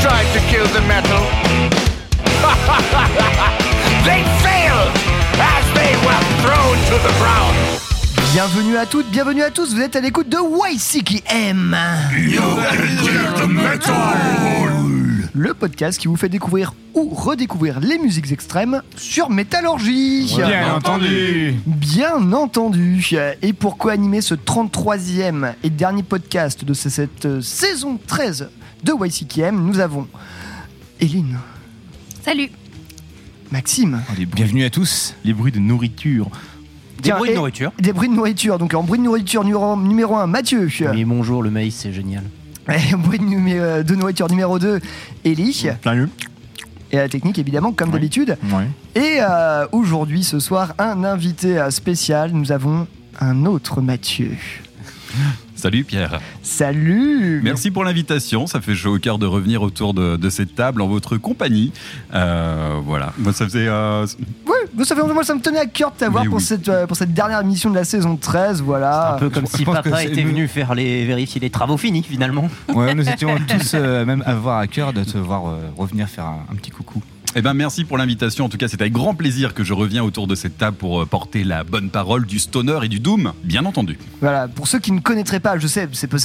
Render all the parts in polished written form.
tried to kill the metal. They failed as they were thrown to the ground. Bienvenue à toutes, bienvenue à tous, vous êtes à l'écoute de YCKM. You can hear the metal. Le podcast qui vous fait découvrir ou redécouvrir les musiques extrêmes sur Métallurgie. Bien entendu. Bien entendu. Et pourquoi animer ce 33e et dernier podcast de cette saison 13 de YCKM, nous avons Eline. Salut. Maxime. Bienvenue à tous. Les bruits de nourriture. Des bruits de nourriture. Donc en bruit de nourriture numéro 1, Mathieu. Mais bonjour, le maïs, c'est génial. Et bruit de nourriture numéro 2, Elie. Plein lieu. Et la technique, évidemment, comme d'habitude. Oui. Et aujourd'hui, ce soir, un invité spécial. Nous avons un autre Mathieu. Salut Pierre. Salut. Merci pour l'invitation, ça fait chaud au cœur de revenir autour de cette table en votre compagnie. Voilà, moi ça faisait... Oui, ça fait moi ça me tenait à cœur de t'avoir pour cette dernière émission de la saison 13, voilà. C'est un peu comme si papa était venu faire vérifier les travaux finis finalement. Ouais, nous étions tous même à avoir à cœur de te voir revenir faire un petit coucou. Eh ben merci pour l'invitation, en tout cas c'est avec grand plaisir que je reviens autour de cette table pour porter la bonne parole du stoner et du doom, bien entendu. Voilà, pour ceux qui ne connaîtraient pas, je sais, ça peut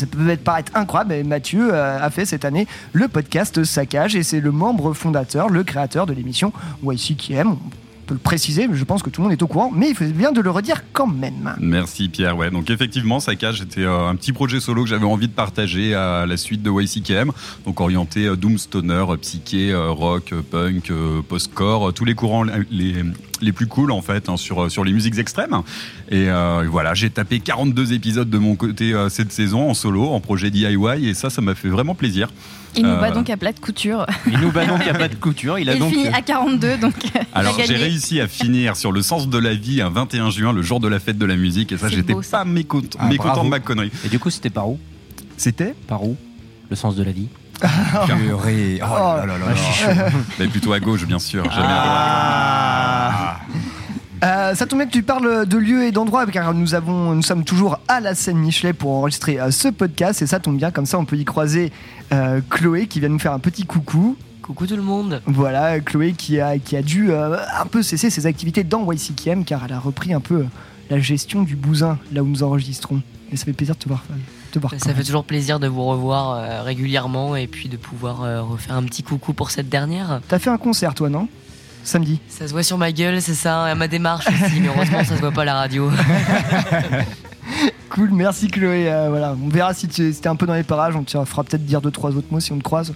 paraître incroyable, mais Mathieu a fait cette année le podcast Saccage et c'est le membre fondateur, le créateur de l'émission YCQM. On peut le préciser, mais je pense que tout le monde est au courant, mais il faut bien de le redire quand même. Merci Pierre, ouais, donc effectivement Saccage était un petit projet solo que j'avais envie de partager à la suite de YCKM, donc orienté doom, stoner, psyché, rock, punk, post-core, tous les courants les plus cool en fait hein, sur les musiques extrêmes. Et voilà, j'ai tapé 42 épisodes de mon côté cette saison en solo, en projet DIY, et ça m'a fait vraiment plaisir. Il nous bat donc à plat de couture. Il finit à 42, donc. Alors j'ai réussi à finir sur le sens de la vie un 21 juin, le jour de la fête de la musique, et ça c'est j'étais beau, ça. Pas mécontent de ma connerie. Et du coup c'était par où ? C'était par où ? Le sens de la vie. Purée. Oh là là là. Mais plutôt à gauche bien sûr. Ça tombe bien que tu parles de lieux et d'endroits, car nous sommes toujours à la scène Michelet pour enregistrer ce podcast, et ça tombe bien, comme ça on peut y croiser Chloé qui vient nous faire un petit coucou. Coucou tout le monde. Voilà, Chloé qui a dû un peu cesser ses activités dans YCKM, car elle a repris un peu la gestion du bousin, là où nous enregistrons. Et ça fait plaisir de te voir, ça fait toujours plaisir de vous revoir régulièrement, et puis de pouvoir refaire un petit coucou pour cette dernière. T'as fait un concert toi, non ? Samedi. Ça se voit sur ma gueule, c'est ça, à ma démarche aussi, mais heureusement ça se voit pas à la radio. Cool, merci Chloé. Voilà, on verra si t'es un peu dans les parages, on te fera peut-être dire 2-3 autres mots si on te croise.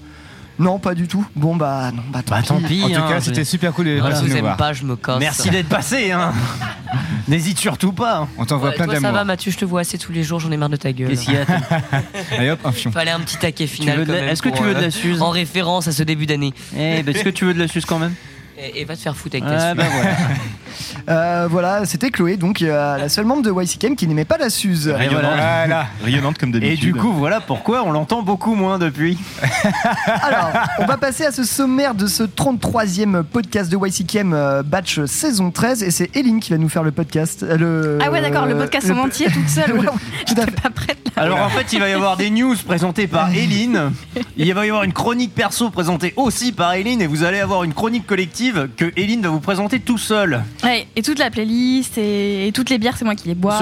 Non, pas du tout. Bon bah non, tant pis. En tout cas, c'était super cool de passer nous voir. Pas, je me casse. Merci d'être passé. Hein. N'hésite surtout pas. Hein. On t'envoie plein d'amour. Ça va, Mathieu, je te vois assez tous les jours. J'en ai marre de ta gueule. Qu'est-ce qu'il y a ? Allez hop, un fion. Fallait un petit taquet final. Est-ce que tu veux de la suze ? En référence à ce début d'année. Est-ce que tu veux de la suze quand même ? Et va te faire foutre avec ta suze. Voilà, c'était Chloé, donc la seule membre de YCKM qui n'aimait pas la suze. Rayonnante comme d'habitude. Et du coup, voilà pourquoi on l'entend beaucoup moins depuis. Alors, on va passer à ce sommaire de ce 33e podcast de YCKM batch saison 13. Et c'est Eline qui va nous faire le podcast. Ah ouais, d'accord, le podcast en entier, toute seule. J'étais pas prête. Alors en fait, il va y avoir des news présentées par Eline. Il va y avoir une chronique perso présentée aussi par Eline. Et vous allez avoir une chronique collective que Eline va vous présenter tout seul. Ouais, et toute la playlist et toutes les bières, c'est moi qui les bois.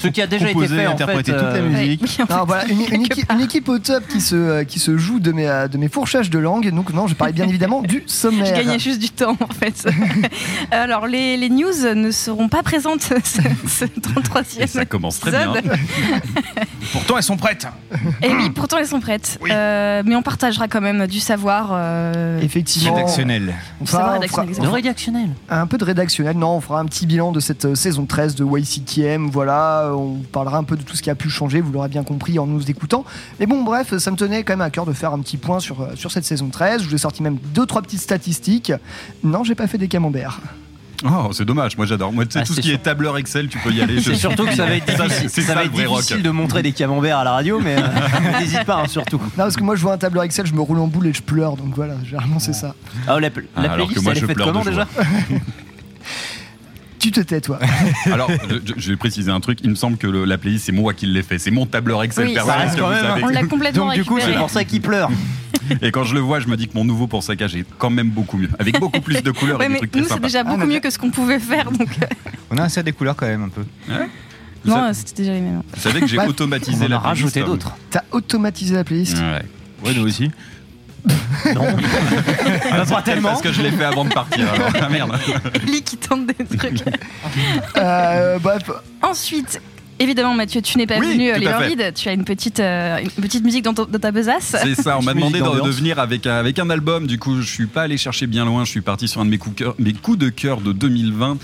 Ce qui a déjà été fait, interpréter en fait, toute la musique. Oui, en fait, voilà, une équipe au top qui se joue de mes fourchages de langue. Donc non, je parlais bien évidemment du sommaire. Je gagnais juste du temps en fait. Alors les news ne seront pas présentes ce 33e et ça commence très bien. Pourtant elles sont prêtes. Et oui, pourtant elles sont prêtes. Oui. Mais on partagera quand même du savoir. Effectivement. Rédactionnel. Un peu de rédactionnel, non, on fera un petit bilan de cette saison 13 de YCKM, voilà, on parlera un peu de tout ce qui a pu changer, vous l'aurez bien compris en nous écoutant, mais bon bref, ça me tenait quand même à cœur de faire un petit point sur cette saison 13, je vous ai sorti même 2-3 petites statistiques, non j'ai pas fait des camemberts. Oh, c'est dommage, moi j'adore. Moi, tu sais, tout ce qui est tableur Excel, tu peux y aller. C'est surtout que ça va être difficile, de montrer des camemberts à la radio, mais n'hésite pas, hein, surtout. Non, parce que moi je vois un tableur Excel, je me roule en boule et je pleure, donc voilà, généralement c'est ça. Ah, la playlist, elle est faite comment déjà ? tu te tais, toi. Alors, je vais préciser un truc. Il me semble que la playlist, c'est moi qui l'ai fait. C'est mon tableur Excel permanent. On l'a complètement récupéré. Donc, du coup, c'est pour ça qu'il pleure. Et quand je le vois, je me dis que mon nouveau pour Saccage est quand même beaucoup mieux. Avec beaucoup plus de couleurs et des trucs très sympas. Nous, c'est déjà beaucoup mieux que ce qu'on pouvait faire. Donc... On a assez à des couleurs quand même, un peu. Ouais. Non, c'était déjà les mêmes. Vous savez que j'ai automatisé la playlist. On a rajouté d'autres. T'as automatisé la playlist ? Ouais, nous aussi. Non, pas tellement. Parce que je l'ai fait avant de partir. Alors. Ah merde. Elie qui tente des trucs. Ensuite, évidemment, Mathieu, tu n'es pas venu les rides. Tu as une petite musique dans ta besace. C'est ça. On m'a demandé de venir avec un album. Du coup, je suis pas allé chercher bien loin. Je suis parti sur un de mes coups de cœur de 2020.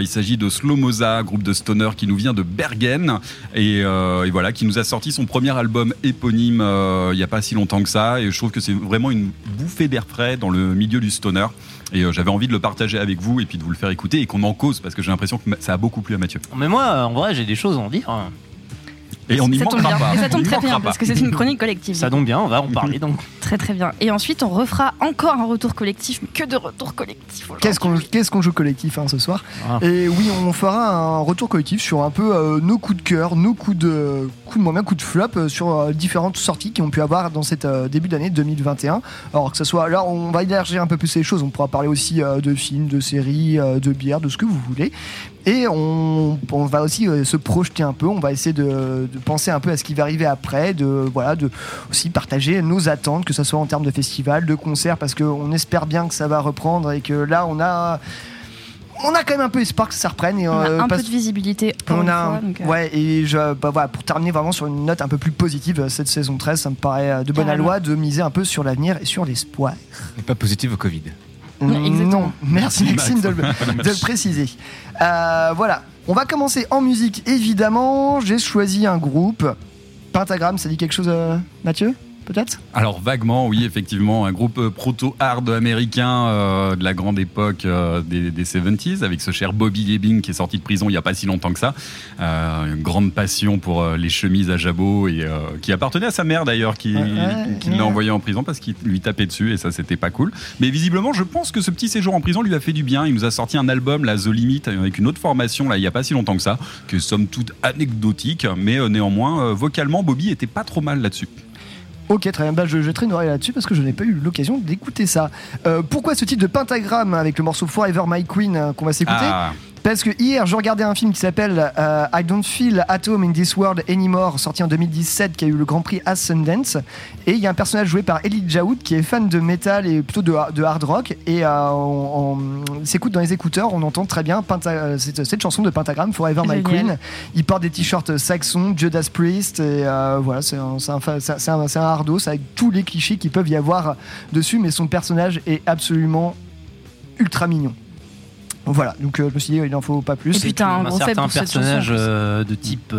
Il s'agit de Slomosa, groupe de stoner qui nous vient de Bergen et voilà, qui nous a sorti son premier album éponyme il y a pas si longtemps que ça. Et je trouve que c'est vraiment une bouffée d'air frais dans le milieu du stoner. Et j'avais envie de le partager avec vous et puis de vous le faire écouter et qu'on en cause parce que j'ai l'impression que ça a beaucoup plu à Mathieu. Mais moi, en vrai, j'ai des choses à en dire. Et on n'y manquera pas. Et ça tombe très bien parce que c'est une chronique collective. Ça tombe bien, on va en parler donc. Très très bien. Et ensuite, on refera encore un retour collectif, mais que de retours collectifs. Qu'est-ce qu'on joue collectif ce soir ? Et oui, on fera un retour collectif sur un peu nos coups de cœur, nos coups de moyens, coups de flop sur différentes sorties qui ont pu avoir dans cet début d'année 2021. Alors que ça soit, là, on va élargir un peu plus les choses. On pourra parler aussi de films, de séries, de bières, de ce que vous voulez. Et on va aussi se projeter un peu, on va essayer de penser un peu à ce qui va arriver après, de aussi partager nos attentes, que ce soit en termes de festivals, de concerts, parce qu'on espère bien que ça va reprendre et que là on a quand même un peu espoir que ça reprenne et on a un peu de visibilité pour terminer vraiment sur une note un peu plus positive cette saison 13, ça me paraît de bonne loi de miser un peu sur l'avenir et sur l'espoir. Mais pas positive au Covid. Exactement. Non, merci Maxime de le préciser. Voilà, on va commencer en musique évidemment. J'ai choisi un groupe, Pentagram, ça dit quelque chose Mathieu ? Peut-être ? Alors vaguement, oui, effectivement, un groupe proto-hard américain de la grande époque des 70s, avec ce cher Bobby Liebling qui est sorti de prison il n'y a pas si longtemps que ça. Une grande passion pour les chemises à jabot et qui appartenait à sa mère d'ailleurs, qui l'a envoyé en prison parce qu'il lui tapait dessus et ça c'était pas cool. Mais visiblement, je pense que ce petit séjour en prison lui a fait du bien. Il nous a sorti un album, The Limit, avec une autre formation là il n'y a pas si longtemps que ça, que somme toute anecdotique, mais néanmoins, vocalement, Bobby était pas trop mal là-dessus. Ok, très bien, je jetterai une oreille là-dessus parce que je n'ai pas eu l'occasion d'écouter ça. Pourquoi ce titre de Pentagram avec le morceau Forever My Queen qu'on va s'écouter ? Parce que hier, je regardais un film qui s'appelle I Don't Feel At Home In This World Anymore, sorti en 2017, qui a eu le Grand Prix Sundance. Et il y a un personnage joué par Elie Jaoud qui est fan de métal et plutôt de hard rock. Et on s'écoute dans les écouteurs, on entend très bien cette chanson de Pentagram, Forever My Queen. Il porte des t-shirts Saxon, Judas Priest. Et voilà, c'est un hardos avec tous les clichés qu'il peut y avoir dessus. Mais son personnage est absolument ultra mignon. Voilà, donc je me suis dit, il n'en faut pas plus. Et puis t'as un certain personnage de type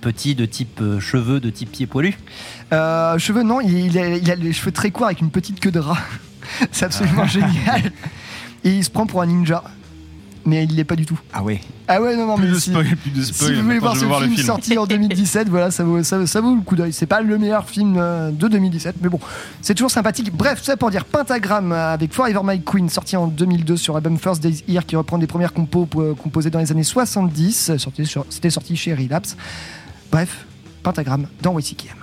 petit, de type cheveux, de type pied poilu. Cheveux, non, il a les cheveux très courts avec une petite queue de rat. C'est absolument génial. Et il se prend pour un ninja. Mais il l'est pas du tout. Ah ouais. Ah ouais, non, mais plus de spoil, si vous voulez voir ce film sorti en 2017, voilà, ça vaut le coup d'œil. C'est pas le meilleur film de 2017, mais bon, c'est toujours sympathique. Bref, ça pour dire Pentagram avec Forever My Queen, sorti en 2002 sur l'album First Days Here, qui reprend des premières compos composées dans les années 70. C'était sorti chez Relapse. Bref, Pentagram dans YCKM.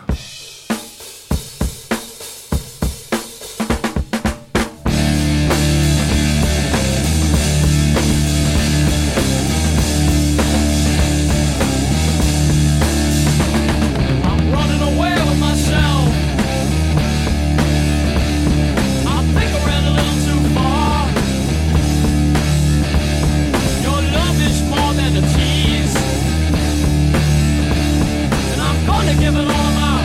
Give it all my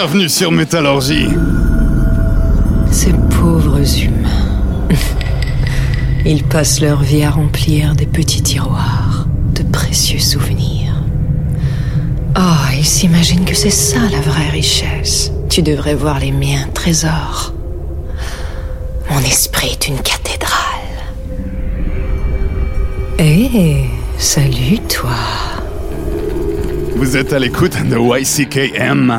Bienvenue sur Métallurgie. Ces pauvres humains. Ils passent leur vie à remplir des petits tiroirs de précieux souvenirs. Oh, ils s'imaginent que c'est ça la vraie richesse. Tu devrais voir les miens, trésors. Mon esprit est une cathédrale. Hey, salut toi. Vous êtes à l'écoute de YCKM.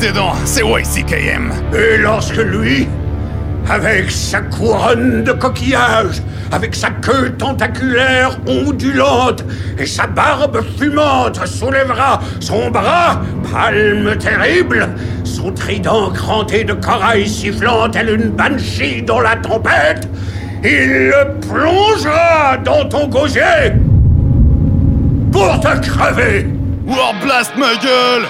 dedans, c'est YCKM. Et lorsque lui, avec sa couronne de coquillages, avec sa queue tentaculaire ondulante et sa barbe fumante, soulèvera son bras, palme terrible, son trident cranté de corail sifflant telle une banshee dans la tempête, il le plongera dans ton gosier pour te crever. Warblast ma gueule!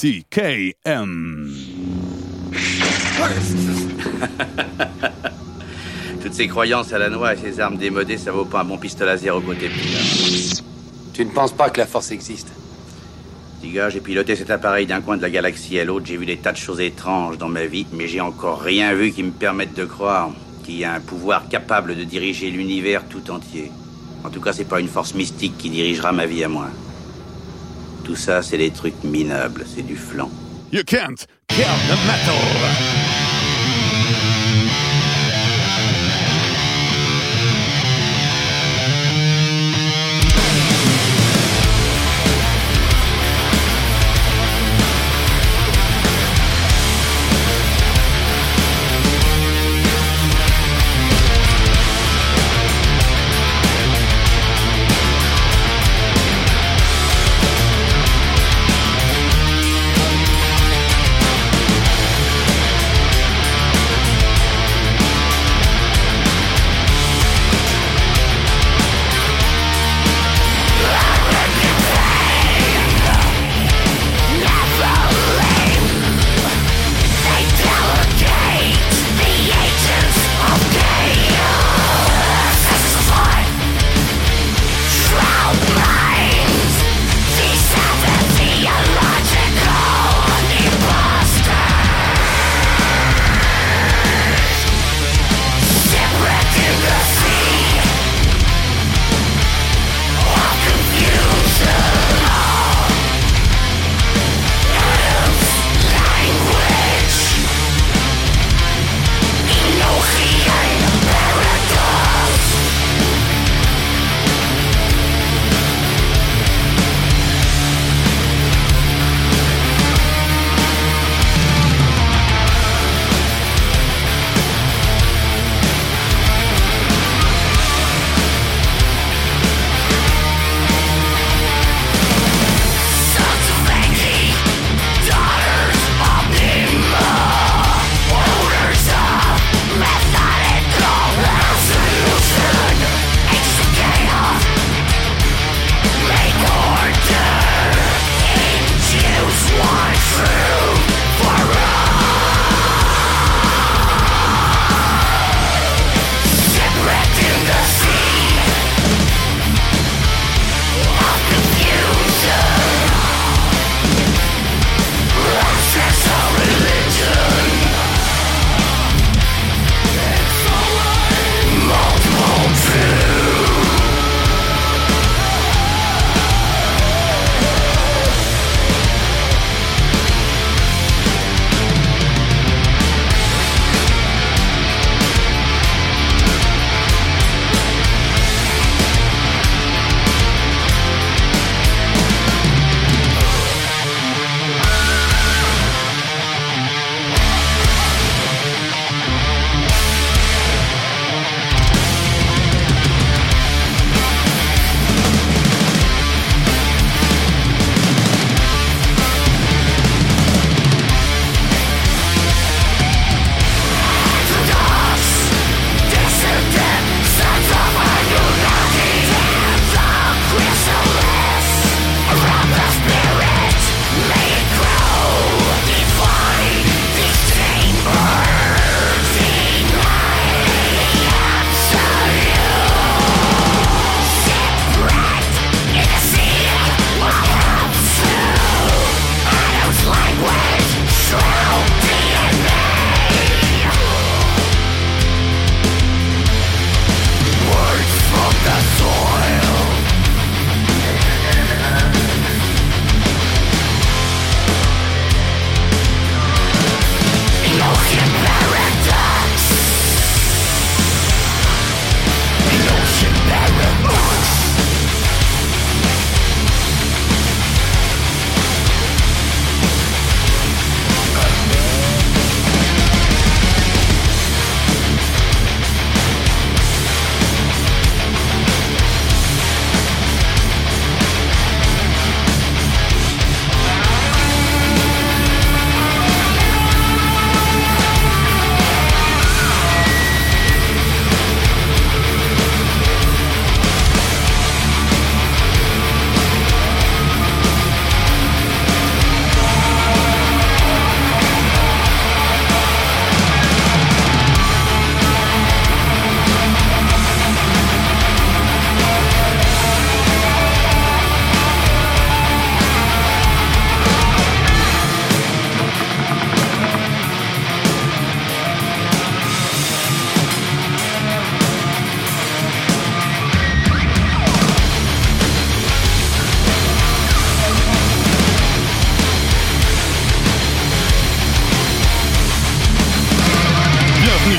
YCKM. Toutes ces croyances à la noix et ces armes démodées, ça vaut pas un bon pistolet laser au côté. Tu ne penses pas que la force existe? Dis gars, j'ai piloté cet appareil d'un coin de la galaxie à l'autre, j'ai vu des tas de choses étranges dans ma vie, mais j'ai encore rien vu qui me permette de croire qu'il y a un pouvoir capable de diriger l'univers tout entier. En tout cas, c'est pas une force mystique qui dirigera ma vie à moi. Tout ça, c'est des trucs minables, c'est du flan. You can't kill the metal.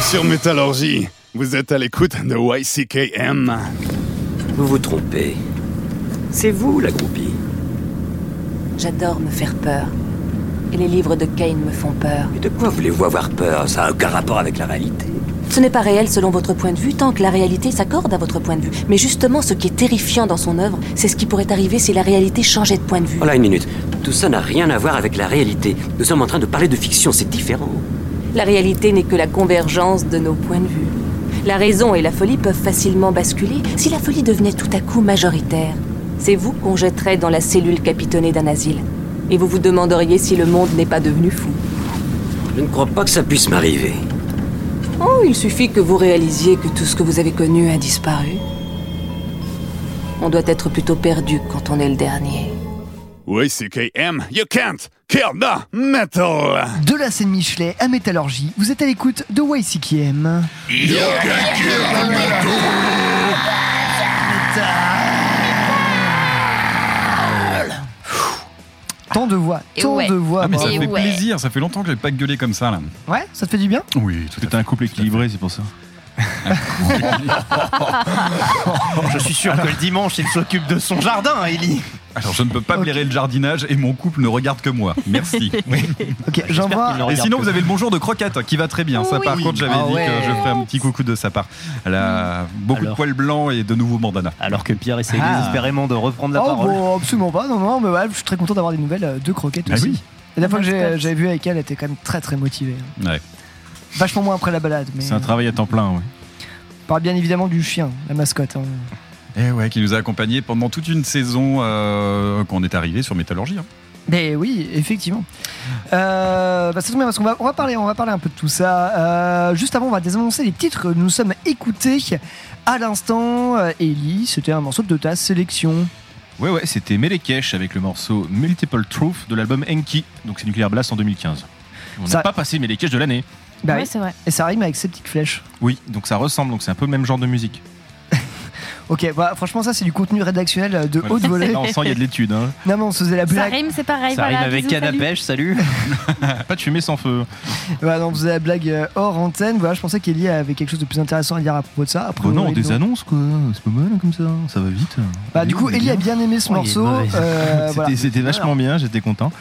sur Métallurgie, vous êtes à l'écoute de YCKM. Vous vous trompez. C'est vous la groupie. J'adore me faire peur. Et les livres de Kane me font peur. Mais de quoi voulez-vous avoir peur? Ça n'a aucun rapport avec la réalité. Ce n'est pas réel selon votre point de vue, tant que la réalité s'accorde à votre point de vue. Mais justement, ce qui est terrifiant dans son œuvre, c'est ce qui pourrait arriver si la réalité changeait de point de vue. Oh là, une minute. Tout ça n'a rien à voir avec la réalité. Nous sommes en train de parler de fiction, c'est différent. La réalité n'est que la convergence de nos points de vue. La raison et la folie peuvent facilement basculer si la folie devenait tout à coup majoritaire. C'est vous qu'on jetterait dans la cellule capitonnée d'un asile. Et vous vous demanderiez si le monde n'est pas devenu fou. Je ne crois pas que ça puisse m'arriver. Oh, il suffit que vous réalisiez que tout ce que vous avez connu a disparu. On doit être plutôt perdu quand on est le dernier. YCKM, you can't kill the metal. De la scène Michelet à Métallurgie, vous êtes à l'écoute de YCKM. You can't kill the metal. Tant de voix. Ah, mais ça fait plaisir, ça fait longtemps que j'ai pas gueulé comme ça là. Ouais, ça te fait du bien ? Oui, tout est un couple équilibré, c'est pour ça. Je suis sûr que le dimanche, il s'occupe de son jardin, Elie. Alors, je ne peux pas blairer le jardinage et mon couple ne regarde que moi. Merci. Oui. Ok, j'envoie. Et sinon, vous avez le bonjour de Croquette qui va très bien. Oui. Ça, par contre, j'avais dit que je ferais un petit coucou de sa part. Elle a beaucoup de poils blancs et de nouveaux bandanas. Alors que Pierre essaie désespérément de reprendre la parole. Bon, absolument pas. Non, mais ouais, je suis très content d'avoir des nouvelles de Croquette aussi. Oui. La dernière fois que j'avais vu avec elle était quand même très très motivée. Ouais. Vachement moins après la balade. Mais c'est un travail à temps plein, oui. On parle bien évidemment du chien, la mascotte. Hein. Eh ouais, qui nous a accompagnés pendant toute une saison quand on est arrivé sur Métallurgie. Hein. Mais oui, effectivement. Ça tombe bien parce qu'on va parler un peu de tout ça. Juste avant, on va désannoncer les titres que nous sommes écoutés à l'instant. Elie, c'était un morceau de ta sélection. Ouais, c'était Melikesh avec le morceau Multiple Truth de l'album Enki. Donc c'est Nuclear Blast en 2015. On n'a pas passé Melikesh de l'année. Bah oui, c'est vrai. Et ça rime avec Septic Flèche. Oui, donc ça ressemble, donc c'est un peu le même genre de musique. Ok, bah, franchement, ça c'est du contenu rédactionnel de haute volée. Là, on sent il y a de l'étude. Hein. Non, mais on se faisait la blague. Ça rime, c'est pareil. Ça rime avec canne à pêche, salut. Pas de fumée sans feu. Bah, non, on faisait la blague hors antenne. Voilà, je pensais qu'Elie avait quelque chose de plus intéressant à dire à propos de ça. Après, non, des annonces quoi. C'est pas mal comme ça. Ça va vite. Bah, du coup, Elie a bien aimé ce morceau. C'était vachement bien, j'étais content.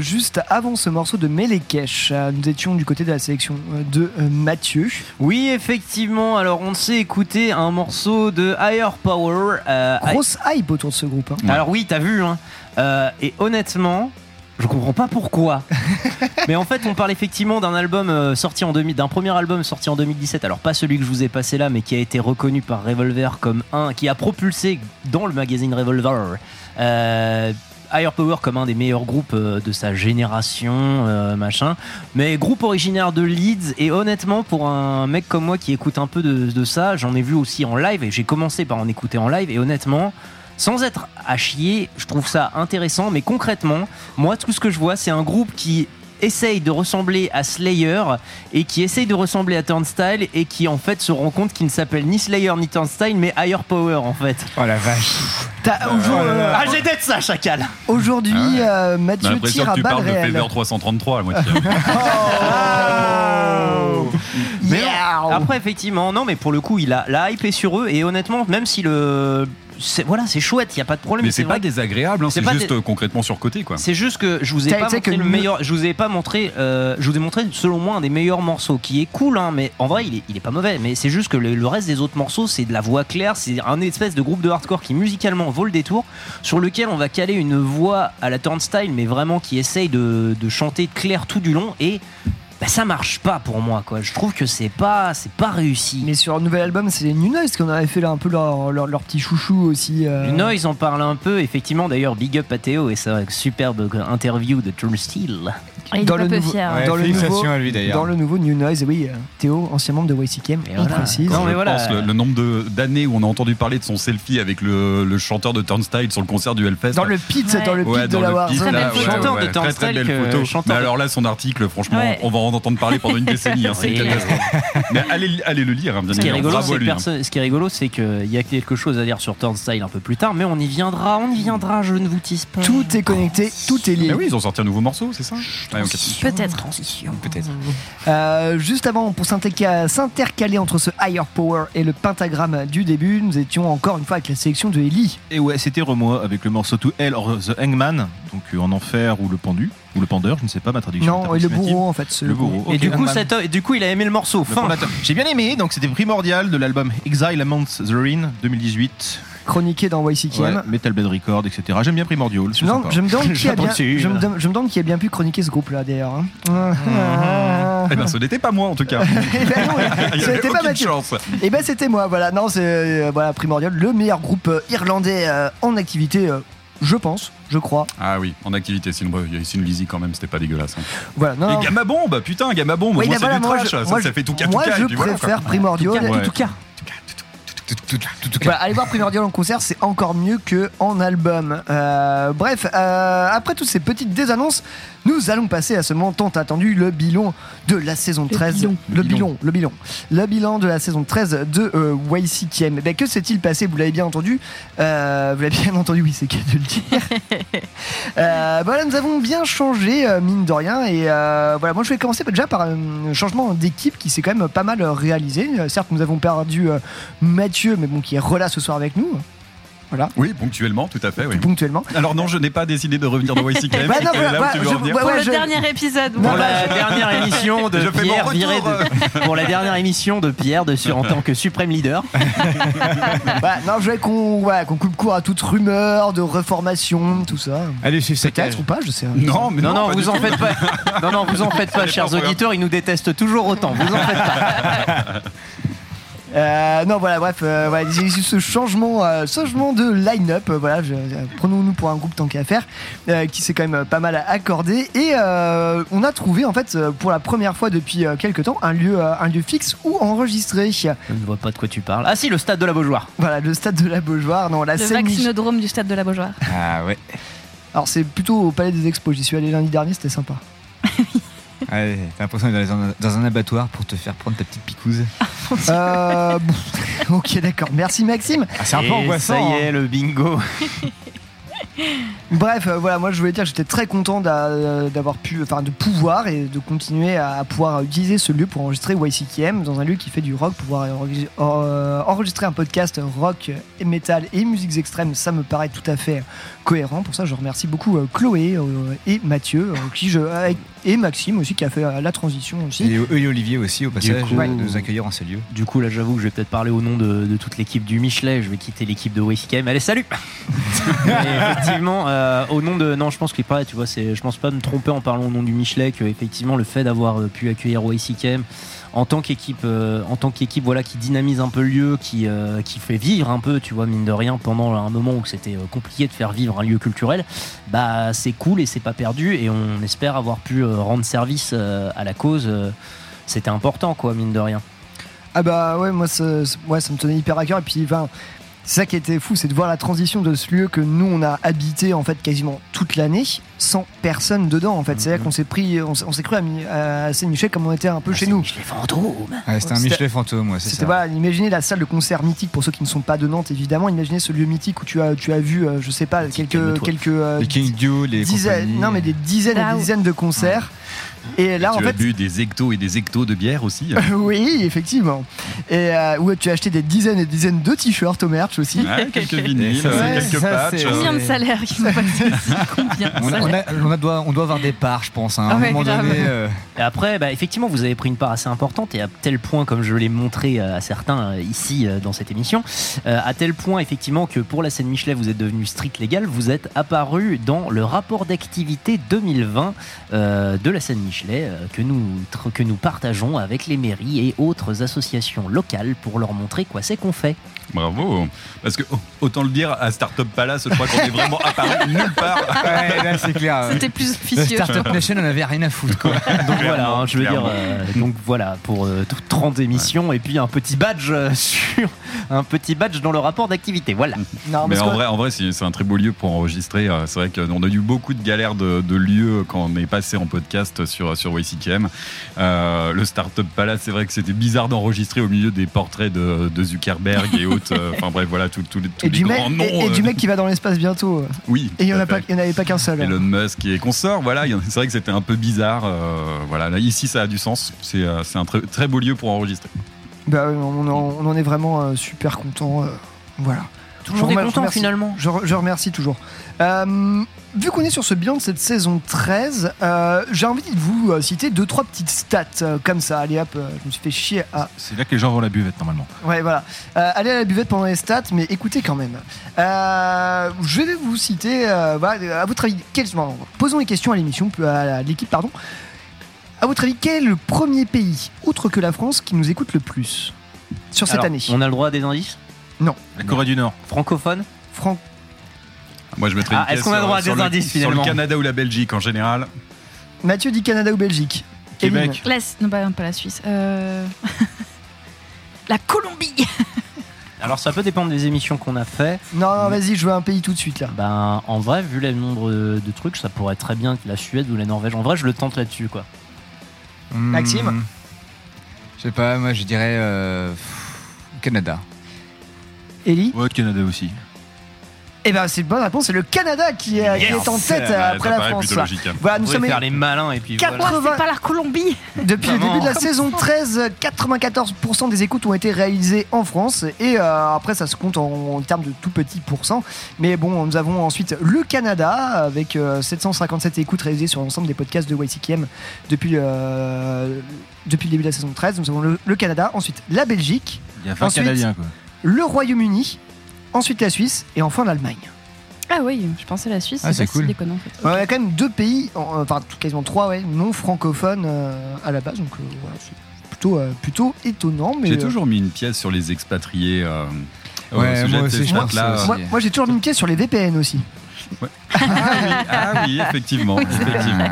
Juste avant ce morceau de Melikesh, nous étions du côté de la sélection de Mathieu. Oui, effectivement. Alors, on s'est écouté un morceau de Higher Power. Grosse hype autour de ce groupe. Hein. Ouais. Alors oui, t'as vu. Hein. Et honnêtement, je comprends pas pourquoi. Mais en fait, on parle effectivement d'un album sorti d'un premier album sorti en 2017. Alors pas celui que je vous ai passé là, mais qui a été reconnu par Revolver comme qui a propulsé dans le magazine Revolver. Higher Power comme un des meilleurs groupes de sa génération, mais groupe originaire de Leeds, et honnêtement pour un mec comme moi qui écoute un peu de ça, j'en ai vu aussi en live et j'ai commencé par en écouter en live, et honnêtement sans être à chier, je trouve ça intéressant, mais concrètement moi tout ce que je vois c'est un groupe qui essaye de ressembler à Slayer et qui essaye de ressembler à Turnstile et qui en fait se rend compte qu'il ne s'appelle ni Slayer ni Turnstile mais Higher Power en fait. Oh la vache. J'ai d'être ça chacal. Aujourd'hui Mathieu tire à balles réelles. J'ai l'impression que tu parles de Fever 333 à moitié. Mais non, après effectivement non mais pour le coup la hype est sur eux et honnêtement même si c'est chouette, il n'y a pas de problème. Mais c'est pas désagréable, hein, c'est juste concrètement surcoté quoi. C'est juste que je vous ai pas montré je vous ai montré selon moi un des meilleurs morceaux qui est cool hein, mais en vrai il est pas mauvais, mais c'est juste que le reste des autres morceaux c'est de la voix claire, c'est un espèce de groupe de hardcore qui musicalement vaut le détour, sur lequel on va caler une voix à la Turnstile mais vraiment qui essaye de chanter clair tout du long et ça marche pas pour moi quoi. Je trouve que c'est pas réussi. Mais sur un nouvel album c'est les New Noise qu'on avait fait là un peu leur petit chouchou aussi. New Noise en parle un peu effectivement, d'ailleurs big up à Théo et sa superbe interview de Turnstile. Il est un peu fier. Dans le nouveau New Noise, oui, Théo, ancien membre de YCKM, il précise. Non, mais je pense le nombre d'années où on a entendu parler de son selfie avec le chanteur de Turnstile sur le concert du Hellfest. Dans le pit de la Warzone. Chanteur de Turnstile. Très belle photo. Mais alors là, son article, franchement, on va en entendre parler pendant une décennie. Hein, c'est mais allez le lire. Hein, bien ce qui est rigolo, c'est qu'il y a quelque chose à dire sur Turnstile un peu plus tard, mais on y viendra, je ne vous tease pas. Tout est connecté, tout est lié. Mais oui, ils ont sorti un nouveau morceau, c'est ça ? Peut-être. Transition. Peut-être. Juste avant, pour s'intercaler entre ce Higher Power et le pentagramme du début, nous étions encore une fois avec la sélection de Elie. Et ouais, c'était Remois avec le morceau To Hell or The Hangman, donc en enfer ou le pendu. Ou le pendeur, je ne sais pas ma traduction. Non, et le bourreau en fait. Le bourreau. Okay. Et du coup, il a aimé le morceau. J'ai bien aimé, donc c'était Primordial de l'album Exile Among the Ruin 2018. Chroniqué dans YCKM. Ouais, Metal Blade Record, etc. J'aime bien Primordial. Je me demande qui a bien pu chroniquer ce groupe-là d'ailleurs. Hein. Eh bien, ce n'était pas moi en tout cas. C'était pas Mathieu. Eh bien, c'était moi. Voilà, non, c'est voilà Primordial, le meilleur groupe irlandais en activité. Je crois. Ah oui, en activité, sinon il y a une Lizzie quand même, c'était pas dégueulasse. Hein. Voilà, non. Et Gamma Bombe, ouais, moi c'est du trash, ça fait tout cas. Moi je préfère Primordial. Bah, allez voir Primordial en concert, c'est encore mieux qu'en album. Bref, après toutes ces petites désannonces, nous allons passer à ce moment tant attendu, le bilan de la saison 13. Le bilan de la saison 13 de YCQM. Que s'est-il passé ? Vous l'avez bien entendu. Oui, c'est qu'à de le dire. Voilà, nous avons bien changé, mine de rien. Et voilà, moi je vais commencer déjà par un changement d'équipe qui s'est quand même pas mal réalisé. Certes, nous avons perdu Mathieu, mais bon, qui est relas ce soir avec nous. Voilà. Oui, ponctuellement, tout à fait. Oui. Ponctuellement. Alors non, je n'ai pas décidé de revenir dans YCKM. Dernier épisode. Dernière émission de Pierre viré pour la dernière émission de Pierre dessus en tant que suprême leader. Non, je veux qu'on coupe court à toute rumeur de reformation, tout ça. Allez, suivez Saccage ou pas, je sais. Non, vous en faites pas. Non, vous en faites pas, chers auditeurs, ils nous détestent toujours autant. Vous en faites pas. Ce changement de line-up, prenons-nous pour un groupe tant qu'à faire, qui s'est quand même pas mal accordé, et on a trouvé en fait pour la première fois depuis quelques temps un lieu fixe où enregistrer. Je ne vois pas de quoi tu parles. Ah si, le stade de la Beaujoire. Voilà, le stade de la Beaujoire, non, le vaccinodrome du stade de la Beaujoire. Ah ouais. Alors c'est plutôt au Palais des Expos, j'y suis allé lundi dernier, c'était sympa. Ouais, t'as l'impression d'être dans un abattoir pour te faire prendre ta petite picouse. Ok, d'accord. Merci Maxime. C'est un peu angoissant. Ça y est, le bingo. Bref, moi je voulais dire, j'étais très content de continuer à pouvoir utiliser ce lieu pour enregistrer YCKM dans un lieu qui fait du rock, pouvoir enregistrer un podcast rock, et métal et musiques extrêmes, ça me paraît tout à fait cohérent. Pour ça, je remercie beaucoup Chloé et Mathieu et Maxime aussi qui a fait la transition aussi. Et Olivier aussi au passage de nous accueillir en ces lieux. Du coup, là j'avoue que je vais peut-être parler au nom de toute l'équipe du Michelet, je vais quitter l'équipe de YCKM. Allez, salut. Effectivement, au nom de. Non, je pense qu'il est pareil, tu vois, je pense pas me tromper en parlant au nom du Michelet, qu'effectivement, le fait d'avoir pu accueillir YCKM en tant qu'équipe voilà, qui dynamise un peu le lieu, qui fait vivre un peu, tu vois, mine de rien, pendant un moment où c'était compliqué de faire vivre un lieu culturel, bah c'est cool et c'est pas perdu, et on espère avoir pu rendre service à la cause. C'était important, quoi, mine de rien. Ah bah ouais, moi ça me tenait hyper à cœur, et puis c'est ça qui était fou, c'est de voir la transition de ce lieu que nous on a habité en fait quasiment toute l'année sans personne dedans en fait. C'est-à-dire qu'on s'est cru à Saint-Michel comme on était un peu chez nous. Michelet fantôme. Ouais, c'était un Michelet fantôme, ouais, c'est ça. Imaginez la salle de concert mythique pour ceux qui ne sont pas de Nantes évidemment. Imaginez ce lieu mythique où tu as vu je sais pas quelques King Duo, les dizaines, non mais des dizaines et des dizaines de concerts. Ouais. Et là, tu as bu des hectos et des hectos de bière aussi. Oui, effectivement. Et tu as acheté des dizaines et des dizaines de t-shirts au merch aussi. Ouais, quelques vinyles, quelques patchs. Combien de salaires qui sont passés ? On doit avoir des parts, je pense. Hein, à un moment donné. Et après, effectivement, vous avez pris une part assez importante et à tel point, comme je l'ai montré à certains ici dans cette émission, à tel point effectivement que pour la scène Michelet, vous êtes devenu strict légal. Vous êtes apparu dans le rapport d'activité 2020 de la scène Michelet. Que nous partageons avec les mairies et autres associations locales pour leur montrer quoi c'est qu'on fait. Bravo, parce que autant le dire, à Startup Palace, je crois qu'on est vraiment apparu nulle part. Ouais, là, c'est clair. C'était plus officieux. Startup Nation, on avait rien à foutre, quoi. Donc voilà, je veux dire, pour 30 émissions et puis un petit badge dans le rapport d'activité. Voilà. Non, mais en vrai, c'est un très beau lieu pour enregistrer. C'est vrai qu'on a eu beaucoup de galères de lieux quand on est passé en podcast sur sur YCKM. Le Startup Palace, c'est vrai que c'était bizarre d'enregistrer au milieu des portraits de Zuckerberg et autres. Enfin bref, voilà, tous les grands noms. Et du mec qui va dans l'espace bientôt. Oui. Et il n'y en avait pas qu'un seul. Elon Musk et consorts, voilà. C'est vrai que c'était un peu bizarre. Voilà, là, ici, ça a du sens. C'est un très, très beau lieu pour enregistrer. Bah, on en est vraiment super content. Voilà. Toujours content finalement. Je remercie toujours. Vu qu'on est sur ce bilan de cette saison 13, j'ai envie de vous citer 2-3 petites stats comme ça. Allez hop, je me suis fait chier à... C'est là que les gens vont à la buvette normalement. Ouais, voilà. Allez à la buvette pendant les stats, mais écoutez quand même. Je vais vous citer, à votre avis, posons les questions à l'émission, à l'équipe, pardon. À votre avis, quel est le premier pays, outre que la France, qui nous écoute le plus sur cette année ? On a le droit à des indices ? Non. La Corée du Nord. Francophone ? Moi, je mettrais une pièce sur le Canada ou la Belgique, en général. Mathieu dit Canada ou Belgique. Québec. Non, pas la Suisse. La Colombie. Alors, ça peut dépendre des émissions qu'on a fait. Non, vas-y, je veux un pays tout de suite, là. Ben, en vrai, vu le nombre de trucs, ça pourrait très bien être la Suède ou la Norvège. En vrai, je le tente là-dessus, quoi. Maxime ? Je sais pas, moi, je dirais... Canada. Elie ? Ouais, Canada aussi. Eh bien, c'est une bonne réponse. C'est le Canada qui est en tête après la France. Hein. Voilà, nous sommes faire les malins et puis 80... voilà. C'est pas la Colombie. Depuis le début de la saison 13, 94% des écoutes ont été réalisées en France. Et après, ça se compte en termes de tout petit pourcent. Mais bon, nous avons ensuite le Canada avec 757 écoutes réalisées sur l'ensemble des podcasts de YCKM depuis le début de la saison 13. Nous avons le Canada, ensuite la Belgique. Il y a 20 Canadiens, quoi. Le Royaume-Uni. Ensuite la Suisse et enfin l'Allemagne. Ah oui, je pensais la Suisse, c'est cool. Si déconnant en fait. Il y a quand même 2 pays, enfin quasiment 3 non francophones à la base, donc voilà, c'est plutôt étonnant. Mais j'ai toujours mis une pièce sur les expatriés. Moi j'ai toujours mis une pièce sur les VPN aussi. Ouais. Ah oui, effectivement. Oui, effectivement.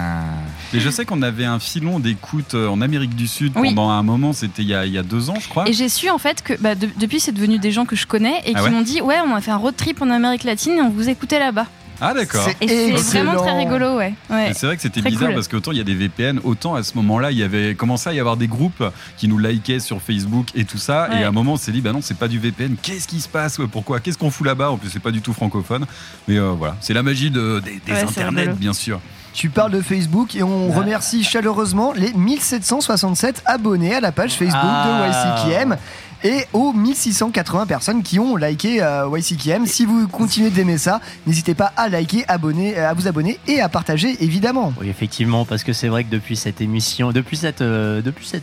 Et je sais qu'on avait un filon d'écoute en Amérique du Sud pendant un moment, c'était il y a 2 ans, je crois. Et j'ai su en fait que depuis, c'est devenu des gens que je connais et qui m'ont dit on a fait un road trip en Amérique latine et on vous écoutait là-bas. Ah d'accord. C'est vraiment très rigolo, ouais. C'est vrai que c'était très bizarre parce qu'autant il y a des VPN, autant à ce moment-là il y avait commencé à y avoir des groupes qui nous likaient sur Facebook et tout ça. Ouais. Et à un moment on s'est dit non, c'est pas du VPN. Qu'est-ce qui se passe ? Pourquoi ? Qu'est-ce qu'on fout là-bas ? En plus c'est pas du tout francophone. Mais voilà, c'est la magie des internets bien sûr. Tu parles de Facebook et on remercie chaleureusement les 1767 abonnés à la page Facebook de YCKM et aux 1680 personnes qui ont liké YCKM. Si vous continuez d'aimer ça, n'hésitez pas à liker, à vous abonner et à partager, évidemment. Oui, effectivement, parce que c'est vrai que depuis cette émission, depuis cette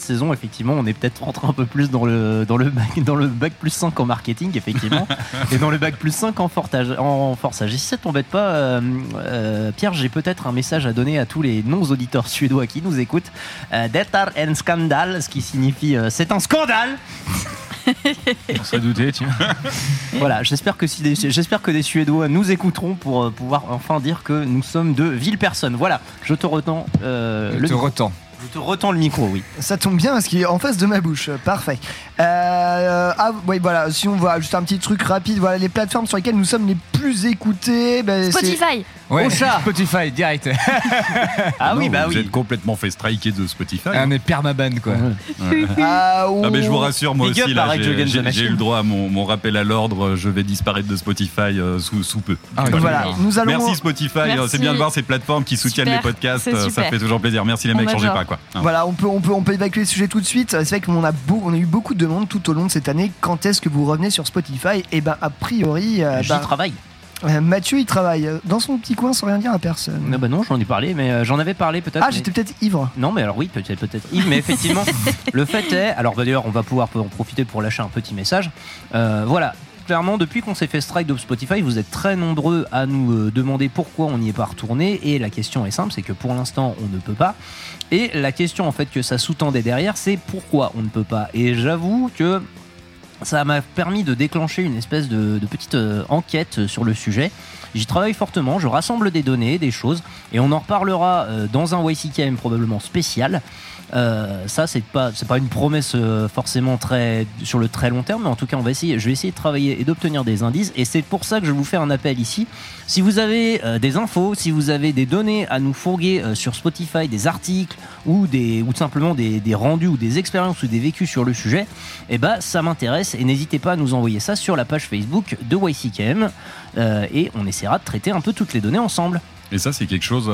saison, effectivement, on est peut-être rentré un peu plus dans le bac plus 5 en marketing, effectivement, et dans le bac plus 5 en forçage. Et si ça t'embête pas, Pierre, j'ai peut-être un message à donner à tous les non-auditeurs suédois qui nous écoutent. Dettar en skandal, ce qui signifie c'est un scandale. On serait douté, tiens. Voilà, j'espère que des Suédois nous écouteront pour pouvoir enfin dire que nous sommes de villes personnes. Voilà, je te retends. Je te retends le micro, oui. Ça tombe bien parce qu'il est en face de ma bouche. Parfait. Voilà. Si on voit juste un petit truc rapide, voilà les plateformes sur lesquelles nous sommes les plus écoutés. Spotify. Ouais. Spotify direct. Vous êtes complètement fait striker de Spotify. On est permaban quoi. Ouais. Mais je vous rassure, moi aussi là, j'ai eu le droit à mon rappel à l'ordre. Je vais disparaître de Spotify sous peu. Voilà. Nous allons. Merci Spotify. Merci. C'est bien de voir ces plateformes qui soutiennent les podcasts. Ça fait toujours plaisir. Merci les mecs, changez pas. Voilà, on peut évacuer le sujet tout de suite. C'est vrai qu'on a eu beaucoup de demandes tout au long de cette année. Quand est-ce que vous revenez sur Spotify ? Et a priori, j'y travaille. Mathieu, il travaille dans son petit coin sans rien dire à personne. Non, j'en ai parlé, mais j'en avais parlé peut-être. J'étais peut-être ivre. Non, mais alors oui, peut-être ivre, mais effectivement, le fait est. Alors d'ailleurs, on va pouvoir en profiter pour lâcher un petit message. Voilà. Clairement, depuis qu'on s'est fait strike de Spotify, vous êtes très nombreux à nous demander pourquoi on n'y est pas retourné. Et la question est simple, c'est que pour l'instant, on ne peut pas. Et la question en fait que ça sous-tendait derrière, c'est pourquoi on ne peut pas. Et j'avoue que ça m'a permis de déclencher une espèce de petite enquête sur le sujet. J'y travaille fortement, je rassemble des données, des choses, et on en reparlera dans un YCKM probablement spécial. Ça c'est pas une promesse forcément très sur le très long terme, mais en tout cas on va essayer, je vais essayer de travailler et d'obtenir des indices, et c'est pour ça que je vous fais un appel ici. Si vous avez des infos, si vous avez des données à nous fourguer sur Spotify, des articles ou simplement des rendus ou des expériences ou des vécus sur le sujet, et bah ça m'intéresse, et n'hésitez pas à nous envoyer ça sur la page Facebook de YCKM, et on essaiera de traiter un peu toutes les données ensemble. Et ça, c'est quelque chose...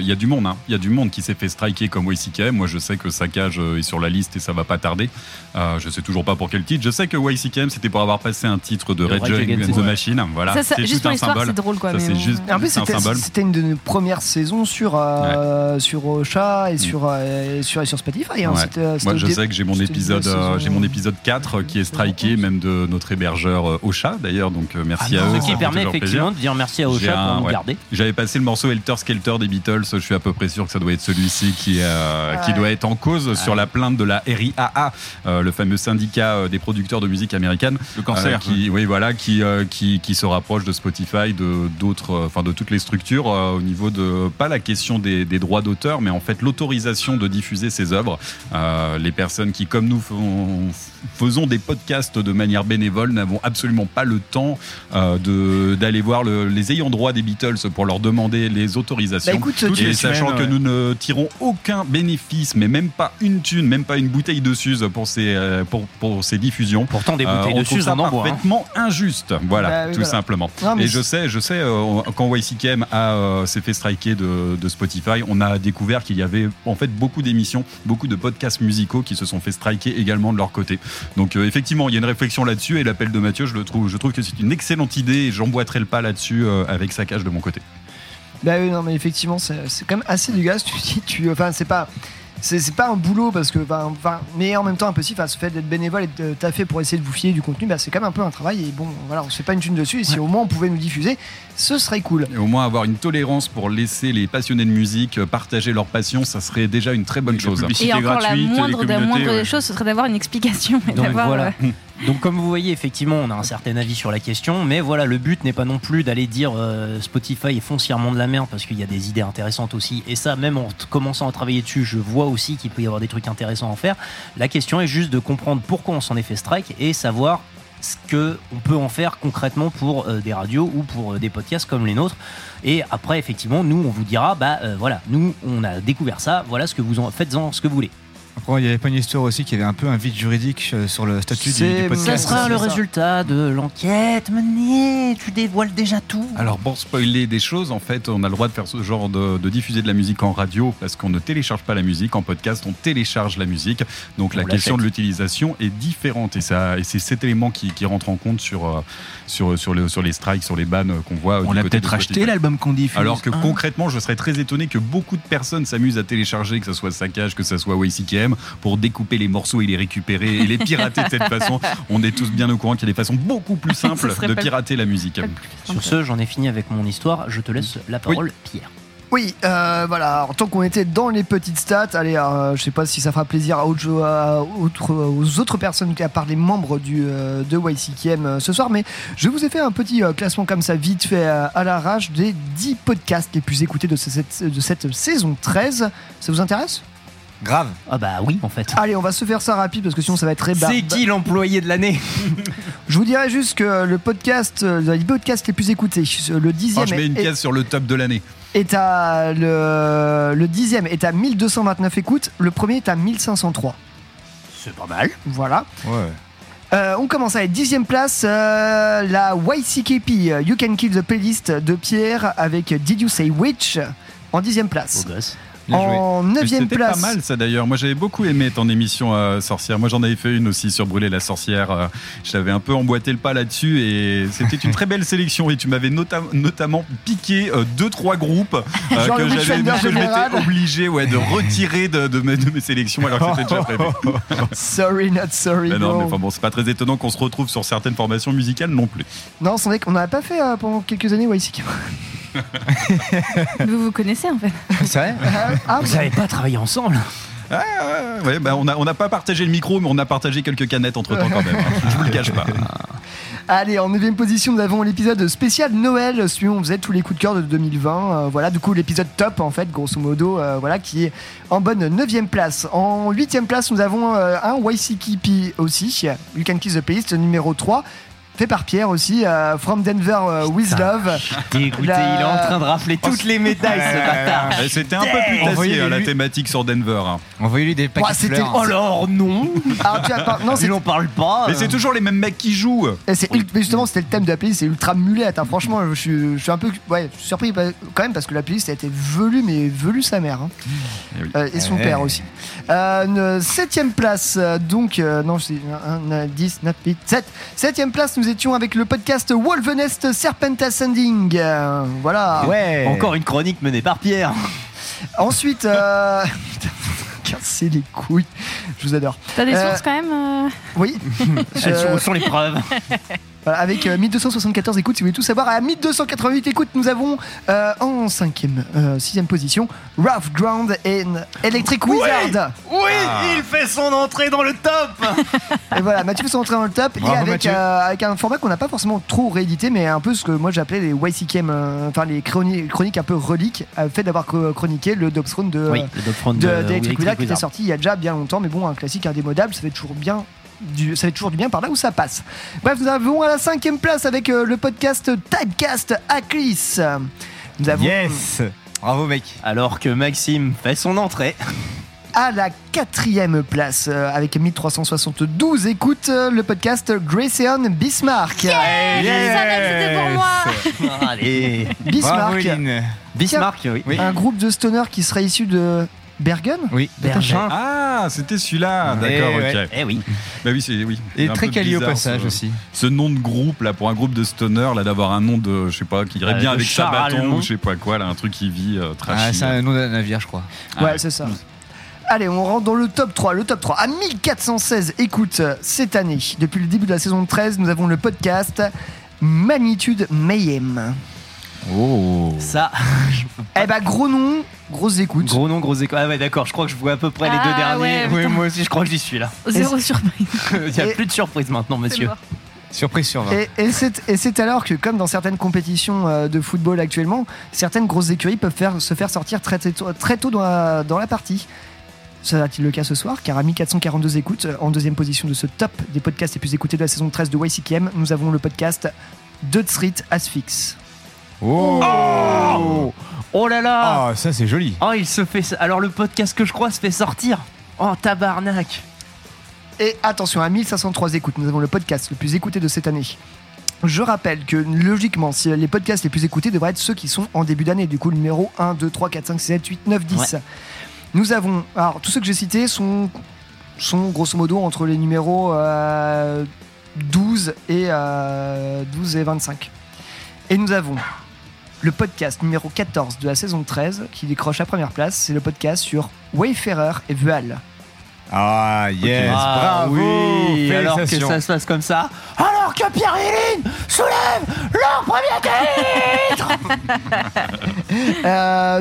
Il y a du monde, hein. Il y a du monde qui s'est fait striker comme YCKM. Moi, je sais que Saccage est sur la liste et ça va pas tarder. Je sais toujours pas pour quel titre. Je sais que YCKM, c'était pour avoir passé un titre de Rage Against the Machine. Voilà. Ça, c'est juste pour l'histoire, symbole. C'est drôle, quoi. Ça, mais c'est juste en plus, c'était une de nos premières saisons sur Ocha et sur Spotify. Hein. Ouais. C'était moi, je sais que j'ai mon épisode, épisode 4 qui est striké, même de notre hébergeur Ocha, d'ailleurs. Donc, merci à eux. Ce qui permet effectivement de dire merci à Ocha pour nous garder. J'avais passé le morceau Helter Skelter des Beatles, je suis à peu près sûr que ça doit être celui-ci qui doit être en cause sur la plainte de la RIAA, le fameux syndicat des producteurs de musique américaine, le cancer qui se rapproche de Spotify, de toutes les structures au niveau de pas la question des droits d'auteur, mais en fait l'autorisation de diffuser ses œuvres. Les personnes qui comme nous faisons des podcasts de manière bénévole n'avons absolument pas le temps d'aller voir les ayants droit des Beatles pour leur demander les autorisations. Bah écoute, et sachant que nous ne tirons aucun bénéfice, mais même pas une thune, même pas une bouteille de Suze pour ces diffusions. Pourtant, des bouteilles de Suze, on en boit. Parfaitement injuste, voilà. Simplement. Non, et je sais, quand YCKM s'est fait striker de Spotify, on a découvert qu'il y avait en fait beaucoup d'émissions, beaucoup de podcasts musicaux qui se sont fait striker également de leur côté. Donc effectivement, il y a une réflexion là-dessus, et l'appel de Mathieu, je trouve que c'est une excellente idée, et j'emboîterai le pas là-dessus avec Saccage de mon côté. Bah oui, non mais effectivement c'est quand même assez dégueulasse, c'est pas un boulot parce que mais en même temps un peu si, ce fait d'être bénévole et de taffer pour essayer de vous filer du contenu, c'est quand même un peu un travail, et bon voilà, on se fait pas une thune dessus, et si au moins on pouvait nous diffuser, ce serait cool. Et au moins avoir une tolérance pour laisser les passionnés de musique partager leur passion, ça serait déjà une très bonne chose. Et encore la moindre des choses, ce serait d'avoir une explication. Et donc, voilà. Donc comme vous voyez, effectivement, on a un certain avis sur la question, mais voilà, le but n'est pas non plus d'aller dire Spotify est foncièrement de la merde, parce qu'il y a des idées intéressantes aussi, et ça, même en commençant à travailler dessus, je vois aussi qu'il peut y avoir des trucs intéressants à en faire. La question est juste de comprendre pourquoi on s'en est fait strike, et savoir ce qu'on peut en faire concrètement pour des radios ou pour des podcasts comme les nôtres. Et après, effectivement, nous, on vous dira, nous, on a découvert ça, voilà ce que vous en faites-en ce que vous voulez. Après, il n'y avait pas une histoire aussi qu'il y avait un peu un vide juridique sur le statut du podcast. Ça sera le résultat de l'enquête menée. Tu dévoiles déjà tout. Alors, bon, spoiler des choses, en fait, on a le droit de faire ce genre de diffuser de la musique en radio parce qu'on ne télécharge pas la musique. En podcast, on télécharge la musique. Donc, la question de l'utilisation est différente. Et c'est cet élément qui rentre en compte sur les strikes, sur les bans qu'on voit. On l'a peut-être acheté, l'album qu'on diffuse. Alors que concrètement, je serais très étonné que beaucoup de personnes s'amusent à télécharger, que ce soit Saccage, que ce soit YCKM, pour découper les morceaux et les récupérer et les pirater de cette façon. On est tous bien au courant qu'il y a des façons beaucoup plus simples de pirater la musique. Sur ce, j'en ai fini avec mon histoire. Je te laisse la parole, Pierre. Oui, voilà. En tant qu'on était dans les petites stats, allez, je sais pas si ça fera plaisir aux autres personnes à part les membres de YCKM ce soir, mais je vous ai fait un petit classement comme ça, vite fait, à l'arrache, des 10 podcasts les plus écoutés de cette saison 13. Ça vous intéresse ? Grave. Ah bah oui, en fait. Allez, on va se faire ça rapide parce que sinon ça va être très bas. C'est qui l'employé de l'année ? Je vous dirais juste que les podcasts les plus écoutés, le 10e... je mets une case sur le top de l'année. Est à le 10e est à 1229 écoutes, le premier est à 1503. C'est pas mal. Voilà. Ouais. On commence à la 10e place, la YCKP, You Can Kill the Playlist de Pierre avec Did You Say Witch en 10e place. Oh, en 9e place. C'était pas mal ça d'ailleurs. Moi j'avais beaucoup aimé ton émission sorcière. Moi j'en avais fait une aussi sur Brûler la sorcière. Je t'avais un peu emboîté le pas là-dessus et c'était une très belle sélection. Et tu m'avais notamment piqué 2-3 groupes que j'étais obligé de retirer de mes sélections alors que c'était déjà prévu. Sorry, not sorry. Mais enfin, bon, c'est pas très étonnant qu'on se retrouve sur certaines formations musicales non plus. Non, c'est vrai qu'on n'avait pas fait pendant quelques années YCKM. Vous connaissez en fait. C'est vrai. Vous n'avez pas travaillé ensemble. On n'a pas partagé le micro, mais on a partagé quelques canettes entre temps quand même. Je vous le cache pas. Allez, en 9ème position, nous avons l'épisode spécial Noël. On faisait tous les coups de cœur de 2020. Voilà, du coup, l'épisode top, en fait, grosso modo, voilà, qui est en bonne 9ème place. En 8ème place, nous avons un YCKP aussi, You Can Kiss the Playlist, numéro 3. Fait par Pierre aussi, From Denver with Love. Dégoûté, il est en train de rafler toutes les médailles, ce bâtard. C'était un peu putassier la thématique sur Denver. Envoyez-lui des paquets de fleurs. Oh alors non. Ils n'en parlent pas. Mais c'est toujours les mêmes mecs qui jouent. Et c'est mais justement, c'était le thème de la playlist, c'est ultra mulette. Hein. Franchement, je suis un peu surpris quand même parce que la playlist a été velue, mais velue sa mère. Hein. Et, oui. Et son père aussi. 7ème place, donc, non, c'est 1, 10, 9, 8, 7. 7ème place, nous étions avec le podcast Wolvenest Serpent Ascending. Voilà. Ouais. Encore une chronique menée par Pierre. Ensuite, cassez les couilles. Je vous adore. T'as des sources quand même Oui. Elles sont les preuves. Voilà, avec 1274 écoutes, si vous voulez tout savoir. À 1288 écoutes, nous avons en 6ème position Rough Ground et Electric Wizard. Oui, il fait son entrée dans le top. Et voilà, Mathieu fait son entrée dans le top. Bravo, et avec un format qu'on n'a pas forcément trop réédité, mais un peu ce que moi j'appelais les YCKM, enfin les chroniques un peu reliques, fait d'avoir chroniqué le Dope Throne de d'Electric Wizard qui était sorti il y a déjà bien longtemps, mais bon, un classique indémodable, ça fait toujours bien. Ça fait toujours du bien par là où ça passe. Bref, nous avons à la 5ème place avec le podcast Typecast Acris. Nous avons. Yes! Bravo, mec! Alors que Maxime fait son entrée. À la 4ème place, avec 1372 écoutes, le podcast Grayson Bismarck. Yes! Ça c'était pour moi! Allez! Bismarck. Bismarck, oui. Un groupe de stoners qui serait issu de. Bergen ? Oui, Bergen. Ah, c'était celui-là, d'accord, ok. Eh oui. Bah oui, c'est oui. Et très quali au passage aussi. Ce nom de groupe là pour un groupe de stoner là d'avoir un nom de je sais pas qui irait bien avec Sabaton ou je sais pas quoi là, un truc qui vit trashy. Ah, c'est un nom d'un navire, je crois. Ouais, c'est ça. Allez, on rentre dans le top 3. Le top 3 à 1416 écoutes cette année. Depuis le début de la saison 13, nous avons le podcast Magnitude Mayhem. Oh. Ça. Eh bah gros nom, grosse écoute. Gros nom, grosse écoute. Ah ouais, d'accord. Je crois que je vois à peu près les deux derniers. Ouais, moi aussi, je crois que j'y suis là. Zéro surprise. Il y a plus de surprise maintenant, monsieur. Surprise sur 20. Et c'est alors que, comme dans certaines compétitions de football actuellement, certaines grosses écuries peuvent se faire sortir très tôt dans la partie. Ça sera-t-il le cas ce soir? Car à 1442 écoutes, en 2ème position de ce top des podcasts les plus écoutés de la saison 13 de YCKM, nous avons le podcast Dead Street Asphyx. Oh. Oh, oh là là. Ah, oh, ça c'est joli. Oh, il se fait. Alors le podcast que je crois se fait sortir. Oh, tabarnak. Et attention, à 1503 écoutes, nous avons le podcast le plus écouté de cette année. Je rappelle que logiquement, si les podcasts les plus écoutés devraient être ceux qui sont en début d'année. Du coup, le numéro 1, 2, 3, 4, 5, 6, 7, 8, 9, 10. Ouais. Nous avons. Alors, tous ceux que j'ai cités sont grosso modo entre les numéros 12 et 25. Et nous avons. Le podcast numéro 14 de la saison 13 qui décroche la première place, c'est le podcast sur Wayfarer et Vual. Ah yes, okay. Bravo, oui, alors que ça se passe comme ça. Alors que Pierre et Lynn soulèvent leur premier titre.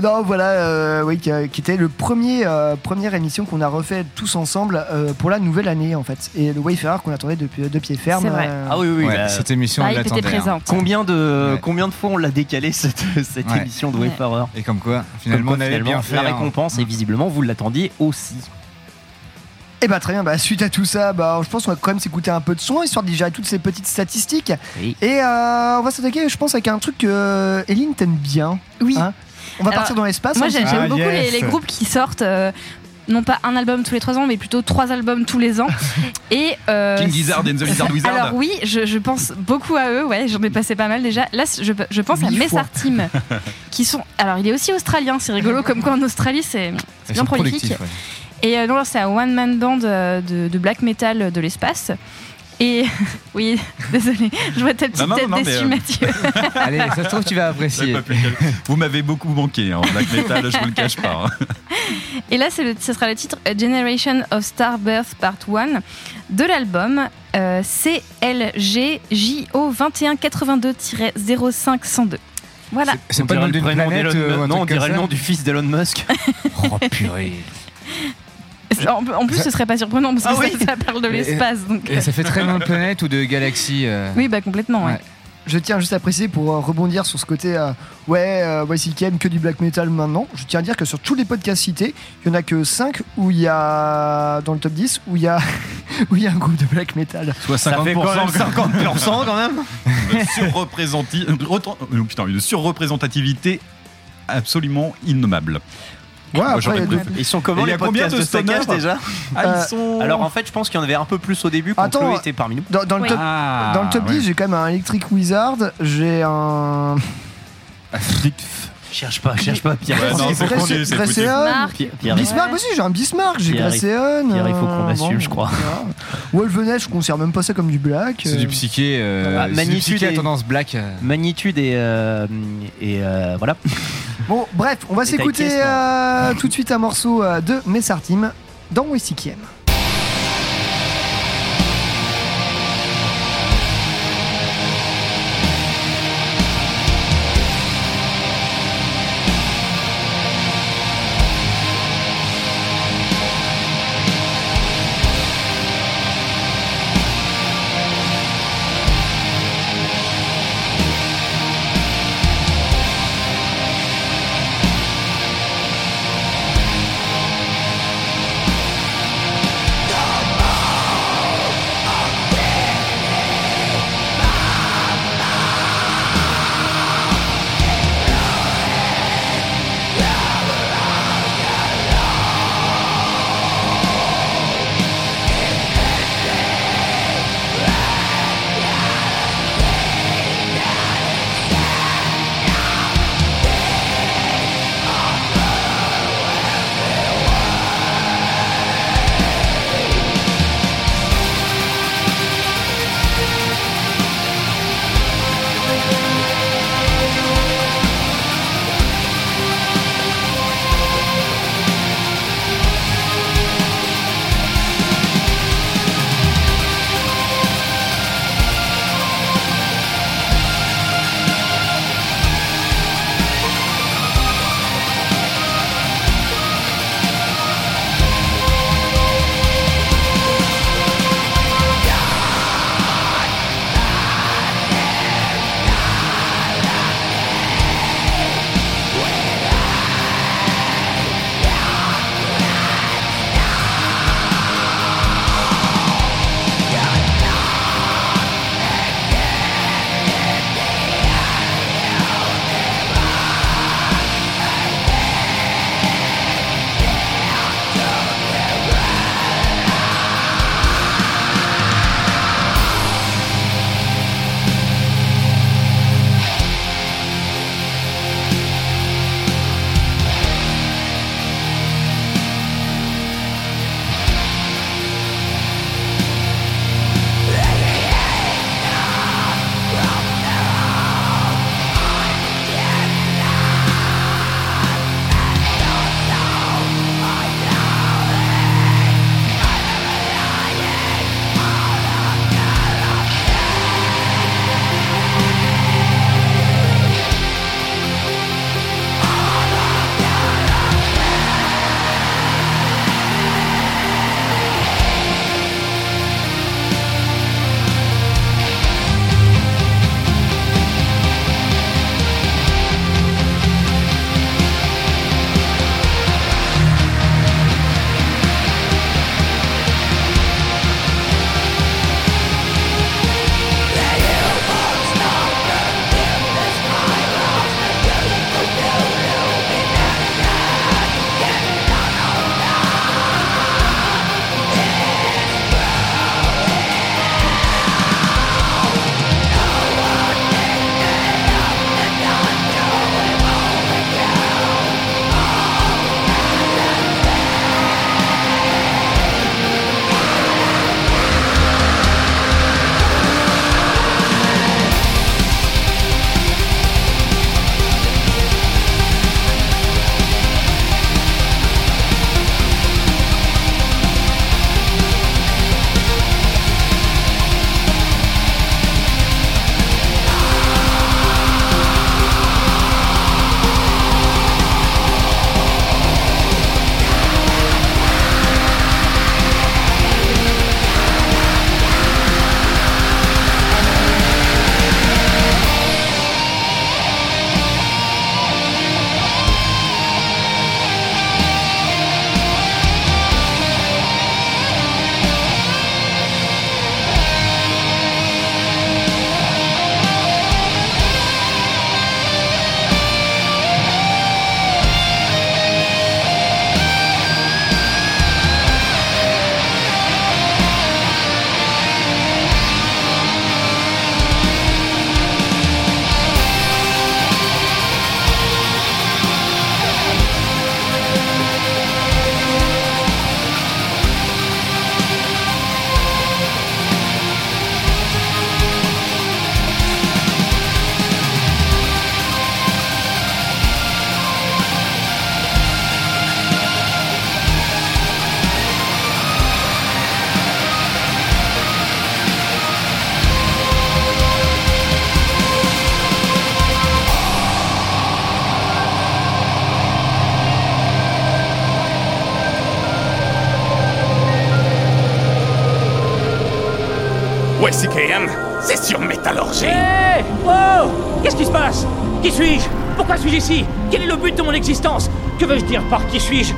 Non voilà, oui, qui était le première émission qu'on a refait tous ensemble pour la nouvelle année en fait. Et le Wayfarer qu'on attendait de pied ferme. C'est vrai. Ah oui. Ouais, cette émission on l'attendait. Hein. Combien de fois on l'a décalé cette émission de Wayfarer. Et comme quoi finalement on avait bien fait la récompense et visiblement vous l'attendiez aussi. Et bah très bien, bah, suite à tout ça, je pense qu'on va quand même s'écouter un peu de son, histoire de digérer toutes ces petites statistiques. Oui. Et on va s'attaquer, je pense, avec un truc que Eline t'aime bien. Oui. Hein, on va partir dans l'espace. Moi, j'aime beaucoup les groupes qui sortent, non pas un album tous les 3 ans, mais plutôt 3 albums tous les ans. Et, King Gizzard and the Lizard Wizard. Alors oui, je pense beaucoup à eux, ouais, j'en ai passé pas mal déjà. Là, je pense à Messartim, qui sont... Alors, il est aussi australien, c'est rigolo, comme quoi en Australie, c'est bien prolifique. Ouais. Et non, c'est un one-man band de black metal de l'espace. Et oui, désolé, je vois ta petite tête déçue, Mathieu. Allez, ça se trouve, tu vas apprécier. Vous m'avez beaucoup manqué, hein, black metal, je vous le cache pas. Hein. Et là, ce sera le titre A Generation of Starbirth Part 1 de l'album CLGJO2182-05102. Voilà. C'est pas le nom d'une planète, non, on dirait le nom du fils d'Elon Musk. Oh purée. en plus, ce serait pas surprenant parce que ça parle de l'espace. Donc... Et ça fait très bien de planète ou de galaxie. Oui, bah complètement. Ouais. Ouais. Je tiens juste à préciser pour rebondir sur ce côté YCKM que du black metal maintenant. Je tiens à dire que sur tous les podcasts cités, il n'y en a que 5 où il y a dans le top 10 où il y a un groupe de black metal. Soit 50% quand même. Une surreprésentativité absolument innommable. Ouais, après, ils sont comment les podcasts de Saccage déjà? Alors en fait je pense qu'il y en avait un peu plus au début quand Chloé était parmi nous. Dans le top 10 j'ai quand même un Electric Wizard, j'ai un... Cherche pas Pierre. Gracéon, Bismarck aussi, j'ai un Bismarck, j'ai Gracéon. Pierre, il faut qu'on l'assume, je crois. Wolvenet, je considère même pas ça comme du black. C'est du psyché, magnitude à tendance black. Magnitude et voilà. Bon, bref, on va s'écouter tout de suite un morceau de Messartim dans YCKM. YCKM, c'est sur Métallurgie. Hey, oh, qu'est-ce qui se passe? Qui suis-je? Pourquoi suis-je ici? Quel est le but de mon existence? Que veux-je dire par qui suis-je?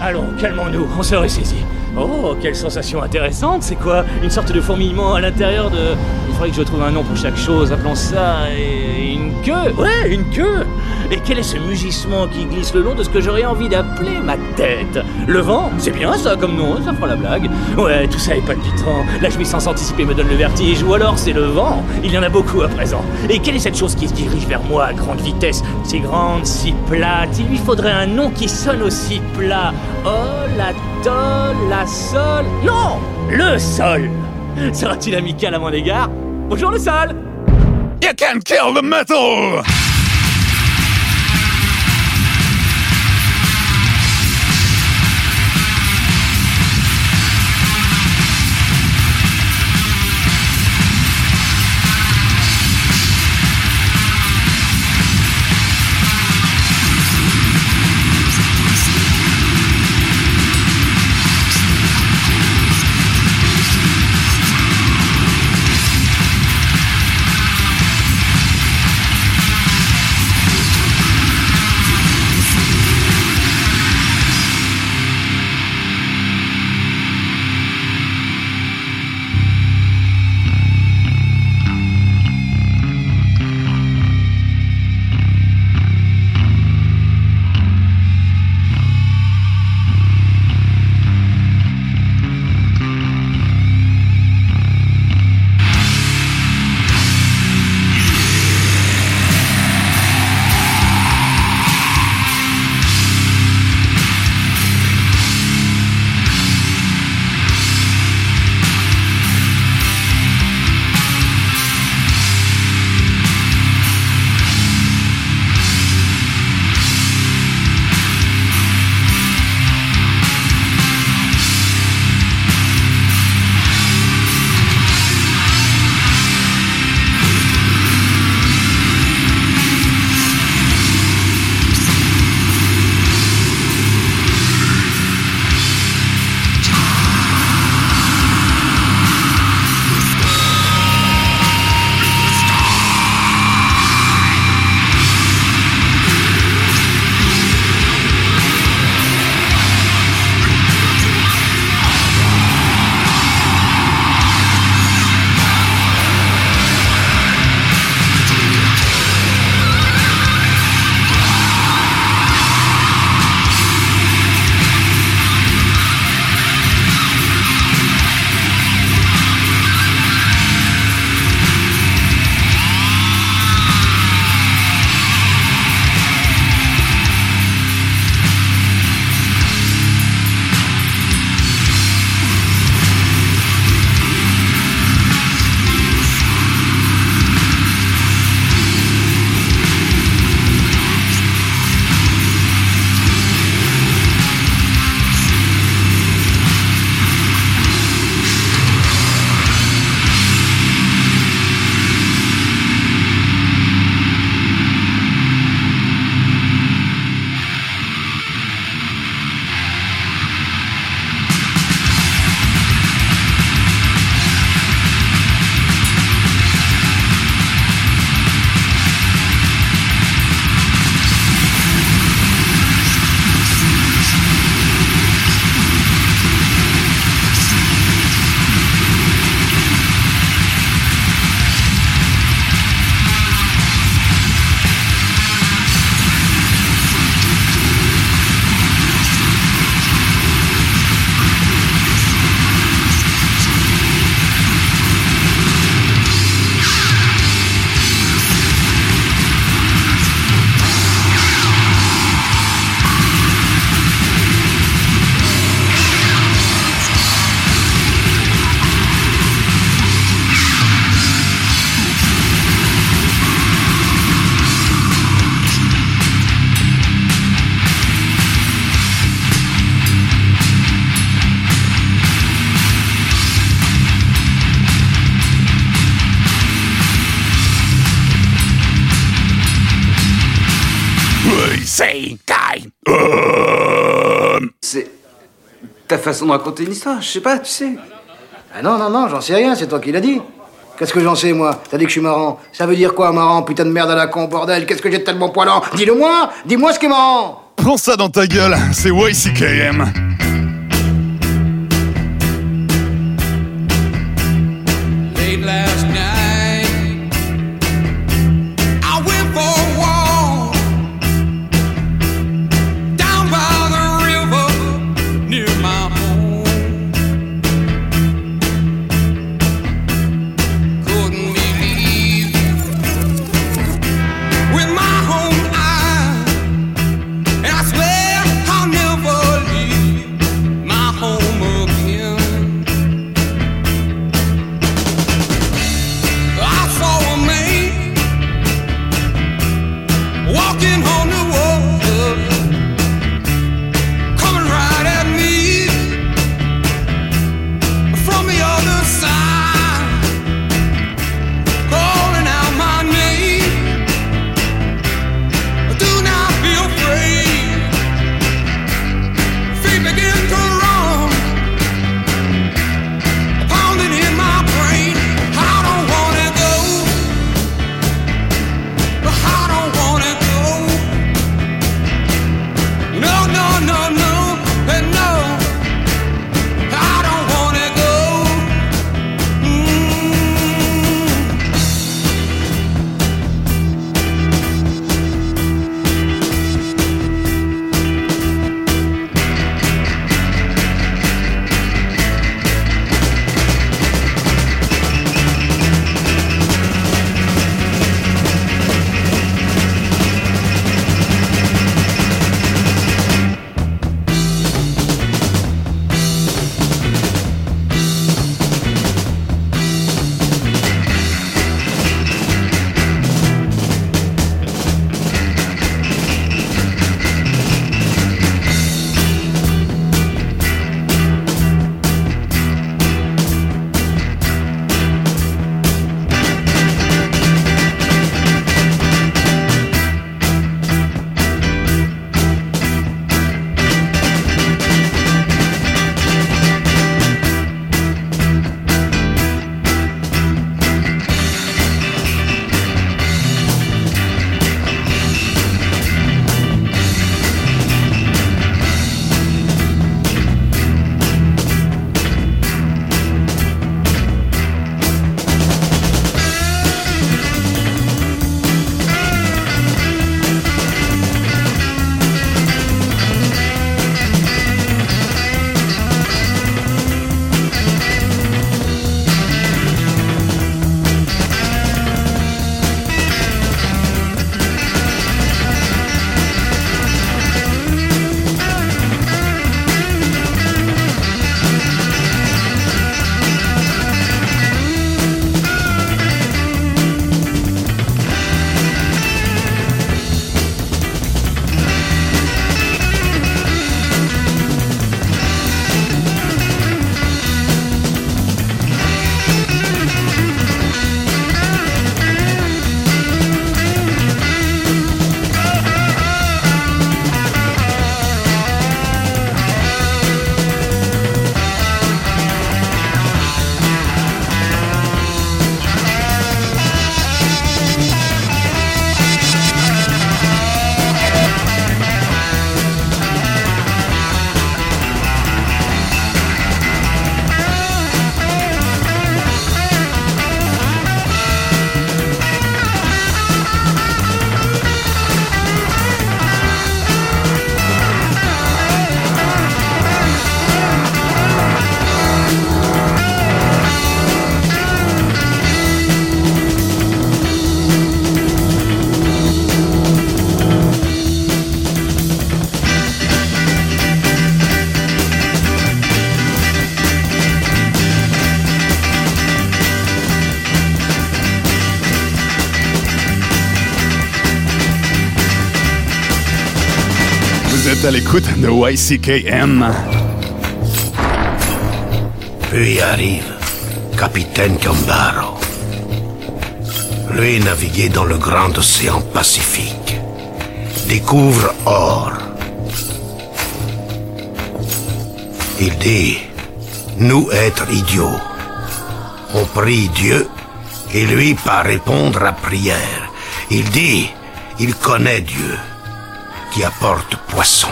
Allons, calmons-nous, on se ressaisit. Oh, quelle sensation intéressante, c'est quoi? Une sorte de fourmillement à l'intérieur de... Il faudrait que je trouve un nom pour chaque chose, appelons ça... une queue? Ouais, une queue! Et quel est ce mugissement qui glisse le long de ce que j'aurais envie d'appeler ma tête? Le vent? C'est bien ça comme nom, ça fera la blague. Ouais, tout ça épate du temps, la jouissance anticipée me donne le vertige, ou alors c'est le vent, il y en a beaucoup à présent. Et quelle est cette chose qui se dirige vers moi à grande vitesse? Si grande, si plate, il lui faudrait un nom qui sonne aussi plat. Oh, la tôle, la sol... Non! Le sol! Sera-t-il amical à mon égard? Bonjour le sol! You can kill the metal! C'est ta façon de raconter une histoire, je sais pas, tu sais. Ah non, j'en sais rien, c'est toi qui l'as dit. Qu'est-ce que j'en sais, moi? T'as dit que je suis marrant. Ça veut dire quoi, marrant? Putain de merde à la con, bordel. Qu'est-ce que j'ai de tellement poilant? Dis-le-moi. Dis-moi ce qui est marrant. Prends ça dans ta gueule, c'est YCKM. Late last night. À l'écoute de YCKM. Puis arrive Capitaine Gambaro. Lui naviguait dans le grand océan Pacifique. Découvre or. Il dit, nous être idiots. On prie Dieu et lui par répondre à prière. Il dit, il connaît Dieu, qui apporte poisson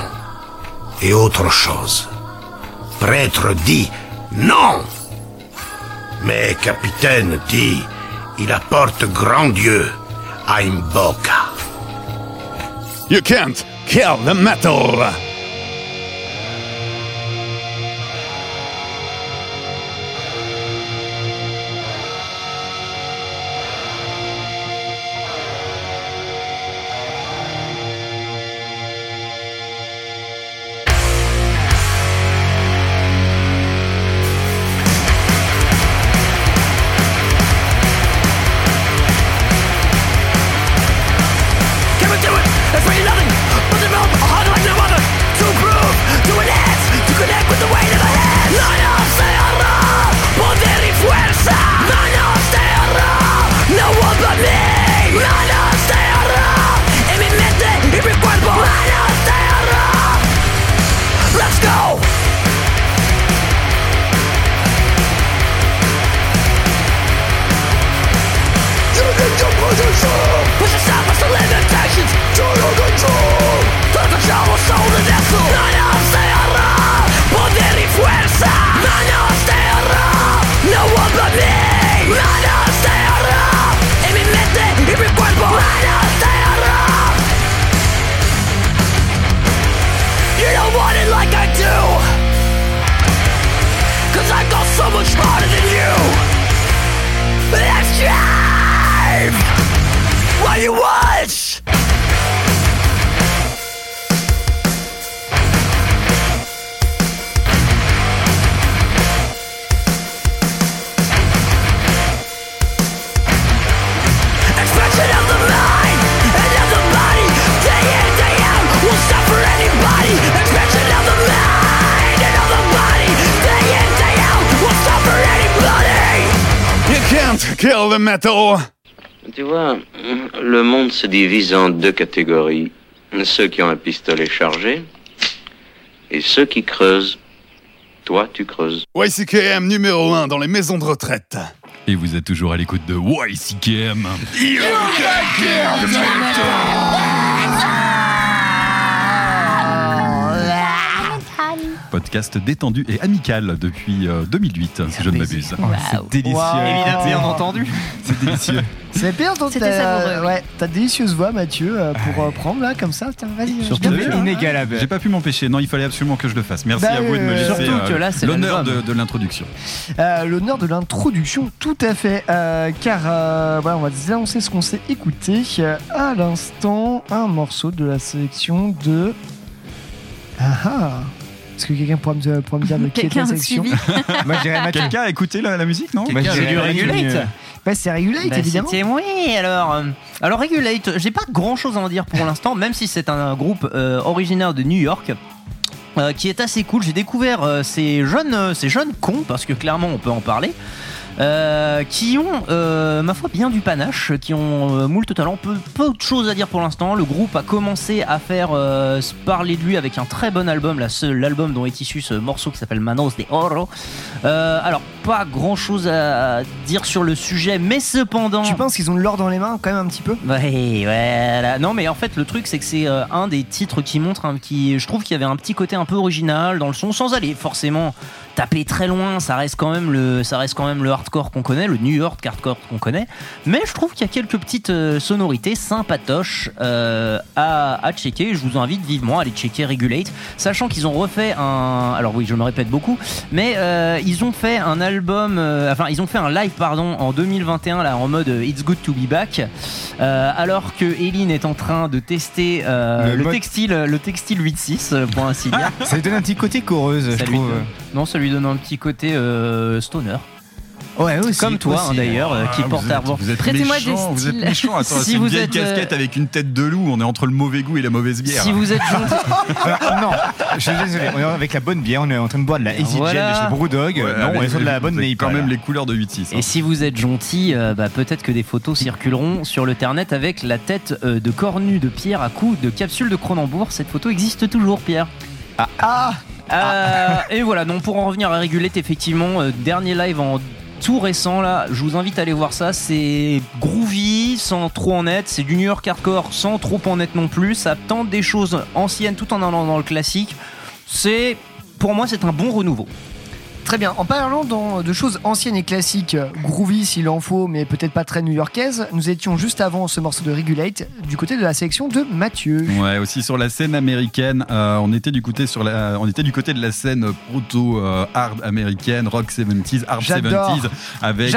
et autre chose. Prêtre dit, non! Mais capitaine dit, il apporte grand Dieu, Heimboka. You can't kill the metal! Kill the metal. Tu vois, le monde se divise en deux catégories. Ceux qui ont un pistolet chargé et ceux qui creusent. Toi, tu creuses. YCKM numéro 1 dans les maisons de retraite. Et vous êtes toujours à l'écoute de YCKM. You can kill the metal. Podcast détendu et amical depuis 2008, si je ne m'abuse. Wow. C'est délicieux. Wow. Bien entendu. C'est délicieux. C'est bien entendu. C'était savoureux. Ouais, ta délicieuse voix, Mathieu, pour prendre là, comme ça. Vas-y, inégalable. J'ai pas pu m'empêcher. Non, il fallait absolument que je le fasse. Merci à vous de me laisser l'honneur de l'introduction. L'honneur de l'introduction, tout à fait. Car on va vous annoncer ce qu'on s'est écouté. À l'instant, un morceau de la sélection de... Est-ce que quelqu'un pourra me dire de qui est la section ? Moi, je dirais Mathieu. Quelqu'un a écouté la musique, non ? C'est du Regulate. C'est Regulate, évidemment. Oui, alors Regulate, j'ai pas grand-chose à en dire pour l'instant, même si c'est un groupe originaire de New York. Qui est assez cool. J'ai découvert ces jeunes cons, parce que clairement on peut en parler, qui ont ma foi bien du panache, qui ont moult talent, peu de choses à dire pour l'instant. Le groupe a commencé à faire parler de lui avec un très bon album, l'album dont est issu ce morceau qui s'appelle Manos de Oro. Alors pas grand chose à dire sur le sujet, mais cependant... Tu penses qu'ils ont de l'or dans les mains quand même un petit peu ? Ouais, voilà. Non mais en fait le truc c'est que c'est un des titres qui montre, je trouve qu'il y avait un petit côté un peu original dans le son, sans aller forcément taper très loin. Ça reste quand même le hardcore qu'on connaît, le New York hardcore qu'on connaît, mais je trouve qu'il y a quelques petites sonorités sympatoches à checker. Je vous invite vivement à aller checker Regulate, sachant qu'ils ont refait alors oui, je me répète beaucoup, mais ils ont fait un album, ils ont fait un live en 2021 là, en mode It's Good to Be Back, alors que Eline est en train de tester le textile 8.6 pour ainsi dire. Ça lui donne un petit côté choreuse, je trouve. Non, ça lui donne un petit côté stoner. Ouais, aussi. Comme toi, aussi. D'ailleurs, qui porte à boire. Vous êtes méchant. Attends, si c'est une vieille casquette avec une tête de loup. On est entre le mauvais goût et la mauvaise bière. Si vous êtes non, je suis désolé. On est avec la bonne bière. On est en train de boire de la Easy Gel de chez Brewdog. Ouais, non, on est sur de la bonne Neipa. Quand même les couleurs de 8-6. Et si vous êtes gentil, peut-être que des photos circuleront sur l'internet avec la tête de cornu de Pierre à coups de capsule de Cronenbourg. Cette photo existe toujours, Pierre. Et voilà. Non, pour en revenir à Regulate, effectivement, dernier live en tout récent là, je vous invite à aller voir ça, c'est groovy sans trop en être, c'est du New York hardcore sans trop en être non plus, ça tente des choses anciennes tout en allant dans le classique, c'est, pour moi c'est un bon renouveau. Très bien, en parlant de choses anciennes et classiques, groovy s'il en faut, mais peut-être pas très new-yorkaise, nous étions juste avant ce morceau de Regulate du côté de la sélection de Mathieu. Ouais, aussi sur la scène américaine, on était du côté de la scène proto-hard américaine, rock 70s, hard 70s, avec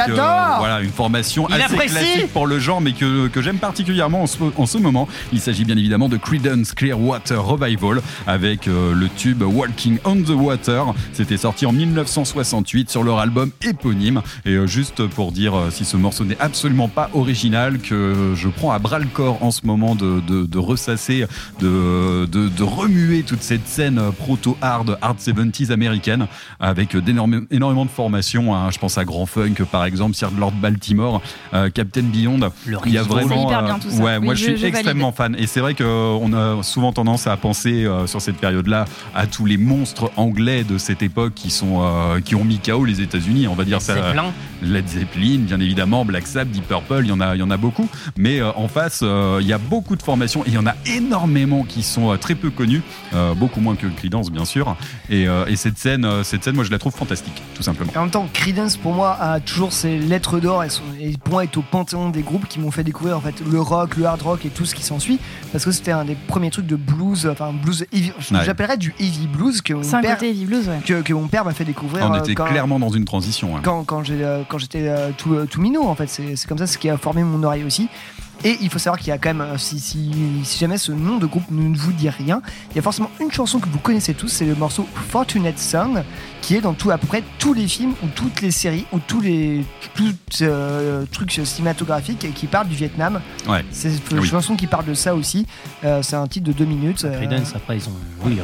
une formation classique pour le genre, mais que j'aime particulièrement en ce moment. Il s'agit bien évidemment de Creedence Clearwater Revival, avec le tube Walking on the Water. C'était sorti en 1968 sur leur album éponyme, et juste pour dire si ce morceau n'est absolument pas original, que je prends à bras le corps en ce moment de ressasser, de remuer toute cette scène proto-hard, hard 70s américaine, avec énormément de formations, hein. Je pense à Grand Funk par exemple, Sir Lord Baltimore, Captain Beyond, il y a vraiment ouais, oui, moi je suis extrêmement fan, et c'est vrai qu'on a souvent tendance à penser sur cette période-là à tous les monstres anglais de cette époque qui ont mis KO les États-Unis, on va dire ça. Led Zeppelin, bien évidemment, Black Sabbath, Deep Purple, il y en a beaucoup. Mais en face, il y a beaucoup de formations et il y en a énormément qui sont très peu connues, beaucoup moins que Creedence, bien sûr. Et cette scène, moi, je la trouve fantastique, tout simplement. Et en même temps, Creedence, pour moi, a toujours ses lettres d'or et pour moi est au panthéon des groupes qui m'ont fait découvrir en fait le rock, le hard rock et tout ce qui s'ensuit, parce que c'était un des premiers trucs de blues, enfin blues heavy, j'appellerais du heavy blues que mon père m'a fait découvrir. On était clairement dans une transition. Hein. Quand j'étais tout minot, en fait, c'est comme ça, ce qui a formé mon oreille aussi. Et il faut savoir qu'il y a quand même, si jamais ce nom de groupe ne vous dit rien, il y a forcément une chanson que vous connaissez tous, c'est le morceau Fortunate Son, qui est dans à peu près tous les films ou toutes les séries ou tous les trucs cinématographiques et qui parlent du Vietnam. Ouais. C'est une chanson qui parle de ça aussi. C'est un titre de 2 minutes. Creedence, après, ils ont,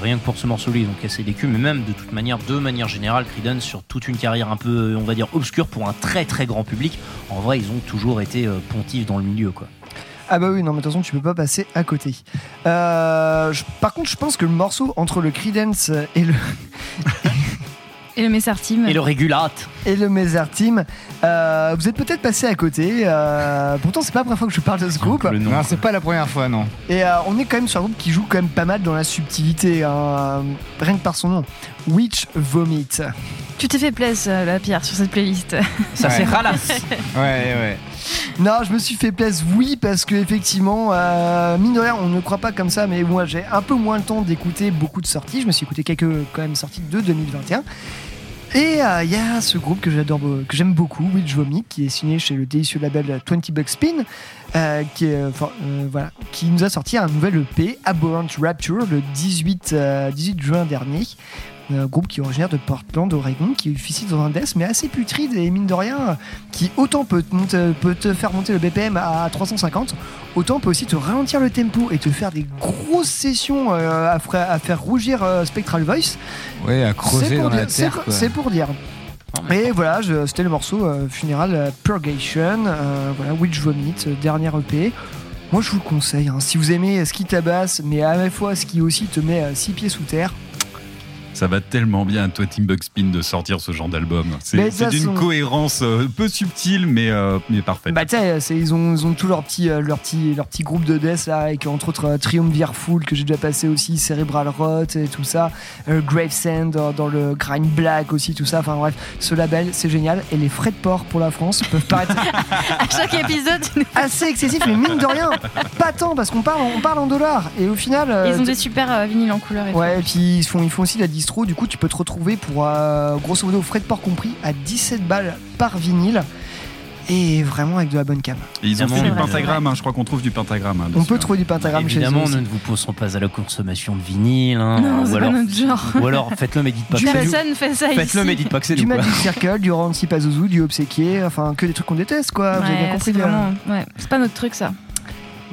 rien que pour ce morceau-là, ils ont cassé des culs, mais même de manière générale, Creedence, sur toute une carrière un peu, on va dire, obscure pour un très très grand public, en vrai, ils ont toujours été pontifs dans le milieu, quoi. Ah bah oui, non mais de toute façon tu peux pas passer à côté. Par contre je pense que le morceau entre le Creedence et le et le Mesartim et le Regulate vous êtes peut-être passé à côté, pourtant c'est pas la première fois que je parle de ce groupe, non c'est pas la première fois, non, et on est quand même sur un groupe qui joue quand même pas mal dans la subtilité, hein, rien que par son nom, Witch Vomit. Tu t'es fait plaisir là, Pierre, sur cette playlist. Ça c'est ralasse. Ouais. Non, je me suis fait plaisir, oui, parce que effectivement, mine de rien, on ne croit pas comme ça, mais moi j'ai un peu moins le temps d'écouter beaucoup de sorties. Je me suis écouté quelques quand même sorties de 2021. Et il y a ce groupe que j'adore, que j'aime beaucoup, Witch Vomit, qui est signé chez le délicieux label 20 Bucks Spin, qui nous a sorti un nouvel EP, Abhorrent Rapture, le 18 juin dernier. Un groupe qui est originaire de Portland, Oregon, qui officie dans un death mais assez putride et mine de rien, qui autant peut te faire monter le BPM à 350, autant peut aussi te ralentir le tempo et te faire des grosses sessions à faire rougir Spectral Voice. Ouais, à creuser dans la terre. C'est pour dire. Et voilà, c'était le morceau Funeral Purgation, Witch Vomit, dernière EP. Moi je vous le conseille, hein, si vous aimez ce qui tabasse, mais à la fois ce qui aussi te met 6 pieds sous terre. Ça va tellement bien à toi, Tim Buckspin, de sortir ce genre d'album. C'est d'une cohérence peu subtile, mais parfaite. Bah, tu sais, ils ont tous leur petit groupe de death, là, avec entre autres Triumvirat Full, que j'ai déjà passé aussi, Cerebral Rot et tout ça, Gravesend dans le Grind Black aussi, tout ça. Enfin bref, ce label, c'est génial. Et les frais de port pour la France peuvent paraître. À chaque épisode, assez excessif, mais mine de rien, pas tant, parce qu'on parle en dollars. Et au final. Ils ont des super vinyles en couleur et ouais, tout. Et puis ils font aussi la discussion. Du coup, tu peux te retrouver pour grosso modo frais de port compris à 17 balles par vinyle et vraiment avec de la bonne cam. Et ils ont fait du Pentagram, hein, je crois qu'on trouve du Pentagram. Hein, on peut trouver du Pentagram chez eux. Évidemment, nous ne vous poussons pas à la consommation de vinyle. Hein, non, c'est pas notre genre. Ou alors faites-le mais dites pas que c'est nous. Personne fait ça ici. Faites-le mais dites pas que c'est nous. Du Magic Circle, du Rancy Pazuzu, du Obséquié, enfin que des trucs qu'on déteste, quoi. Vous avez bien compris. C'est pas notre truc ça.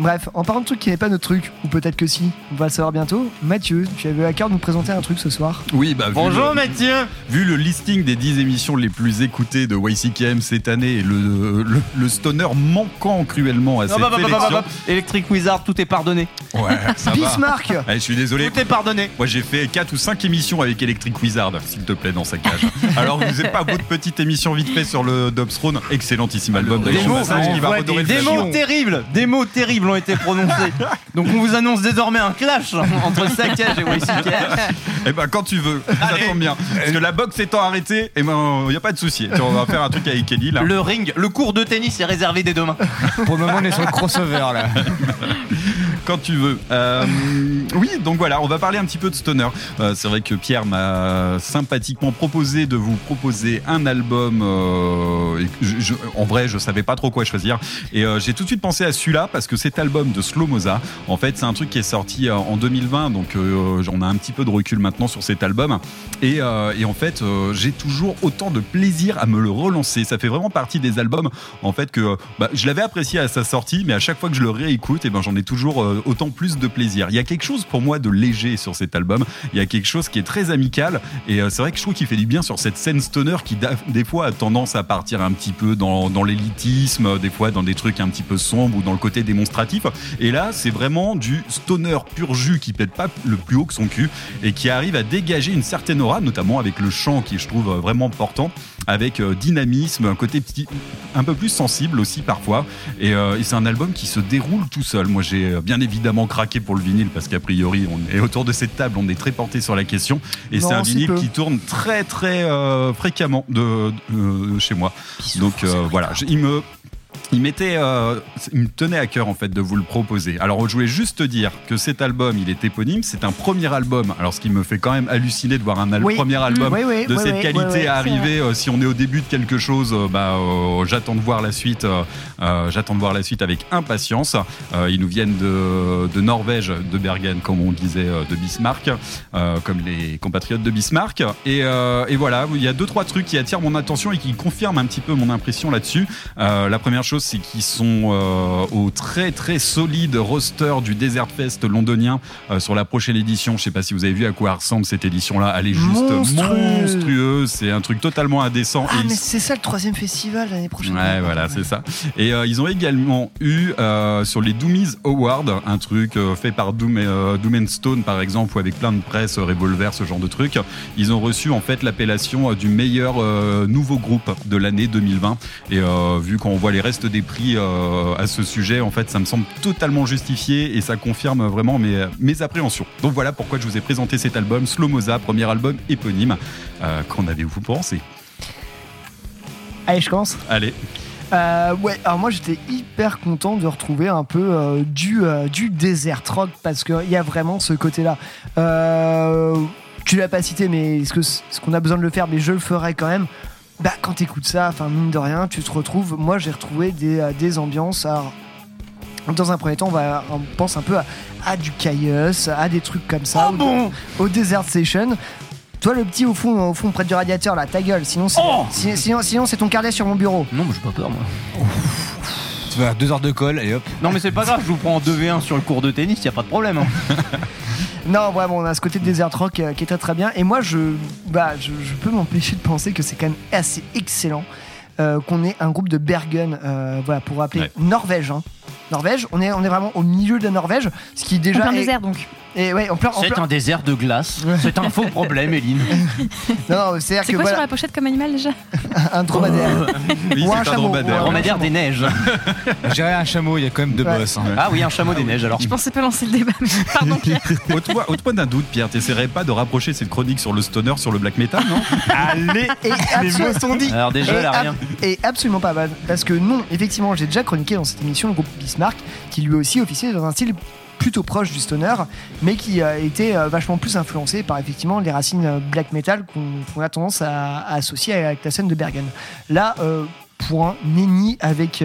Bref, en parlant de trucs qui n'est pas notre truc, ou peut-être que si, on va le savoir bientôt. Mathieu, tu avais à cœur de nous présenter un truc ce soir. Oui, bah bonjour Mathieu. Vu le listing des 10 émissions les plus écoutées de YCKM cette année, et le stoner manquant cruellement à cette sélection. Electric Wizard, tout est pardonné. Ouais, ça va. Bismarck. Allez, je suis désolé. Tout est pardonné. Moi, j'ai fait 4 ou 5 émistions avec Electric Wizard, s'il te plaît, dans Saccage. Alors, vous n'avez pas votre petite émission vite fait sur le Dobbs Throne, excellentissime album de Slomosa qui va redorer le flashon. Des mots terribles ont été prononcés. Donc on vous annonce désormais un clash entre Saccage et YCKM. Eh ben quand tu veux, ça tombe bien. Parce que la boxe étant arrêtée, eh ben y a pas de souci. On va faire un truc avec Elie là. Le ring, le cours de tennis est réservé dès demain. Pour le moment on est sur le crossover là. Quand tu veux. Oui, donc voilà, on va parler un petit peu de stoner. C'est vrai que Pierre m'a sympathiquement proposé de vous proposer un album. En vrai, je savais pas trop quoi choisir. Et j'ai tout de suite pensé à celui-là parce que cet album de Slomosa, en fait, c'est un truc qui est sorti en 2020. Donc, on a un petit peu de recul maintenant sur cet album. Et en fait, j'ai toujours autant de plaisir à me le relancer. Ça fait vraiment partie des albums, en fait, que je l'avais apprécié à sa sortie, mais à chaque fois que je le réécoute, eh ben, j'en ai toujours autant plus de plaisir. Il y a quelque chose pour moi de léger sur cet album, il y a quelque chose qui est très amical et c'est vrai que je trouve qu'il fait du bien sur cette scène stoner qui des fois a tendance à partir un petit peu dans l'élitisme, des fois dans des trucs un petit peu sombres ou dans le côté démonstratif, et là c'est vraiment du stoner pur jus qui pète pas le plus haut que son cul et qui arrive à dégager une certaine aura, notamment avec le chant qui je trouve vraiment portant, avec dynamisme, un côté petit, un peu plus sensible aussi parfois, et c'est un album qui se déroule tout seul. Moi j'ai bien évidemment craqué pour le vinyle parce qu'a priori on est autour de cette table, on est très porté sur la question, et c'est un vinyle qui tourne très très fréquemment de chez moi. Donc voilà, il me tenait à cœur en fait de vous le proposer. Alors je voulais juste te dire que cet album il est éponyme, c'est un premier album. Alors ce qui me fait quand même halluciner de voir un premier album de cette qualité à arriver. Si on est au début de quelque chose, j'attends de voir la suite. J'attends de voir la suite avec impatience. Ils nous viennent de Norvège, de Bergen, comme on disait, de Bismarck, comme les compatriotes de Bismarck. Et voilà, il y a 2-3 trucs qui attirent mon attention et qui confirment un petit peu mon impression là-dessus. La première chose, c'est qu'ils sont au très très solide roster du Desert Fest londonien sur la prochaine édition. Je sais pas si vous avez vu à quoi ressemble cette édition-là. Elle est juste monstrueuse. C'est un truc totalement indécent. Ah, mais c'est ça le 3e festival l'année prochaine. Ouais, voilà, c'est ça. Et ils ont également eu sur les Doomies Awards un truc fait par Doom and Stone par exemple, ou avec plein de presse, Revolver, ce genre de truc. Ils ont reçu en fait l'appellation du meilleur nouveau groupe de l'année 2020. Et vu qu'on voit les restes des prix à ce sujet, en fait ça me semble totalement justifié et ça confirme vraiment mes appréhensions. Donc voilà pourquoi je vous ai présenté cet album Slomosa, premier album éponyme. Qu'en avez-vous pensé? Allez, je commence. Allez. Alors moi j'étais hyper content de retrouver un peu du desert rock parce qu'il y a vraiment ce côté là. Tu l'as pas cité, mais est-ce qu'on a besoin de le faire, mais je le ferai quand même. Bah, quand t'écoutes ça, mine de rien, tu te retrouves. Moi, j'ai retrouvé des ambiances. Alors, dans un premier temps, on pense un peu à du Chaos, à des trucs comme ça, au Desert Session. Toi, le petit au fond près du radiateur, là, ta gueule. Sinon, sinon, c'est ton carnet sur mon bureau. Non, mais j'ai pas peur, moi. Tu vas à 2 heures de colle et hop. Non, mais c'est pas grave, je vous prends en 2v1 sur le cours de tennis, y a pas de problème. Hein. Non, vraiment, on a ce côté de Desert Rock qui est très très bien. Et moi, je peux m'empêcher de penser que c'est quand même assez excellent qu'on ait un groupe de Bergen, pour rappeler, Norvège. Hein. Norvège, on est vraiment au milieu de la Norvège, ce qui déjà. En plein désert donc. Et ouais, c'est un désert de glace. C'est un faux problème, Eline. Non, c'est quoi sur la pochette comme animal déjà? Un dromadaire. Oui, ou un chameau. Un dromadaire des neiges. J'irais un chameau, il y a quand même 2 bosses. Hein. Ah oui, un chameau des neiges alors. Je pensais pas lancer le débat, mais pardon Pierre. Au point d'un doute, Pierre, t'essaierais pas de rapprocher cette chronique sur le stoner, sur le black metal, non? Allez, les mots sont dits. Alors déjà, elle a rien. Et absolument pas mal. Parce que non, effectivement, j'ai déjà chroniqué dans cette émission le groupe Bismarck, qui lui aussi officiait dans un style plutôt proche du stoner, mais qui était vachement plus influencé par effectivement les racines black metal qu'on a tendance à associer avec la scène de Bergen. Là, pour un nenni avec,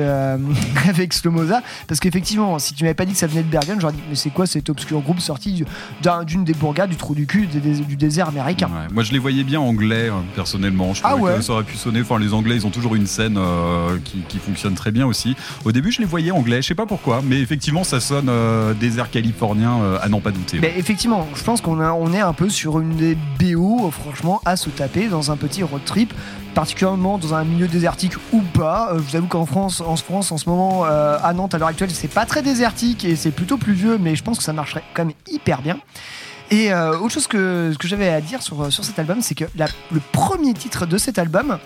avec Slomosa, parce qu'effectivement, si tu m'avais pas dit que ça venait de Bergen, j'aurais dit mais c'est quoi cet obscur groupe sorti d'une des bourgades du trou du cul du désert américain. Ouais, moi je les voyais bien anglais personnellement, je trouvais que ça aurait pu sonner, enfin les anglais ils ont toujours une scène qui fonctionne très bien aussi. Au début je les voyais anglais, je sais pas pourquoi, mais effectivement ça sonne désert californien à n'en pas douter. Mais effectivement, je pense qu'on est un peu sur une des BO franchement à se taper dans un petit road trip, particulièrement dans un milieu désertique ou pas. Je vous avoue qu'en France en ce moment à Nantes à l'heure actuelle c'est pas très désertique et c'est plutôt pluvieux, mais je pense que ça marcherait quand même hyper bien. Et autre chose que j'avais à dire sur cet album, c'est que le premier titre de cet album,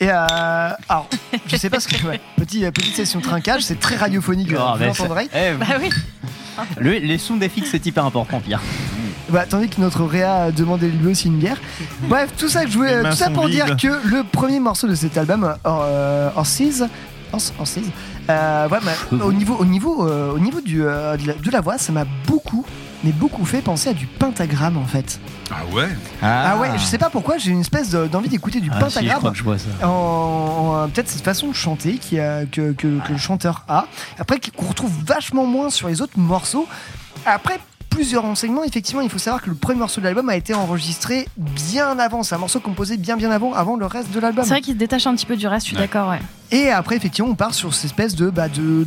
et alors je sais pas ce que petite session trinquage, c'est très radiophonique, vous l'entendrez. Bah oui. Les sons des fixes c'est hyper important, Pierre. Bah, tandis que notre Réa a demandé lui aussi une bière. Bref, tout ça, pour dire que le premier morceau de cet album, Horses, au niveau de la voix, ça m'a beaucoup fait penser à du Pentagram en fait. Ah ouais, je sais pas pourquoi, j'ai une espèce d'envie d'écouter du Pentagram. Si, je crois que je vois ça. Peut-être cette façon de chanter que le chanteur a. Après, qu'on retrouve vachement moins sur les autres morceaux. Après, plusieurs renseignements, effectivement, il faut savoir que le premier morceau de l'album a été enregistré bien avant. C'est un morceau composé bien avant le reste de l'album. C'est vrai qu'il se détache un petit peu du reste, je suis d'accord, ouais. Et après, effectivement, on part sur cette espèce de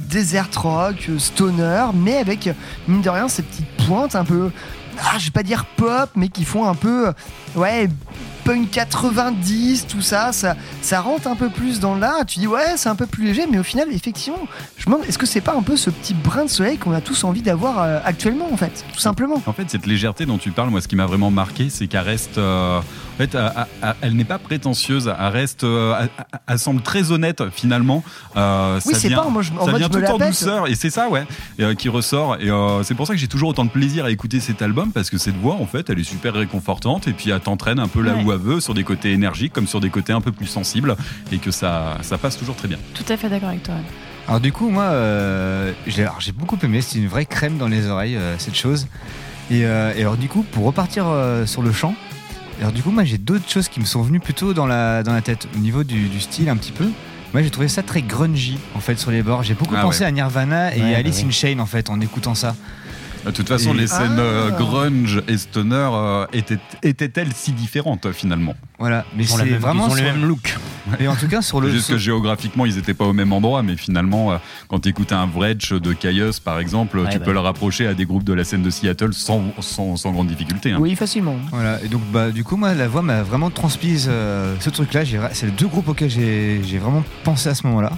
desert rock, stoner, mais avec, mine de rien, ces petites pointes un peu, je vais pas dire pop, mais qui font un peu, punk 90, tout ça rentre un peu plus dans l'art. Tu dis, c'est un peu plus léger, mais au final, effectivement, je me demande, est-ce que c'est pas un peu ce petit brin de soleil qu'on a tous envie d'avoir actuellement, en fait, tout simplement. En fait, cette légèreté dont tu parles, moi, ce qui m'a vraiment marqué, c'est qu'elle reste. En fait, elle n'est pas prétentieuse, elle reste. Elle semble très honnête, finalement. Ça vient tout en douceur, et c'est ça, qui ressort. Et c'est pour ça que j'ai toujours autant de plaisir à écouter cet album, parce que cette voix, en fait, elle est super réconfortante, et puis elle t'entraîne un peu là où elle veut, sur des côtés énergiques comme sur des côtés un peu plus sensibles, et que ça passe toujours très bien. Tout à fait d'accord avec toi. Alors du coup moi j'ai beaucoup aimé, c'est une vraie crème dans les oreilles cette chose, et alors du coup pour repartir sur le chant, alors du coup moi j'ai d'autres choses qui me sont venues plutôt dans la tête au niveau du style un petit peu. Moi j'ai trouvé ça très grungy en fait sur les bords, j'ai beaucoup pensé à Nirvana et à Alice in Chains en fait en écoutant ça. De toute façon, les scènes grunge et stoner étaient-elles si différentes finalement ? Voilà, mais c'est vraiment ils ont les mêmes looks. Et en tout cas sur le juste que géographiquement ils n'étaient pas au même endroit, mais finalement quand tu écoutes un Vredge de Chaos par exemple, tu peux le rapprocher à des groupes de la scène de Seattle sans grande difficulté. Hein. Oui, facilement. Voilà, et donc du coup moi la voix m'a vraiment transpise ce truc-là. C'est les deux groupes auxquels j'ai vraiment pensé à ce moment-là.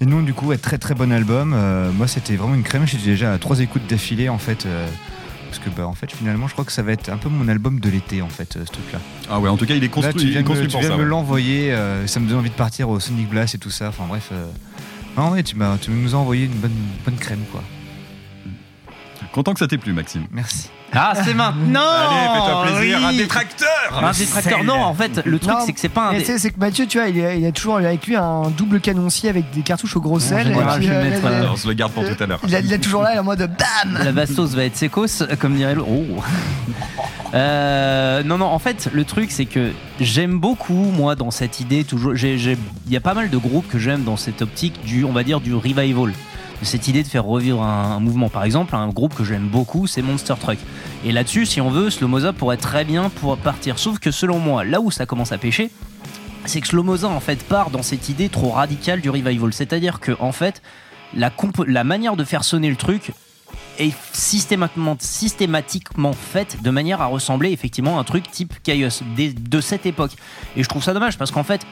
Et non, du coup, très très bon album. Moi, c'était vraiment une crème. J'ai déjà 3 écoutes d'affilée en fait. Parce que en fait, finalement, je crois que ça va être un peu mon album de l'été en fait, ce truc-là. Ah ouais, en tout cas, il est construit. Tu viens me l'envoyer. Ça me donne envie de partir au Sonic Blast et tout ça. Enfin bref. Non, mais tu nous as envoyé une bonne crème quoi. Content que ça t'ait plu, Maxime. Merci. Ah, c'est maintenant. Allez, fais-toi plaisir, un détracteur. Un détracteur, non, en fait, le truc, c'est que c'est pas un. C'est que Mathieu, tu vois, il a toujours avec lui un double canoncier avec des cartouches au gros sel. Voilà, je vais le mettre. On se le garde pour tout à l'heure. Il a toujours là, en mode BAM. La bastos va être sécos, comme dirait l'autre. Non, en fait, le truc, c'est que j'aime beaucoup, moi, dans cette idée, toujours. Il y a pas mal de groupes que j'aime dans cette optique on va dire, du revival. Cette idée de faire revivre un mouvement. Par exemple, un groupe que j'aime beaucoup, c'est Monster Truck. Et là-dessus, si on veut, Slomosa pourrait très bien partir. Sauf que selon moi, là où ça commence à pêcher, c'est que Slomosa en fait part dans cette idée trop radicale du revival. C'est-à-dire que en fait, la manière de faire sonner le truc est systématiquement faite de manière à ressembler effectivement à un truc type Chaos de cette époque. Et je trouve ça dommage parce qu'en fait,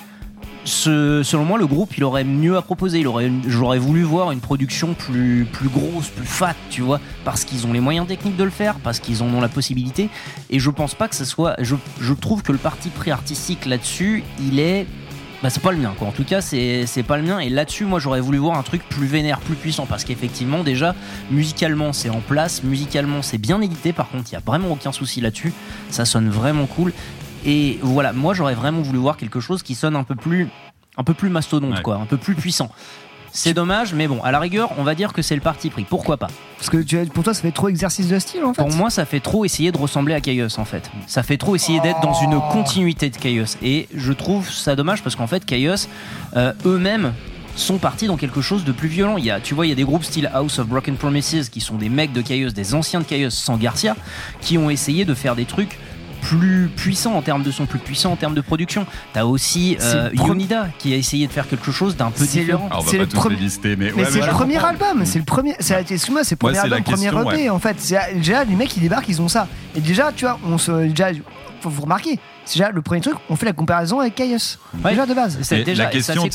selon moi, le groupe il aurait mieux à proposer. J'aurais voulu voir une production plus grosse, plus fat, tu vois, parce qu'ils ont les moyens techniques de le faire, parce qu'ils en ont la possibilité. Et je pense pas que ça soit. Je trouve que le parti pris artistique là-dessus, il est. C'est pas le mien, quoi. En tout cas, c'est pas le mien. Et là-dessus, moi, j'aurais voulu voir un truc plus vénère, plus puissant, parce qu'effectivement, déjà, musicalement, c'est en place, musicalement, c'est bien édité. Par contre, il y a vraiment aucun souci là-dessus. Ça sonne vraiment cool. Et voilà, moi j'aurais vraiment voulu voir quelque chose qui sonne un peu plus mastodonte, quoi, un peu plus puissant. C'est dommage, mais bon, à la rigueur, on va dire que c'est le parti pris. Pourquoi pas ? Parce que pour toi, ça fait trop exercice de style, en fait ? Pour moi, ça fait trop essayer de ressembler à Chaos, en fait. Ça fait trop essayer d'être dans une continuité de Chaos. Et je trouve ça dommage parce qu'en fait, Chaos, eux-mêmes, sont partis dans quelque chose de plus violent. Il y a des groupes style House of Broken Promises qui sont des mecs de Chaos, des anciens de Chaos sans Garcia, qui ont essayé de faire des trucs plus puissants en termes de son, plus puissants en termes de production. T'as aussi Yonida qui a essayé de faire quelque chose d'un peu différent. Alors, on va pas tous les lister, mais c'est le premier album. C'est le premier. Excuse-moi, c'est le premier album, premier EP en fait. Déjà les mecs ils débarquent, ils ont ça. Et déjà tu vois, vous remarquez, c'est déjà le premier truc, on fait la comparaison avec Chaos, déjà de base.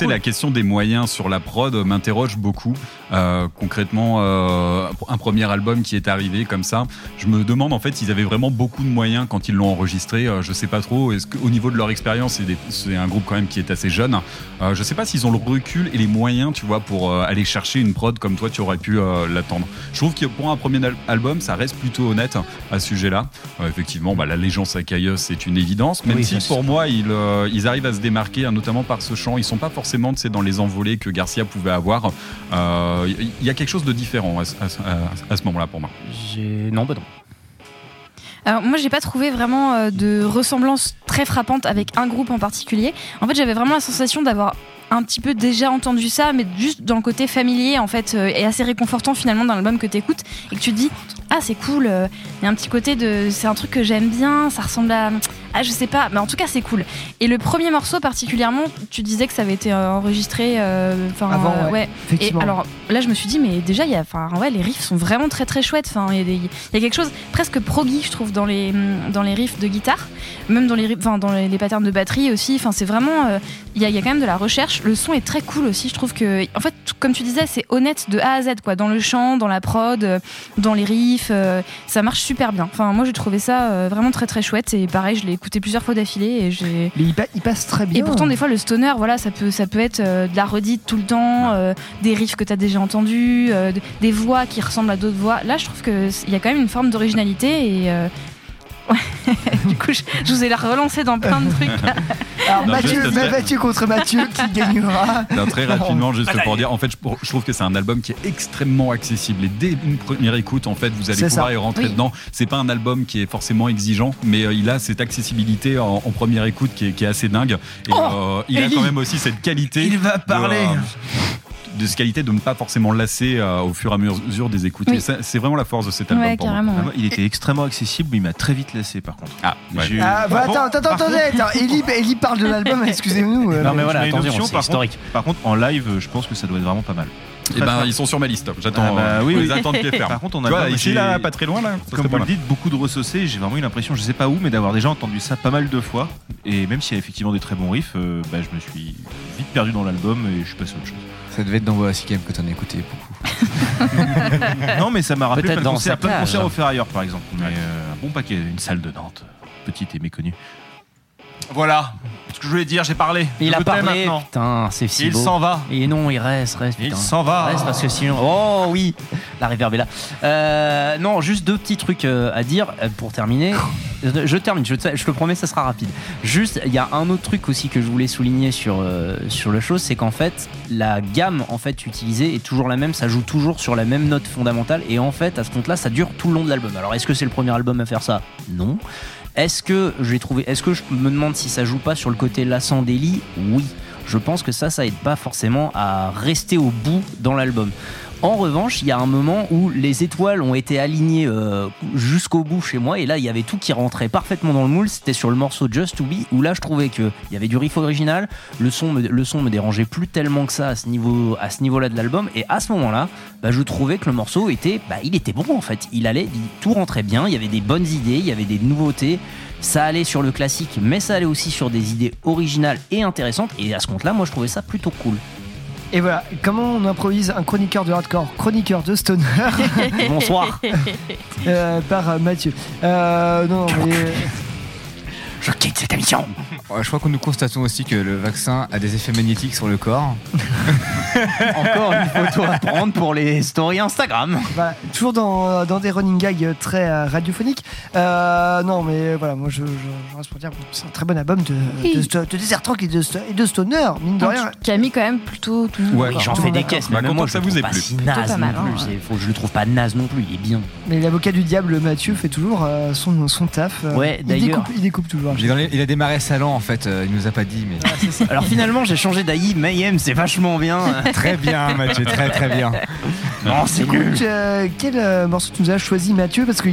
La question des moyens sur la prod m'interroge beaucoup. Concrètement, un premier album qui est arrivé comme ça, je me demande en fait s'ils avaient vraiment beaucoup de moyens quand ils l'ont enregistré. Je sais pas trop, est-ce qu'au niveau de leur expérience, c'est un groupe quand même qui est assez jeune. Je sais pas s'ils ont le recul et les moyens, tu vois, pour aller chercher une prod comme toi, tu aurais pu l'attendre. Je trouve que pour un premier album, ça reste plutôt honnête à ce sujet-là. Effectivement, l'allégeance à Chaos, c'est une évidence. Même si pour moi ils arrivent à se démarquer, notamment par ce chant. Ils sont pas forcément dans les envolées que Garcia pouvait avoir. Il y a quelque chose de différent à ce moment-là pour moi. Alors moi j'ai pas trouvé vraiment de ressemblance très frappante avec un groupe en particulier. En fait j'avais vraiment la sensation d'avoir un petit peu déjà entendu ça, mais juste dans le côté familier en fait, et assez réconfortant finalement d'un album que t'écoutes et que tu te dis ah c'est cool, il y a un petit côté de c'est un truc que j'aime bien, ça ressemble à je sais pas, mais en tout cas c'est cool. Et le premier morceau particulièrement, tu disais que ça avait été enregistré avant, et alors là je me suis dit mais déjà les riffs sont vraiment très très chouettes, il y a quelque chose presque proggy je trouve dans les riffs de guitare, même dans les patterns de batterie aussi, c'est vraiment il y a quand même de la recherche. Le son est très cool aussi, je trouve que en fait, comme tu disais, c'est honnête de A à Z quoi, dans le chant, dans la prod, dans les riffs, ça marche super bien. Moi j'ai trouvé ça vraiment très très chouette et pareil, je l'ai écouté plusieurs fois d'affilée et il passe très bien. Et pourtant des fois le stoner, ça peut être de la redite tout le temps, des riffs que t'as déjà entendus, des voix qui ressemblent à d'autres voix. Là, je trouve que il y a quand même une forme d'originalité et du coup, je vous ai la relancé dans plein de trucs. Alors, Mathieu contre Mathieu qui gagnera. Très rapidement, juste pour dire, en fait, je trouve que c'est un album qui est extrêmement accessible et dès une première écoute, en fait, vous allez pouvoir y rentrer dedans. C'est pas un album qui est forcément exigeant, mais il a cette accessibilité en première écoute qui est assez dingue. Et il a quand même aussi cette qualité. Il va parler. De cette qualité de ne pas forcément lasser au fur et à mesure des écoutes. Oui. C'est vraiment la force de cet album pour moi. Ouais. Il était extrêmement accessible, mais il m'a très vite lassé par contre. Attendez, Elie parle de l'album, excusez-nous. Non mais voilà, attention, c'est historique. Par contre, en live, je pense que ça doit être vraiment pas mal. Et ils sont sur ma liste. J'attends. Les attentes pieds fermes. Par contre, on a ici là, pas très loin là. Comme vous le dites, beaucoup de ressaucés. J'ai vraiment eu l'impression, je sais pas où, mais d'avoir déjà entendu ça pas mal de fois. Et même s'il y a effectivement des très bons riffs, je me suis vite perdu dans l'album et je suis passé à autre chose. Ça devait être dans YCKM que t'en as écouté beaucoup. Non, mais ça m'a rappelé plein de concerts au Ferrailleur, par exemple. Mais un bon paquet, une salle de Nantes, petite et méconnue. Voilà ce que je voulais dire, j'ai parlé. Il a parlé, putain, c'est si beau. Il s'en va. Et non, il reste, putain. Il s'en va. Il reste parce que sinon... Oh oui, la réverb est là. Non, juste deux petits trucs à dire pour terminer. Je te promets, ça sera rapide. Juste, il y a un autre truc aussi que je voulais souligner sur le show, c'est qu'en fait, la gamme en fait, utilisée est toujours la même, ça joue toujours sur la même note fondamentale et en fait, à ce compte-là, ça dure tout le long de l'album. Alors, est-ce que c'est le premier album à faire ça ? Non. Est-ce que je me demande si ça joue pas sur le côté lassant d'Elie ? Oui. Je pense que ça aide pas forcément à rester au bout dans l'album. En revanche, il y a un moment où les étoiles ont été alignées jusqu'au bout chez moi et là il y avait tout qui rentrait parfaitement dans le moule. C'était sur le morceau Just To Be où là je trouvais qu'il y avait du riff original, le son me dérangeait plus tellement que ça à ce niveau-là de l'album et à ce moment-là je trouvais que le morceau était bon en fait, tout rentrait bien, il y avait des bonnes idées, il y avait des nouveautés, ça allait sur le classique mais ça allait aussi sur des idées originales et intéressantes et à ce compte-là moi je trouvais ça plutôt cool. Et voilà, comment on improvise un chroniqueur de hardcore, chroniqueur de stoner. Bonsoir. Par Mathieu. Non, mais... Je quitte cette émission. Je crois que nous constatons aussi que le vaccin a des effets magnétiques sur le corps. Encore une photo à prendre pour les stories Instagram. Voilà, toujours dans des running gags très radiophoniques. Non, mais voilà, moi je reste pour dire que c'est un très bon album de Desert Rock et de Stoner, mine de rien. Qui a mis quand même plutôt tout le monde. Ouais, j'en fais des caisses, mais moi je le trouve pas si naze non plus. Je le trouve pas naze non plus, il est bien. Mais l'avocat du diable, Mathieu, fait toujours son taf. Ouais, d'ailleurs. Il découpe toujours. Il a démarré Salon en fait, il nous a pas dit. Mais... Ah, c'est ça. Alors finalement, j'ai changé d'AI, Mayhem, c'est vachement bien. Très bien, Mathieu, très très bien. Non, c'est cool. Quel morceau tu nous as choisi, Mathieu? Parce que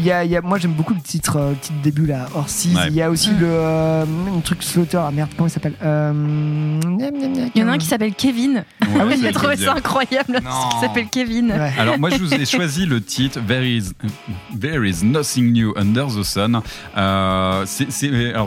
moi j'aime beaucoup le titre, début là, Orsis. Ouais. Il y a aussi le truc Slaughter. Ah merde, comment il s'appelle? Il y en a un qui s'appelle Kevin. Ouais, ah oui, j'ai trouvé ça incroyable, qui s'appelle Kevin. Ouais. Alors moi je vous ai choisi le titre There is Nothing New Under the Sun. Alors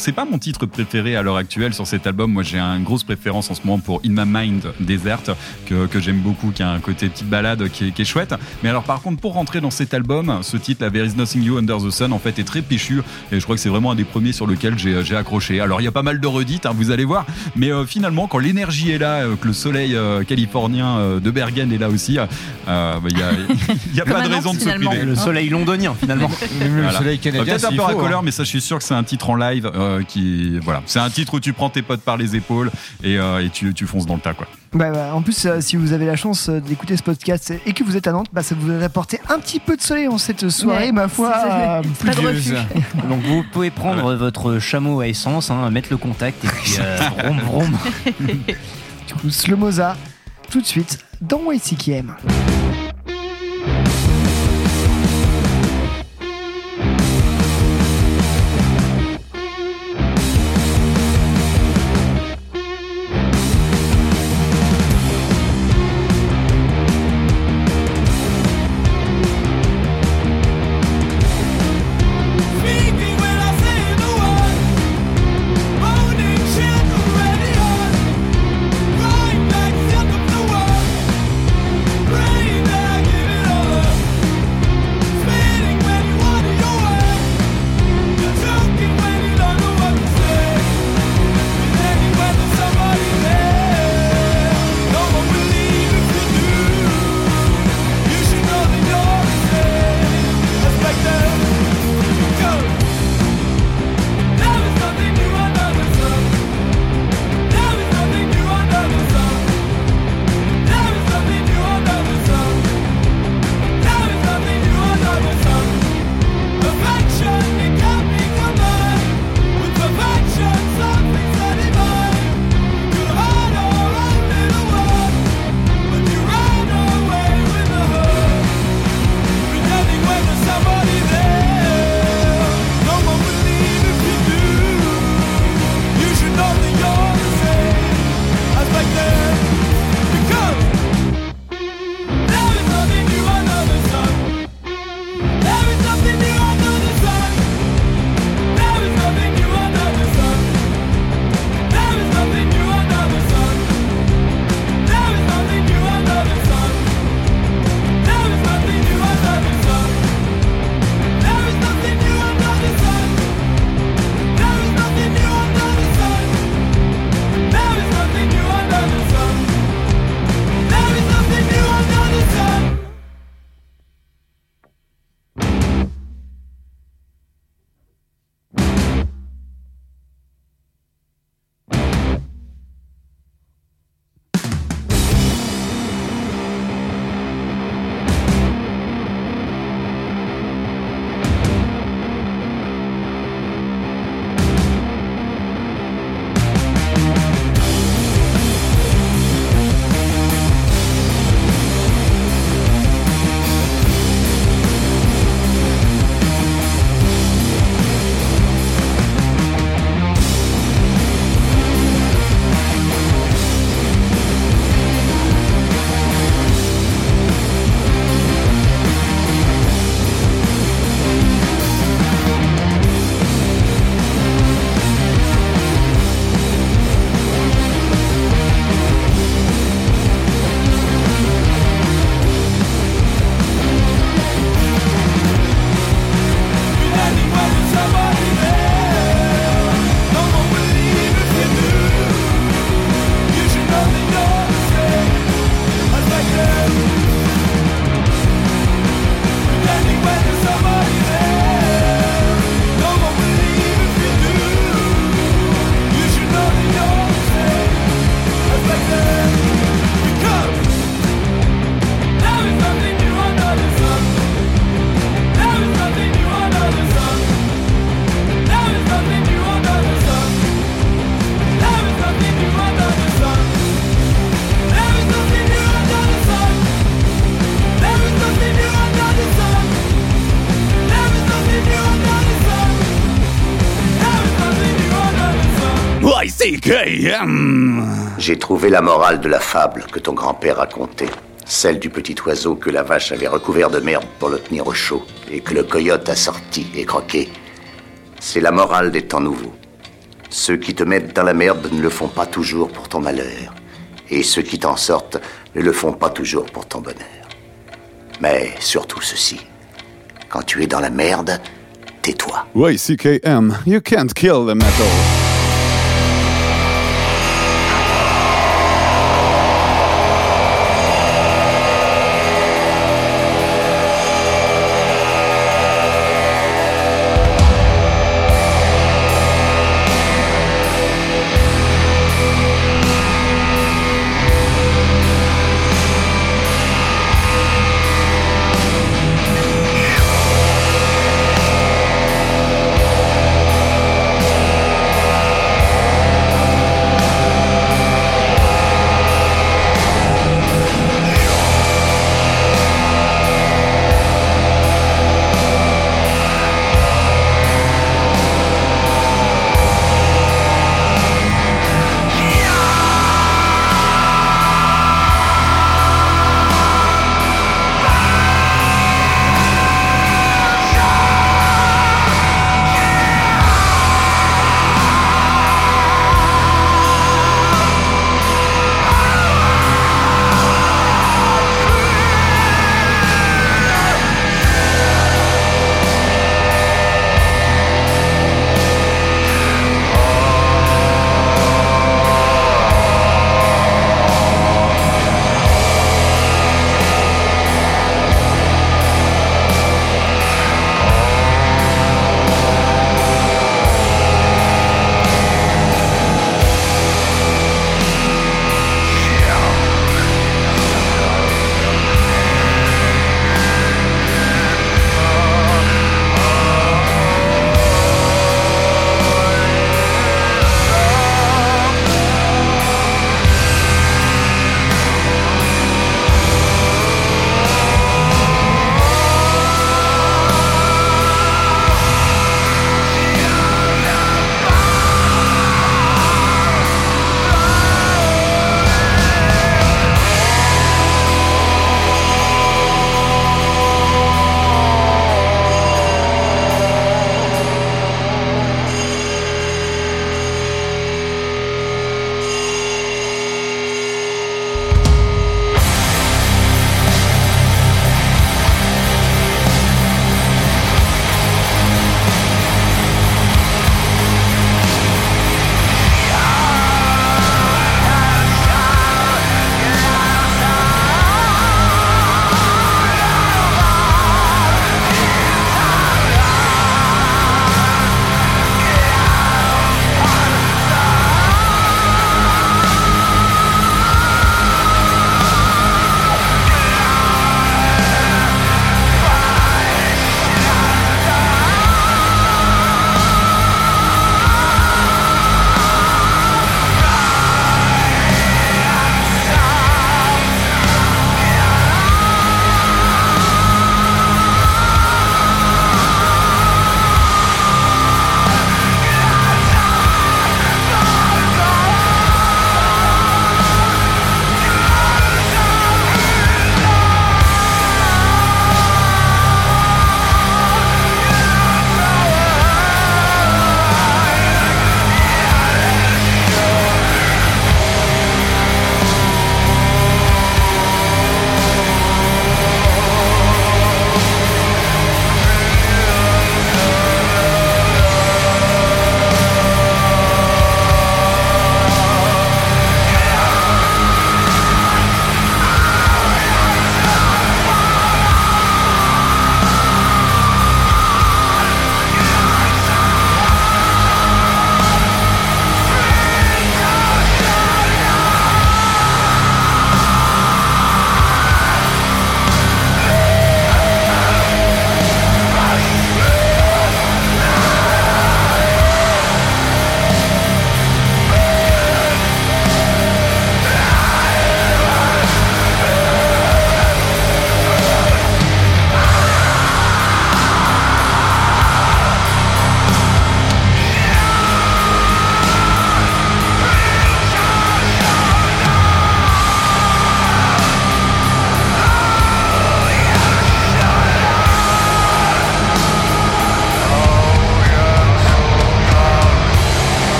c'est pas mon titre préféré à l'heure actuelle sur cet album. Moi j'ai une grosse préférence en ce moment pour In My Mind Desert, que j'aime beaucoup, qui a un côté petite balade qui est chouette. Mais alors par contre, pour rentrer dans cet album, ce titre There Is Nothing New Under the Sun en fait est très péchu, et je crois que c'est vraiment un des premiers sur lequel j'ai accroché. Alors il y a pas mal de redites, hein, vous allez voir, mais finalement quand l'énergie est là, que le soleil californien de Bergen est là aussi, il n'y a pas de raison de se priver. Le soleil londonien finalement. Le soleil canadien, peut-être un peu racoleur, mais ça je suis sûr que c'est un titre en live qui... Voilà, c'est un titre où tu prends tes potes par les épaules et tu fonces dans le tas, quoi. Bah, en plus, si vous avez la chance d'écouter ce podcast et que vous êtes à Nantes, ça vous a apporté un petit peu de soleil en cette soirée, ouais, ma foi. C'est pas de refus. Donc vous pouvez prendre votre chameau à essence, mettre le contact et puis vroom vroom. Du coup, Slomosa, tout de suite dans YCKM. Rain! YCKM. J'ai trouvé la morale de la fable que ton grand-père racontait. Celle du petit oiseau que la vache avait recouvert de merde pour le tenir au chaud et que le coyote a sorti et croqué. C'est la morale des temps nouveaux. Ceux qui te mettent dans la merde ne le font pas toujours pour ton malheur. Et ceux qui t'en sortent ne le font pas toujours pour ton bonheur. Mais surtout ceci, quand tu es dans la merde, tais-toi. YCKM, you can't kill the metal.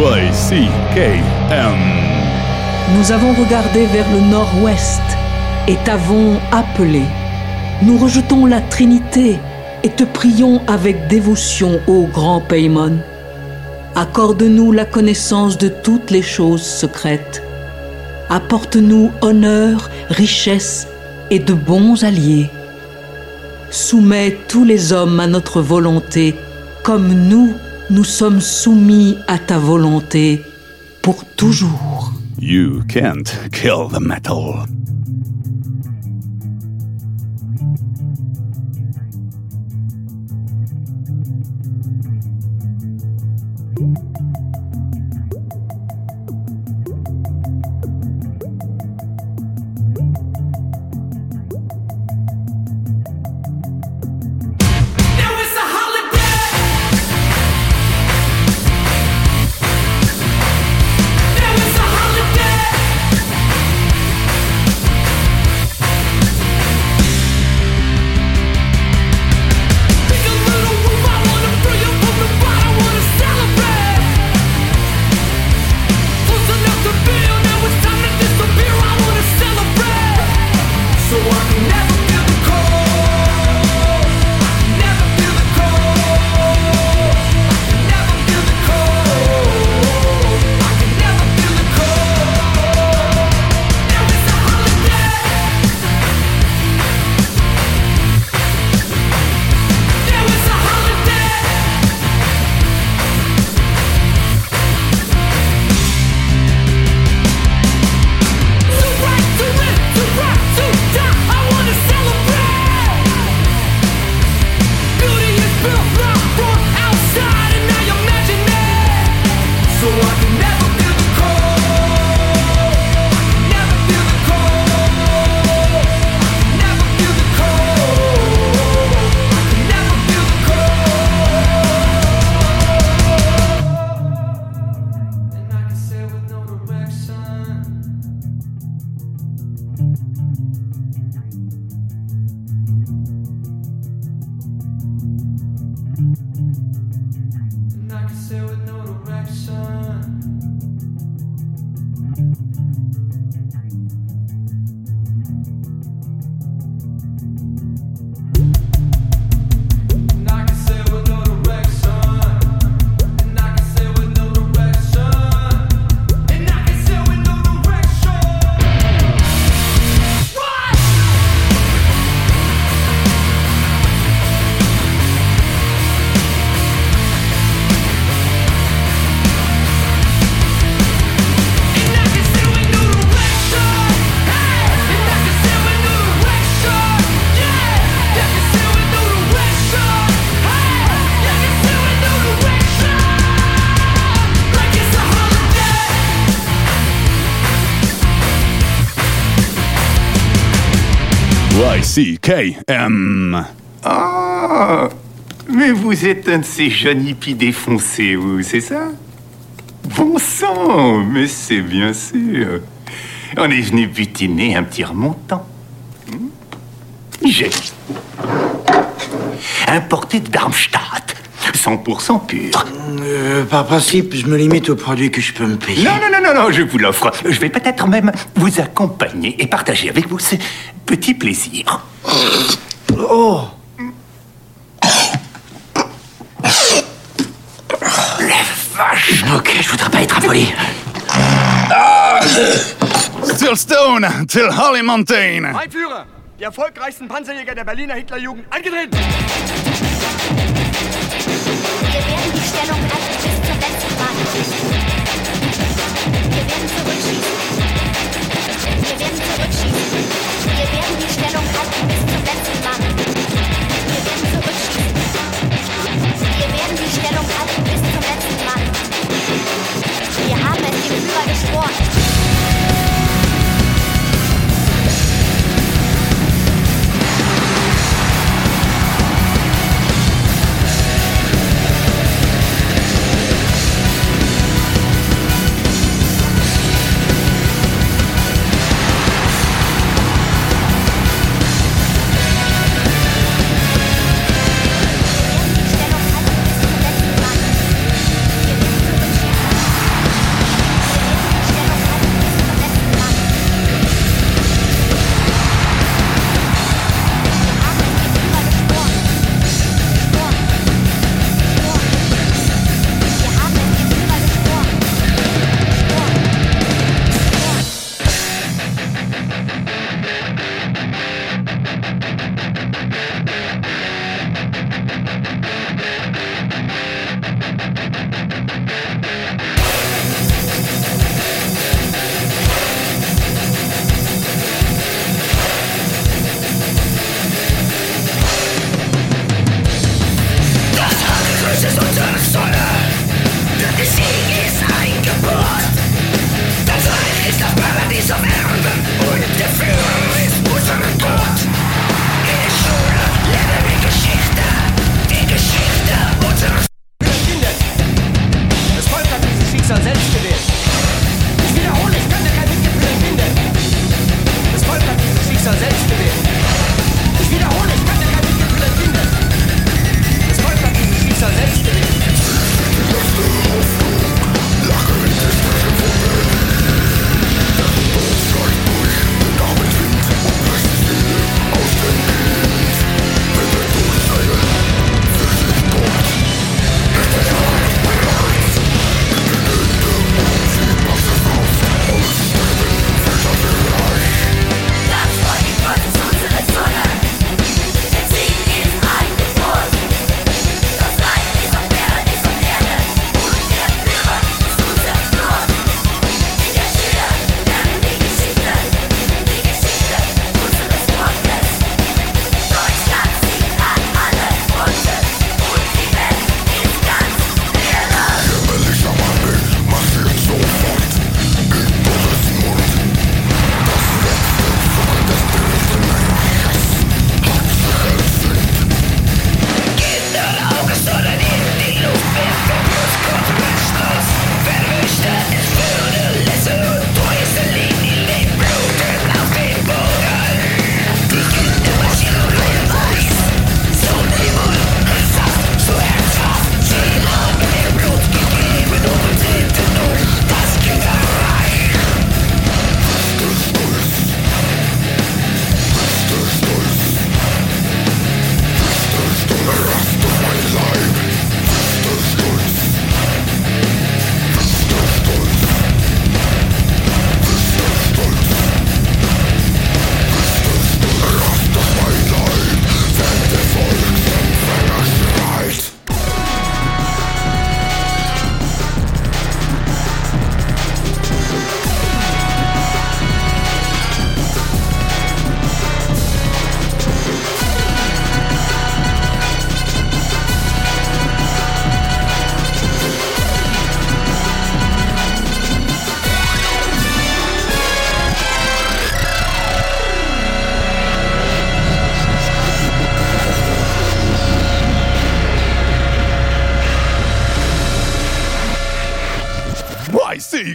YCKM. Nous avons regardé vers le nord-ouest et t'avons appelé. Nous rejetons la Trinité et te prions avec dévotion, ô grand Paimon. Accorde-nous la connaissance de toutes les choses secrètes. Apporte-nous honneur, richesse et de bons alliés. Soumets tous les hommes à notre volonté, comme nous, nous sommes soumis à ta volonté pour toujours. You can't kill the metal. YCKM. Ah, mais vous êtes un de ces jeunes hippies défoncés, vous, c'est ça? Bon sang, mais c'est bien sûr. On est venu butiner un petit remontant. J'ai importé de Darmstadt, 100% pur. Par principe, je me limite aux produits que je peux me payer. Non, je vous l'offre. Je vais peut-être même vous accompagner et partager avec vous ce petit plaisir. Oh! La vache! Ok, je voudrais pas être appelé. Till Stone, till Holy Mountain. Mein Führer, die erfolgreichsten Panzerjäger der Berliner Hitlerjugend angetreten. Wir werden die Stellung halten bis zur letzten Mann. Wir werden zurückschießen. Wir werden zurückschießen. Wir werden die Stellung halten bis zum letzten Mann. Wir werden zurückschießen. Wir werden die Stellung halten bis zum letzten Mann. Wir haben es dem Führer geschworen.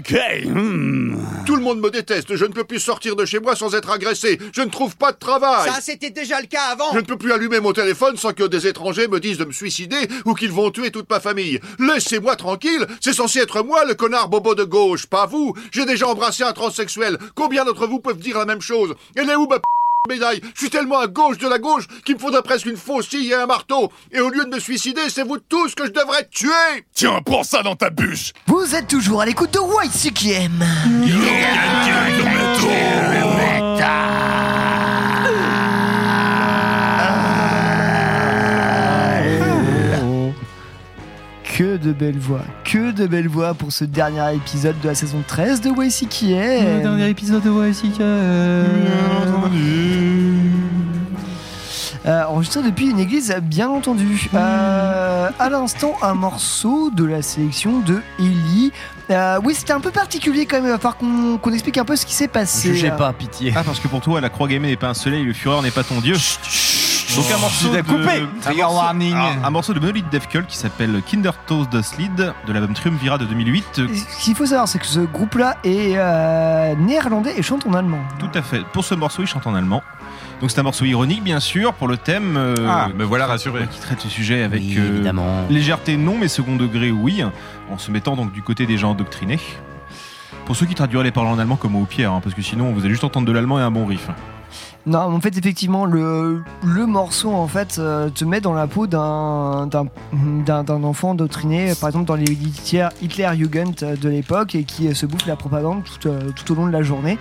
Ok. Tout le monde me déteste. Je ne peux plus sortir de chez moi sans être agressé. Je ne trouve pas de travail. Ça, c'était déjà le cas avant. Je ne peux plus allumer mon téléphone sans que des étrangers me disent de me suicider ou qu'ils vont tuer toute ma famille. Laissez-moi tranquille. C'est censé être moi, le connard bobo de gauche, pas vous. J'ai déjà embrassé un transsexuel. Combien d'entre vous peuvent dire la même chose? Elle est où ma p***? Médaille. Je suis tellement à gauche de la gauche qu'il me faudrait presque une faucille et un marteau. Et au lieu de me suicider, c'est vous tous que je devrais tuer. Tiens, prends ça dans ta bûche. Vous êtes toujours à l'écoute de YCKM. Que de belles voix, pour ce dernier épisode de la saison 13 de YCKM. Le dernier épisode de YCKM. Enregistré depuis une église, bien entendu. À l'instant, un morceau de la sélection de Elie. Oui, c'était un peu particulier quand même. Il va falloir qu'on explique un peu ce qui s'est passé. Jugez pas, pitié. Ah, parce que pour toi, la croix gammée n'est pas un soleil, le fureur n'est pas ton dieu. Chut, chut. Donc un morceau de Monolith Death Cult qui s'appelle Kinder Toast de Slid de l'album Triumvirat de 2008. Ce qu'il faut savoir, c'est que ce groupe-là est néerlandais et chante en allemand. Tout à fait. Pour ce morceau, il chante en allemand. Donc c'est un morceau ironique, bien sûr, pour le thème. Voilà, rassuré. Qui traite ce sujet avec légèreté, non, mais second degré, oui, en se mettant donc du côté des gens endoctrinés. Pour ceux qui traduiraient les paroles en allemand comme au pire, hein, parce que sinon, vous allez juste entendre de l'allemand et un bon riff. Non, en fait, effectivement, le morceau en fait te met dans la peau d'un enfant endoctriné, par exemple dans les Hitlerjugend de l'époque, et qui se bouffe la propagande tout au long de la journée.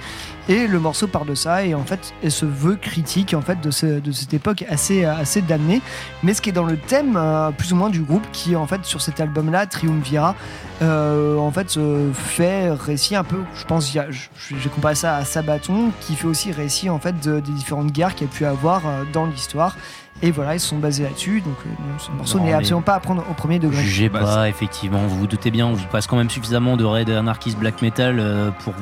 Et le morceau parle de ça, et en fait, elle se veut critique en fait de cette époque assez damnée. Mais ce qui est dans le thème, plus ou moins du groupe, qui en fait sur cet album-là, Triumvirat, en fait fait récit un peu. Je pense, j'ai comparé ça à Sabaton, qui fait aussi récit en fait des différentes guerres qu'il y a pu avoir dans l'histoire. Et voilà, ils se sont basés là-dessus. Donc ce morceau n'est absolument pas à prendre au premier degré. Jugez pas, effectivement. Vous vous doutez bien, on vous passe quand même suffisamment de raids anarchistes black metal pour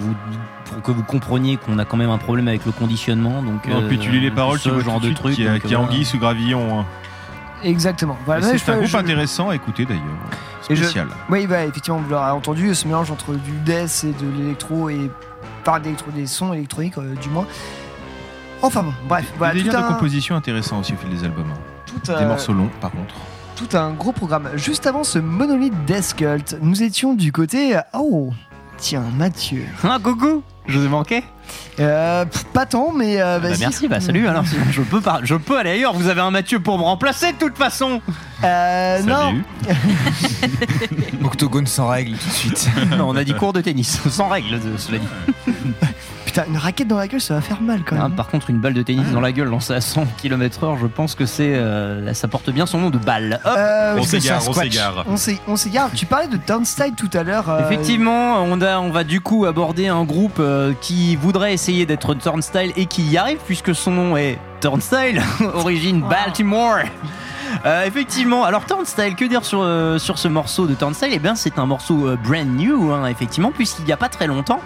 que vous compreniez qu'on a quand même un problème avec le conditionnement. Donc puis tu lis les paroles, tu vois genre de truc qui a anguille sous gravillon. Hein. Exactement. Voilà, c'est un groupe intéressant à écouter d'ailleurs. Spécial. Oui, bah, effectivement, vous l'aurez entendu, ce mélange entre du death et de l'électro et par des sons électroniques, du moins. Enfin bon, bref. Voilà, des liens de composition intéressants aussi au fil des albums. Des morceaux longs, par contre. Tout un gros programme. Juste avant ce Monolith Death Cult, nous étions du côté... Oh, tiens, Mathieu. Ah, coucou, je vous ai manqué. Pas tant, mais vas-y. Merci, salut. Alors, je peux aller ailleurs. Vous avez un Mathieu pour me remplacer de toute façon. Salut. Non. Octogone sans règle tout de suite. Non, on a dit cours de tennis sans règle, cela dit. Putain, une raquette dans la gueule, ça va faire mal quand même. Par contre, une balle de tennis dans la gueule lancée à 100 km/h, je pense que c'est ça porte bien son nom de balle. Hop. On s'égare. Tu parlais de Townside tout à l'heure. Effectivement, on va du coup aborder un groupe qui voudrait essayer d'être Turnstile et qui y arrive puisque son nom est Turnstile, origine Baltimore. Effectivement, alors Turnstile, que dire sur ce morceau de Turnstile? Eh bien c'est un morceau brand new, hein, effectivement, puisqu'il n'y a pas très longtemps,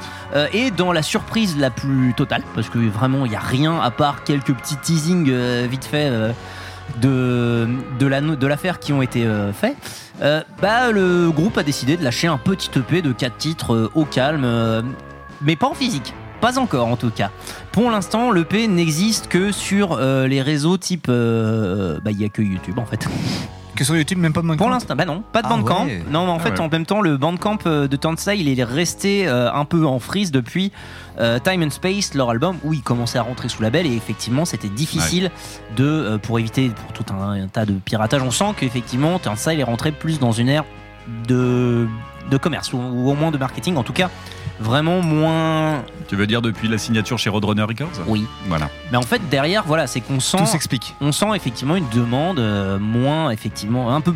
et dans la surprise la plus totale, parce que vraiment il n'y a rien à part quelques petits teasings vite fait de l'affaire qui ont été faits. Le groupe a décidé de lâcher un petit EP de 4 titres au calme, mais pas en physique. Pas encore en tout cas. Pour l'instant, l'EP n'existe que sur les réseaux type... il n'y a que YouTube en fait. Que sur YouTube, même pas de Bandcamp? Pour l'instant, non, pas de Bandcamp. Ouais. Non, mais en fait, en même temps, le Bandcamp de Turnstile, il est resté un peu en frise depuis Time and Space, leur album, où il commençait à rentrer sous la belle, et effectivement, c'était difficile pour éviter tout un tas de piratage. On sent qu'effectivement, Turnstile est rentré plus dans une ère de commerce, ou au moins de marketing, en tout cas. Vraiment moins... Tu veux dire depuis la signature chez Roadrunner Records? Oui. Voilà. Mais en fait, derrière, voilà, c'est qu'on sent... Tout s'explique. On sent effectivement une demande moins, effectivement, un peu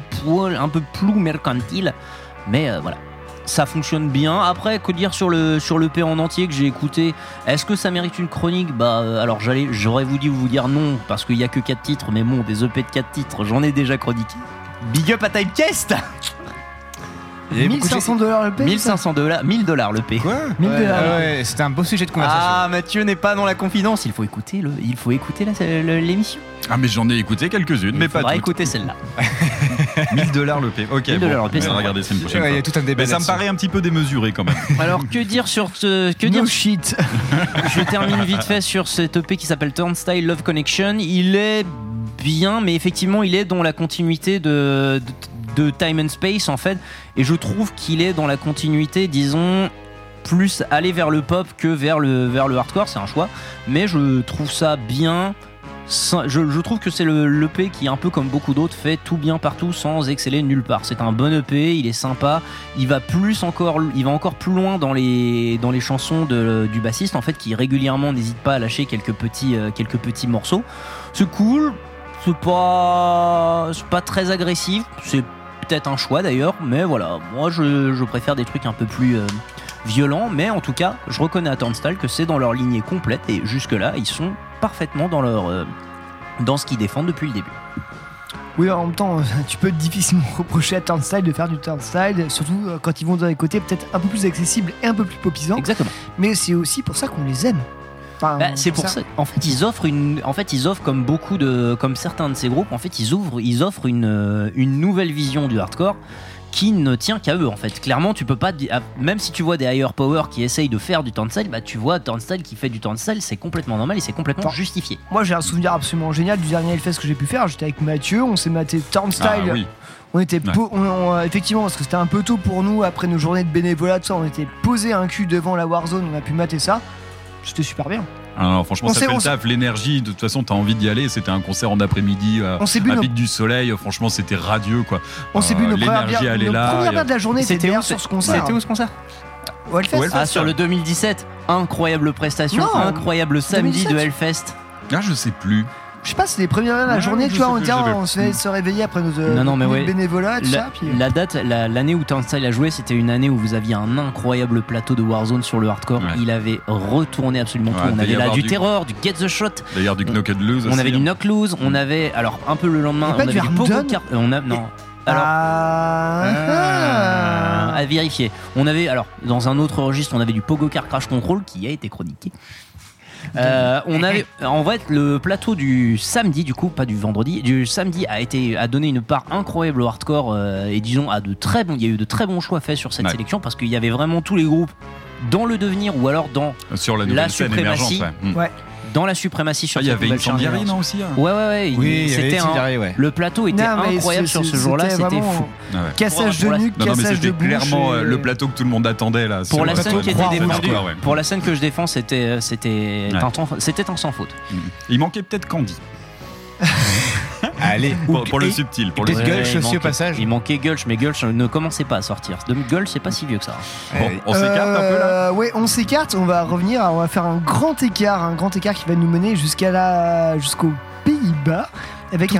plus mercantile. Mais voilà, ça fonctionne bien. Après, que dire sur l'EP en entier que j'ai écouté? Est-ce que ça mérite une chronique? Alors, j'aurais vous dire non, parce qu'il n'y a que 4 titres. Mais bon, des EP de 4 titres, j'en ai déjà chroniqué. Big up à Typecast. $1500 le P. $1000 le P. Quoi ? $1000 C'était un beau sujet de conversation. Ah, Mathieu n'est pas dans la confidence. Il faut écouter l'émission. Ah, mais j'en ai écouté quelques-unes, mais pas toutes. On va écouter celle-là. $1000 le P. Ok, regardez, c'est une prochaine fois. Il y a tout un débat. Mais ça me paraît un petit peu démesuré quand même. Alors, que dire sur ce. No shit. Je termine vite fait sur cet EP qui s'appelle Turnstile Love Connection. Il est bien, mais effectivement, il est dans la continuité de Time and Space en fait, et je trouve qu'il est dans la continuité, disons, plus aller vers le pop que vers le hardcore. C'est un choix, mais je trouve ça bien. Je trouve que c'est le EP qui, un peu comme beaucoup d'autres, fait tout bien partout sans exceller nulle part. C'est un bon EP, il est sympa, il va encore plus loin dans les chansons du bassiste en fait, qui régulièrement n'hésite pas à lâcher quelques petits morceaux. C'est cool, c'est pas très agressif, c'est peut-être un choix d'ailleurs, mais voilà, moi je préfère des trucs un peu plus violents, mais en tout cas je reconnais à Turnstile que c'est dans leur lignée complète, et jusque là ils sont parfaitement dans ce qu'ils défendent depuis le début. Oui, en même temps, tu peux difficilement reprocher à Turnstile de faire du Turnstile, surtout quand ils vont dans les côtés peut-être un peu plus accessibles et un peu plus popisants. Exactement. Mais c'est aussi pour ça qu'on les aime. Enfin, c'est pour ça. En fait, ils offrent comme beaucoup de, comme certains de ces groupes, en fait, ils offrent une nouvelle vision du hardcore qui ne tient qu'à eux en fait. Clairement, tu peux pas, même si tu vois des Higher Power qui essayent de faire du Turnstile, bah tu vois Turnstile qui fait du Turnstile, c'est complètement normal et c'est complètement justifié. Moi, j'ai un souvenir absolument génial du dernier Hellfest que j'ai pu faire. J'étais avec Mathieu, on s'est maté Turnstile. Ah, oui. On était effectivement, parce que c'était un peu tôt pour nous après nos journées de bénévolat, tout ça, on était posé un cul devant la Warzone, on a pu mater ça. C'était super bien. Alors, franchement, ça fait le taf, l'énergie. De toute façon, t'as envie d'y aller. C'était un concert en après-midi, à pic du soleil. Franchement, c'était radieux, quoi. On s'est bu nos premières bières de la journée. C'était où sur ce concert ? C'était où ce concert ? Au Hellfest. Ah, sur le 2017. Incroyable prestation, incroyable samedi de Hellfest. Ah, je sais plus. Je sais pas, c'est les premières de la journée, tu vois, on se réveillait après nos bénévolats, tout ça. Puis... l'année où Turnstile a joué, c'était une année où vous aviez un incroyable plateau de Warzone sur le hardcore. Ouais. Il avait retourné absolument tout. On avait là du Terror, du Get the Shot. D'ailleurs, du Knock and Lose. On avait du Knock Lose. On avait, alors un peu le lendemain, on avait du Pogo Car. Non. Alors, à vérifier. On avait, alors, dans un autre registre, on avait du Pogo Car Crash Control qui a été chroniqué. On avait, en fait, le plateau du samedi, du coup, pas du vendredi, du samedi a donné une part incroyable au hardcore, et disons il y a eu de très bons choix faits sur cette sélection, parce qu'il y avait vraiment tous les groupes dans le devenir ou alors dans sur la suprématie. Ouais. Dans la suprématie sur cette nouvelle scène. Il y avait une Sandiari, non aussi hein. Ouais. Oui, c'était le plateau était incroyable sur ce jour-là, c'était fou. Cassage de nuque, cassage de bouche. Clairement le plateau que tout le monde attendait là. Pour la scène qui était défendue. Pour la scène que je défends, c'était un sans faute. Il manquait peut-être Candy. Allez, pour le subtil, pour le Gulch aussi au passage. Il manquait Gulch, mais Gulch ne commençait pas à sortir. Gulch, c'est pas si vieux que ça. Bon, on s'écarte un peu là. Ouais, on s'écarte. On va revenir. On va faire un grand écart qui va nous mener jusqu'aux Pays-Bas avec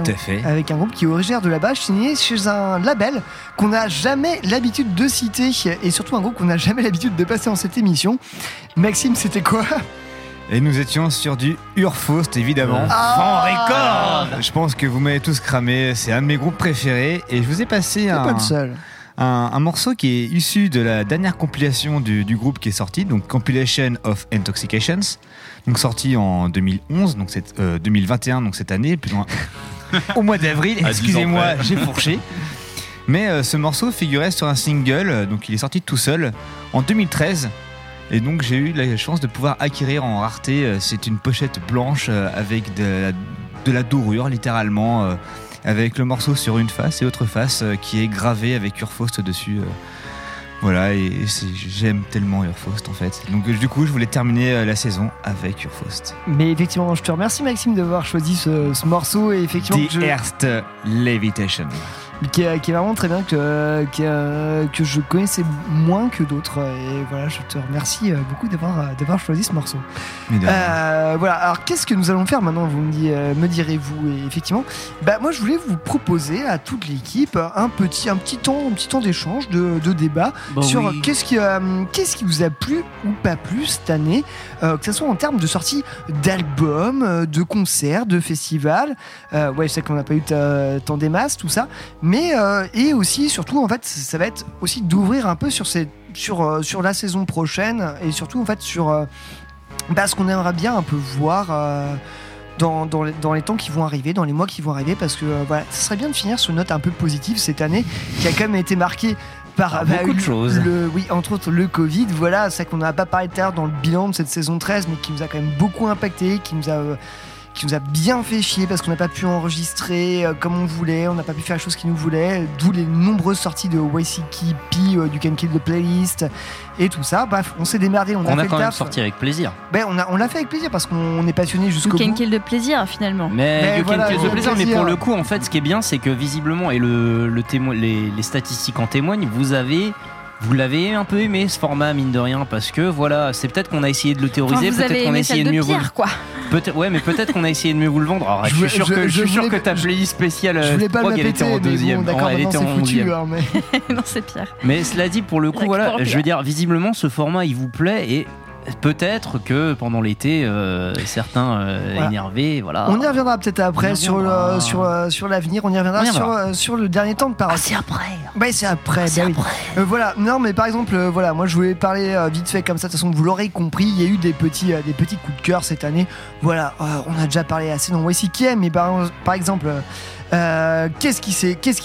avec un groupe qui est originaire de là-bas, signé chez un label qu'on n'a jamais l'habitude de citer et surtout un groupe qu'on n'a jamais l'habitude de passer dans cette émission. Maxime, c'était quoi? Et nous étions sur du Urfaust, évidemment. Ah, sans record. Je pense que vous m'avez tous cramé, c'est un de mes groupes préférés. Et je vous ai passé un morceau qui est issu de la dernière compilation du groupe qui est sorti, donc Compilation of Intoxications, donc sorti en 2011, donc 2021, donc cette année, plus loin, au mois d'avril, excusez-moi, j'ai fourché. Mais ce morceau figurait sur un single, donc il est sorti tout seul, en 2013. Et donc j'ai eu la chance de pouvoir acquérir en rareté, c'est une pochette blanche avec de la dorure littéralement, avec le morceau sur une face et l'autre face qui est gravé avec Urfaust dessus. Voilà, et j'aime tellement Urfaust en fait. Donc du coup je voulais terminer la saison avec Urfaust. Mais effectivement je te remercie Maxime d'avoir choisi ce morceau et effectivement The Earth Levitation. Qui est vraiment très bien, que je connaissais moins que d'autres. Et voilà, je te remercie beaucoup d'avoir choisi ce morceau. Voilà, alors qu'est-ce que nous allons faire maintenant, vous me direz-vous. Et effectivement, moi je voulais vous proposer à toute l'équipe un petit temps d'échange, de débat qu'est-ce qui vous a plu ou pas plu cette année, que ce soit en termes de sortie d'albums, de concerts, de festivals. Ouais, je sais qu'on n'a pas eu tant des masses, tout ça. mais et aussi surtout en fait ça va être aussi d'ouvrir un peu sur la saison prochaine et surtout en fait sur ce qu'on aimerait bien un peu voir dans les temps qui vont arriver, dans les mois qui vont arriver, parce que voilà, ça serait bien de finir sur une note un peu positive cette année qui a quand même été marquée par beaucoup de choses. Entre autres le Covid, voilà, c'est qu'on n'a pas parlé tout à l'heure dans le bilan de cette saison 13, mais qui nous a quand même beaucoup impacté, qui nous a bien fait chier parce qu'on n'a pas pu enregistrer comme on voulait, on n'a pas pu faire les choses qu'ils nous voulaient, d'où les nombreuses sorties de YCKP, du Can Kill the Playlist et tout ça. Bref, on s'est démerdé, on a fait quand même sorti avec plaisir. Ben, on l'a fait avec plaisir parce qu'on est passionné jusqu'au bout. Du Can Kill the Playlist finalement. Mais pour le coup, en fait, ce qui est bien, c'est que visiblement, et les statistiques en témoignent, vous l'avez un peu aimé ce format, mine de rien, parce que voilà, c'est peut-être qu'on a essayé de le théoriser, peut-être qu'on a essayé de mieux vous le vendre. Ouais, mais peut-être qu'on a essayé de mieux vous le vendre. Alors, je suis sûr que ta playlist spéciale, je crois qu'elle était en deuxième. Elle était en 11e. Non, c'est pire. Mais cela dit, pour le coup, voilà, je veux dire, visiblement, ce format, il vous plaît et. Peut-être que pendant l'été, certains énervés, voilà. On y reviendra peut-être après sur l'avenir. On y reviendra sur le dernier temps de parole. Ah, c'est après. C'est après. Voilà. Non, mais par exemple, voilà, moi je voulais parler vite fait comme ça. De toute façon, vous l'aurez compris, il y a eu des petits coups de cœur cette année. Voilà, on a déjà parlé assez dans YCKM, mais par exemple. Qu'est-ce qui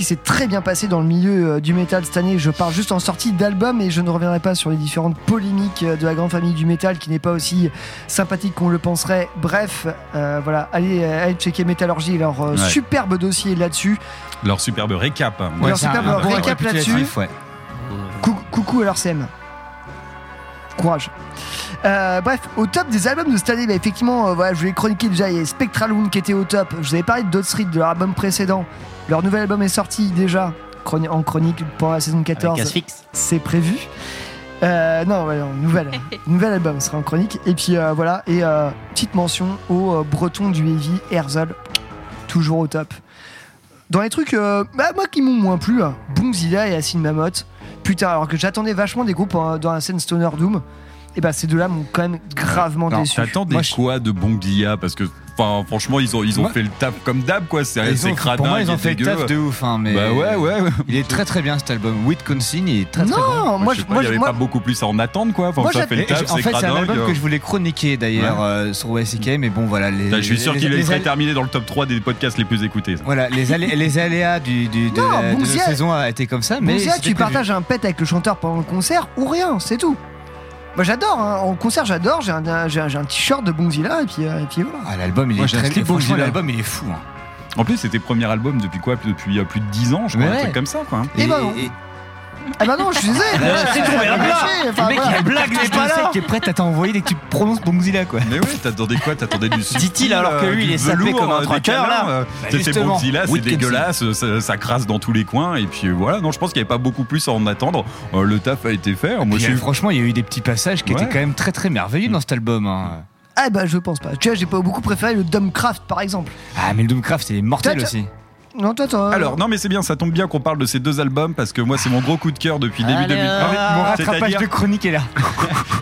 s'est très bien passé dans le milieu du métal cette année? Je parle juste en sortie d'album et je ne reviendrai pas sur les différentes polémiques de la grande famille du métal qui n'est pas aussi sympathique qu'on le penserait. Bref, voilà, allez checker Métallurgie, leur superbe dossier là-dessus. Leur superbe récap. Ouais, leur superbe récap là-dessus. Ouais. Coucou à leur CM. Courage. Bref, au top des albums de cette année, effectivement, voilà, je voulais chroniquer déjà, il y a Spectral Wound qui était au top. Je vous avais parlé de Dot Street, de leur album précédent. Leur nouvel album est sorti déjà en chronique pour la saison 14. C'est prévu. Nouvel album sera en chronique. Et puis voilà, et petite mention au breton du Heavy, Herzl, toujours au top. Dans les trucs, moi qui m'ont moins plu, Boomzilla et Acid Mammoth. Putain, alors que j'attendais vachement des groupes dans la scène Stoner Doom, et ces deux-là m'ont quand même gravement déçu. T'attendais quoi de Boomzilla? Parce que franchement, ils ont fait le taf comme d'hab, quoi. C'est cradin. Pour moi, ils ont fait le taf de ouf. Hein, mais ouais. Il est très très bien cet album. With Consine, il est très très bon. Non, moi, il n'y avait pas beaucoup plus à en attendre, quoi. Ça fait le taf. En fait, c'est un album que je voulais chroniquer d'ailleurs sur YCKM, mais bon, voilà. Je suis sûr qu'il serait terminé dans le top 3 des podcasts les plus écoutés. Voilà, les aléas de la saison a été comme ça. Mais tu partages un pet avec le chanteur pendant le concert ou rien, c'est tout. Bah j'adore, hein. En concert j'adore, j'ai un t-shirt de Boomzilla et puis voilà. Ah, l'album il est franchement, l'album il est fou. Hein. En plus c'était premier album depuis plus de 10 ans, je crois, un truc comme ça quoi. Ah bah non, je suis désolé. C'est tombé à plat. Le mec, il blague les balles. Qui est prêt à t'envoyer dès que tu prononces Boomzilla quoi. Mais oui, t'attendais quoi? T'attendais du subtil. Dit-il alors que lui, il est sapé comme un traqueur là. C'était Boomzilla, c'est dégueulasse, ça crasse dans tous les coins et puis voilà. Non, je pense qu'il n'y avait pas beaucoup plus à en attendre. Le taf a été fait. Moi, franchement, il y a eu des petits passages qui étaient quand même très très merveilleux dans cet album. Ah bah je pense pas. Tu vois, j'ai pas beaucoup préféré le Dumbcraft par exemple. Ah mais le Dumbcraft, il est mortel aussi. Non, toi. Alors, non, mais c'est bien, ça tombe bien qu'on parle de ces deux albums parce que moi, c'est mon gros coup de cœur depuis début 2000. Mon rattrapage de chronique est là.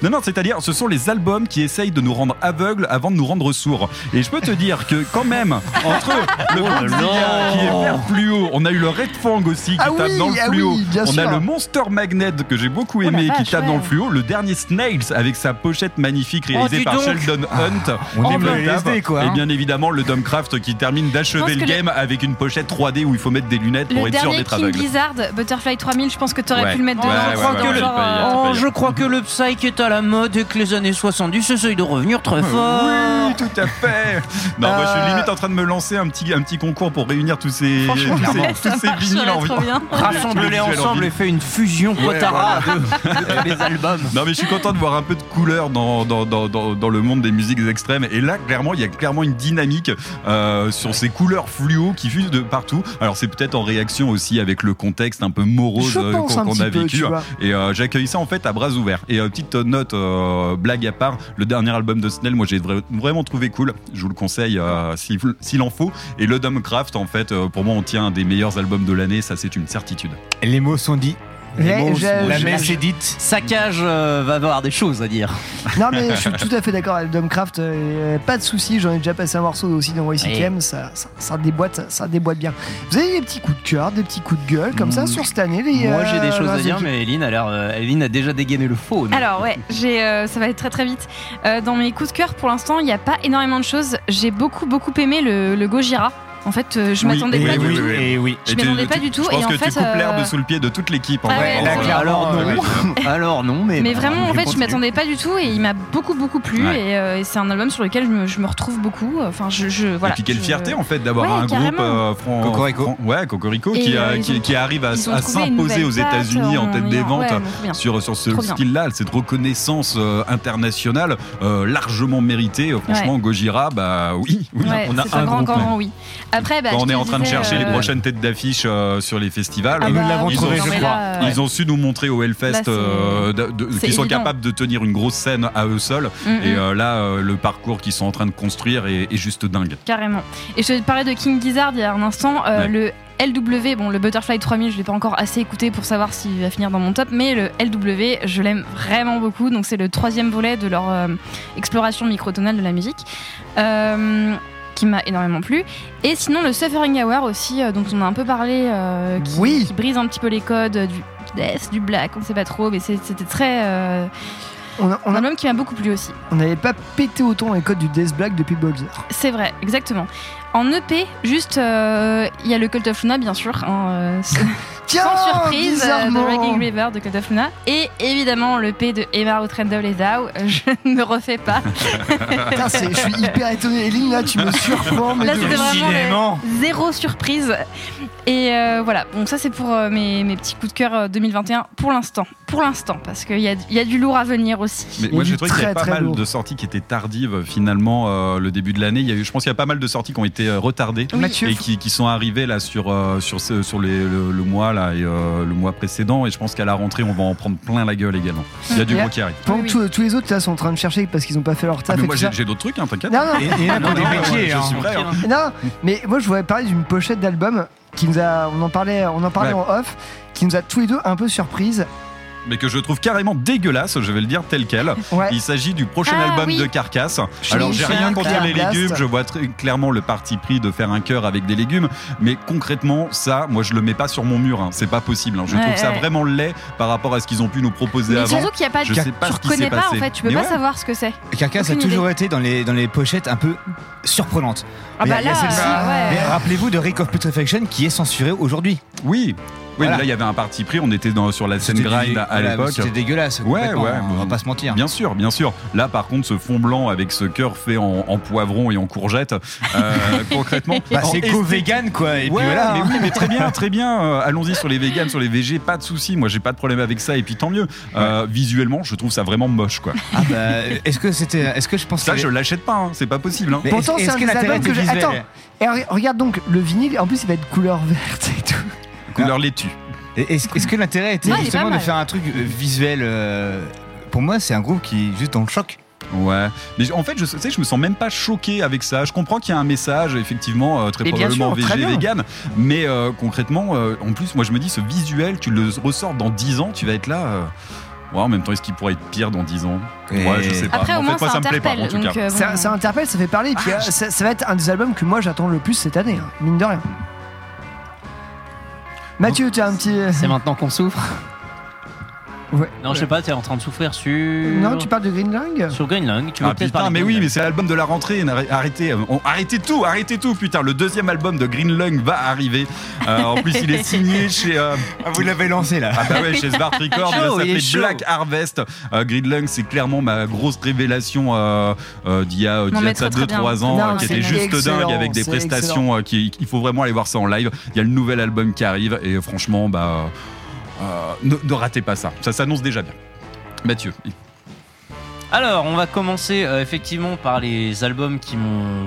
Non, c'est-à-dire, ce sont les albums qui essayent de nous rendre aveugles avant de nous rendre sourds. Et je peux te dire que, quand même, entre le Boomzilla qui est vers plus haut, on a eu le Red Fang aussi qui tape dans le fluo, on a le Monster Magnet que j'ai beaucoup aimé qui tape dans le fluo, le dernier Snails avec sa pochette magnifique réalisée par Sheldon Hunt. On aime le tape. Et bien évidemment, le Dumbcraft qui termine d'achever le game avec une pochette 3D où il faut mettre des lunettes pour être sûr d'être aveugle. Le dernier King Lizard, Butterfly 3000, je pense que t'aurais pu le mettre dedans. Je crois que le psych est à la mode et que les années 70 essayent de revenir très fort. Oui, tout à fait. Non, moi je suis limite en train de me lancer un petit concours pour réunir tous ces vinyles en bien. Rassemble-les ensemble et fais une fusion potara des albums. Non, mais je suis content de voir un peu de couleur dans le monde des musiques extrêmes. Et là, clairement, il y a clairement une dynamique sur ces couleurs fluo qui fusent de partout. Alors c'est peut-être en réaction aussi avec le contexte un peu morose qu'on a vécu et j'accueille ça en fait à bras ouverts. Et petite note blague à part, le dernier album de Snell, moi j'ai vraiment trouvé cool, je vous le conseille s'il en faut, et le Dumbcraft en fait pour moi on tient un des meilleurs albums de l'année, ça c'est une certitude. Les mots sont dits. La messe est dite. Saccage va avoir des choses à dire. Non mais je suis tout à fait d'accord avec Domcraft, pas de soucis, j'en ai déjà passé un morceau aussi dans YCKM, ça déboîte bien. Vous avez des petits coups de cœur, des petits coups de gueule comme ça sur cette année les, moi j'ai des choses à dire mais Eline a déjà dégainé le faux. Alors ouais, ça va être très vite. Dans mes coups de cœur pour l'instant il n'y a pas énormément de choses. J'ai beaucoup aimé le Gojira. En fait, je m'attendais pas du tout. Je m'attendais pas du tout. Je pense que tu coupes l'herbe sous le pied de toute l'équipe. En vrai. Alors non. Mais vraiment, en fait, je m'attendais pas du tout et il m'a beaucoup plu. Ouais. Et c'est un album sur lequel je me retrouve beaucoup. Enfin, voilà. Et puis quelle fierté en fait d'avoir un groupe Cocorico qui arrive à s'imposer aux États-Unis en tête des ventes sur ce style-là. Cette reconnaissance internationale largement méritée. Franchement, Gojira, bah oui, on a un grand oui. Après, quand on est en train de chercher les prochaines têtes d'affiche sur les festivals, ils ont su nous montrer au Hellfest qu'ils sont capables de tenir une grosse scène à eux seuls. Et le parcours qu'ils sont en train de construire est juste dingue. Carrément. Et je te parlais de King Gizzard il y a un instant. Le LW, le Butterfly 3000, je ne l'ai pas encore assez écouté pour savoir s'il va finir dans mon top, mais le LW, je l'aime vraiment beaucoup. Donc c'est le troisième volet de leur exploration microtonale de la musique. Qui m'a énormément plu. Et sinon le Suffering Hour aussi dont on a un peu parlé qui brise un petit peu les codes du death, du black, on sait pas trop, mais c'était très un album qui m'a beaucoup plu aussi. On n'avait pas pété autant les codes du death black depuis Bolzer. C'est vrai, exactement. En EP, juste, il y a le Cult of Luna, bien sûr, sans surprise, The Raging River de Cult of Luna, et évidemment l'EP de Emma O'Trendle et Thou, je ne refais pas. Putain, je suis hyper étonnée, Eline, là, tu me surprends. Là, c'était vraiment zéro surprise. Et voilà, bon, ça, c'est pour mes petits coups de cœur 2021, pour l'instant, parce qu'il y a du lourd à venir aussi. Mais moi, j'ai trouvé qu'il y a pas mal de sorties qui étaient tardives, finalement, le début de l'année. Je pense qu'il y a pas mal de sorties qui ont été retardés et qui sont arrivés là sur le mois là et le mois précédent, et je pense qu'à la rentrée on va en prendre plein la gueule également. Il y a du gros qui arrive. Tous les autres là sont en train de chercher parce qu'ils n'ont pas fait leur taf. Mais moi j'ai d'autres trucs, t'inquiète. Mais moi je voulais parler d'une pochette d'album qui nous a, on en parlait en off, qui nous a tous les deux un peu surprise. Mais que je trouve carrément dégueulasse, je vais le dire tel quel. Ouais. Il s'agit du prochain album de Carcass. Alors j'ai rien contre les légumes, je vois très clairement le parti pris de faire un chœur avec des légumes, mais concrètement ça, moi je le mets pas sur mon mur, c'est pas possible. Je trouve ça vraiment laid par rapport à ce qu'ils ont pu nous proposer mais avant. Surtout qu'il y a pas, tu connais pas en fait, tu peux pas savoir ce que c'est. Carcass a toujours été dans les pochettes un peu surprenantes. Mais rappelez-vous de Rick of Putrefaction qui est censuré aujourd'hui. Oui, voilà. Mais là il y avait un parti pris, on était sur la scène grind à l'époque. C'était dégueulasse. Ouais. On va pas se mentir. Bien sûr. Là par contre, ce fond blanc avec ce cœur fait en poivron et en courgette, concrètement, c'est co-vegan quoi. Et puis voilà. Mais très bien. Allons-y sur les vegans, sur les végés, pas de souci. Moi j'ai pas de problème avec ça et puis tant mieux. Visuellement, je trouve ça vraiment moche quoi. Est-ce que je pense ça, je l'achète pas. C'est pas possible. Pourtant c'est un album que attends. Et regarde donc le vinyle. En plus il va être couleur verte et tout. Couleur laitue. Est-ce que l'intérêt était justement de faire un truc visuel pour moi, c'est un groupe qui est juste dans le choc. Ouais, mais en fait, je me sens même pas choqué avec ça. Je comprends qu'il y a un message, effectivement, très probablement végé, vegan, mais concrètement, en plus, moi je me dis, ce visuel, tu le ressors dans 10 ans, tu vas être là. En même temps, est-ce qu'il pourrait être pire dans 10 ans ? Moi, je sais pas. Après, au moins, ça me plaît pas, en tout cas. Ça interpelle, ça fait parler. Et puis, ça va être un des albums que moi j'attends le plus cette année, mine de rien. Mathieu, tu as un petit... C'est maintenant qu'on souffre. Ouais. Non, je sais pas, t'es en train de souffrir sur... Non, tu parles de Green Lang ? Sur Green Lang, tu veux peut-être parler de Green Lang. Mais c'est l'album de la rentrée, arrêtez tout, putain, le deuxième album de Green Lang va arriver. En plus, il est signé chez... vous l'avez lancé, là. Ah bah ouais, chez Svart Records, il s'appelait Black Harvest. Green Lang, c'est clairement ma grosse révélation d'il y a 2-3 ans, qui était juste dingue, avec des prestations qu'il faut vraiment aller voir ça en live. Il y a le nouvel album qui arrive, et franchement, ne ratez pas ça, ça s'annonce déjà bien. Mathieu. Alors, on va commencer effectivement par les albums qui m'ont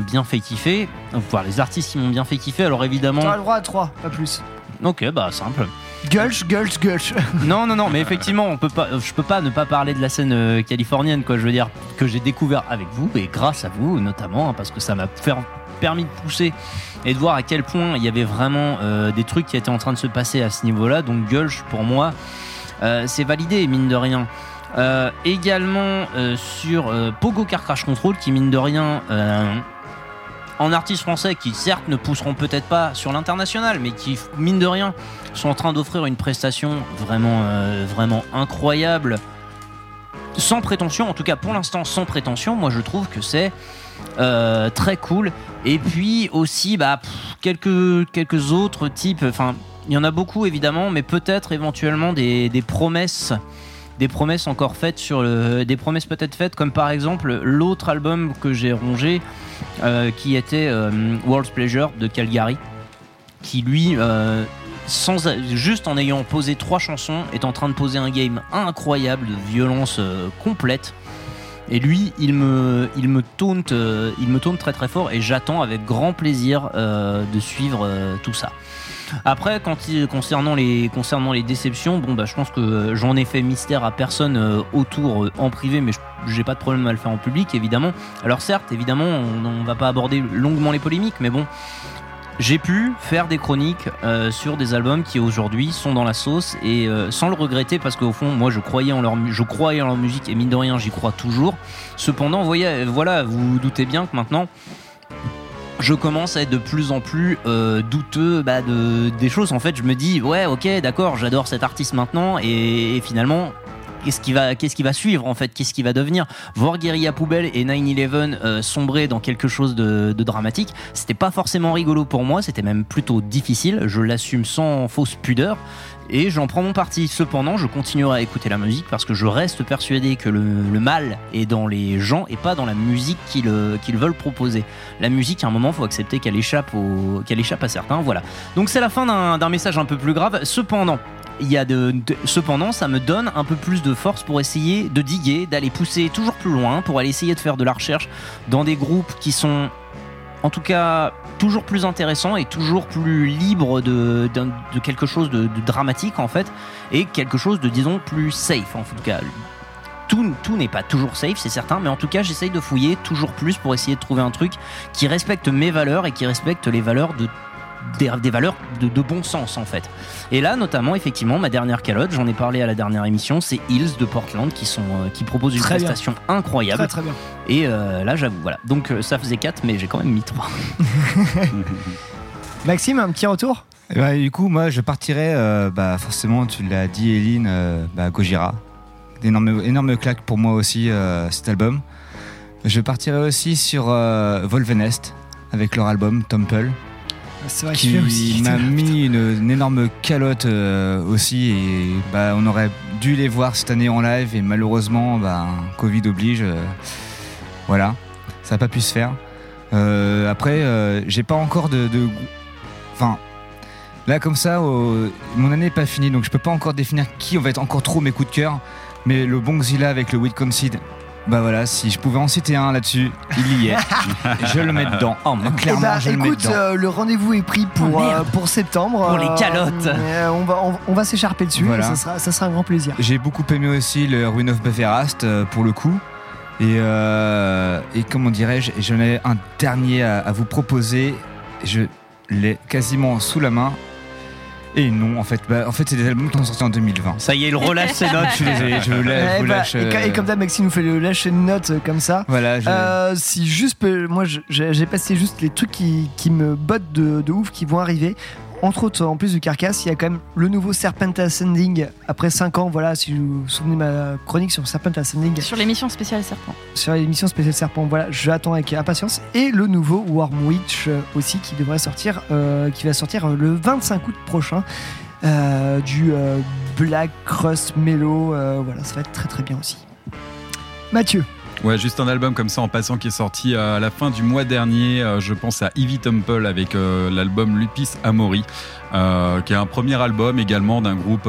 bien fait kiffer, voire les artistes qui m'ont bien fait kiffer. Alors évidemment, tu as le droit à 3, pas plus. Ok, simple. Gulch. Non, mais effectivement, je peux pas ne pas parler de la scène californienne, quoi. Je veux dire que j'ai découvert avec vous et grâce à vous, notamment, parce que ça m'a fait permis de pousser et de voir à quel point il y avait vraiment des trucs qui étaient en train de se passer à ce niveau-là. Donc Gulch, pour moi, c'est validé, mine de rien. Également sur Pogo Car Crash Control, qui mine de rien... en artistes français qui certes ne pousseront peut-être pas sur l'international, mais qui mine de rien sont en train d'offrir une prestation vraiment, vraiment incroyable, sans prétention, en tout cas pour l'instant sans prétention. Moi je trouve que c'est très cool. Et puis aussi quelques autres types, enfin il y en a beaucoup évidemment, mais peut-être éventuellement des promesses encore faites sur le, des promesses peut-être faites, comme par exemple l'autre album que j'ai rongé qui était World's Pleasure de Calgary, qui lui juste en ayant posé 3 chansons est en train de poser un game incroyable de violence complète, et lui il me taunte très très fort, et j'attends avec grand plaisir de suivre tout ça. Après, concernant les déceptions, je pense que j'en ai fait mystère à personne autour en privé, mais j'ai pas de problème à le faire en public, évidemment. Alors certes, évidemment, on va pas aborder longuement les polémiques, mais bon, j'ai pu faire des chroniques sur des albums qui aujourd'hui sont dans la sauce, et sans le regretter, parce qu'au fond, moi, je croyais en leur musique, et mine de rien, j'y crois toujours. Cependant, voilà, vous vous doutez bien que maintenant... je commence à être de plus en plus douteux des choses. En fait, je me dis, ouais, ok, d'accord, j'adore cet artiste maintenant, et finalement, qu'est-ce qui va suivre, en fait, qu'est-ce qui va devenir? Voir Guérilla Poubelle et 9/11 sombrer dans quelque chose de dramatique, c'était pas forcément rigolo pour moi, c'était même plutôt difficile, je l'assume sans fausse pudeur, et j'en prends mon parti. Cependant, je continuerai à écouter la musique, parce que je reste persuadé que le mal est dans les gens et pas dans la musique qu'ils veulent proposer. La musique, à un moment, il faut accepter qu'elle échappe à certains. Voilà. Donc c'est la fin d'un message un peu plus grave. Cependant, ça me donne un peu plus de force pour essayer de diguer, d'aller pousser toujours plus loin, pour aller essayer de faire de la recherche dans des groupes qui sont... en tout cas, toujours plus intéressant et toujours plus libre de quelque chose de dramatique, en fait, et quelque chose de, disons, plus safe, en tout cas. Tout n'est pas toujours safe, c'est certain, mais en tout cas, j'essaye de fouiller toujours plus pour essayer de trouver un truc qui respecte mes valeurs et qui respecte les valeurs des valeurs de bon sens, en fait. Et là, notamment, effectivement, ma dernière calotte, j'en ai parlé à la dernière émission, c'est Hills de Portland qui propose une prestation incroyable. Très, très bien. Et là, j'avoue, voilà. Donc, ça faisait 4, mais j'ai quand même mis 3. Maxime, un petit retour ? Du coup, moi, je partirais, forcément, tu l'as dit, Eline, Gojira. Énorme claque pour moi aussi, cet album. Je partirais aussi sur Volvenest, avec leur album Temple. C'est vrai qui m'a mis une énorme calotte aussi, et on aurait dû les voir cette année en live, et malheureusement Covid oblige, voilà, ça n'a pas pu se faire. Après j'ai pas encore là comme ça, mon année n'est pas finie, donc je peux pas encore définir qui va être encore trop mes coups de cœur, mais le Bongzilla avec le Wisconsin, voilà, si je pouvais en citer un là-dessus, il y est. Je le mets dedans. Oh, clairement, je le mets dedans. Le rendez-vous est pris pour septembre. Pour les calottes. On va s'écharper dessus. Voilà. Ça sera un grand plaisir. J'ai beaucoup aimé aussi le Ruin of Beverast pour le coup. Et comment dirais-je, j'en ai un dernier à vous proposer. Je l'ai quasiment sous la main. Et non, en fait, c'est des albums qui sont sortis en 2020. Ça y est, il relâche ses notes. Je suis désolé, je lève, relâche. Et comme ça, Maxime nous fait le lâcher de notes comme ça. Voilà. Si juste, moi, j'ai passé juste les trucs qui me bottent de ouf, qui vont arriver. Entre autres, en plus du Carcass, il y a quand même le nouveau Serpent Ascending après 5 ans. Voilà, si vous vous souvenez ma chronique sur Serpent Ascending. Sur l'émission spéciale Serpent, voilà, j'attends avec impatience. Et le nouveau Warm Witch aussi, qui devrait sortir, qui va sortir le 25 août prochain. Du Black Crust Mellow, voilà, ça va être très très bien aussi. Mathieu. Ouais, juste un album comme ça en passant qui est sorti à la fin du mois dernier, je pense à Ivy Temple avec l'album Lupus Amori. qui est un premier album également d'un groupe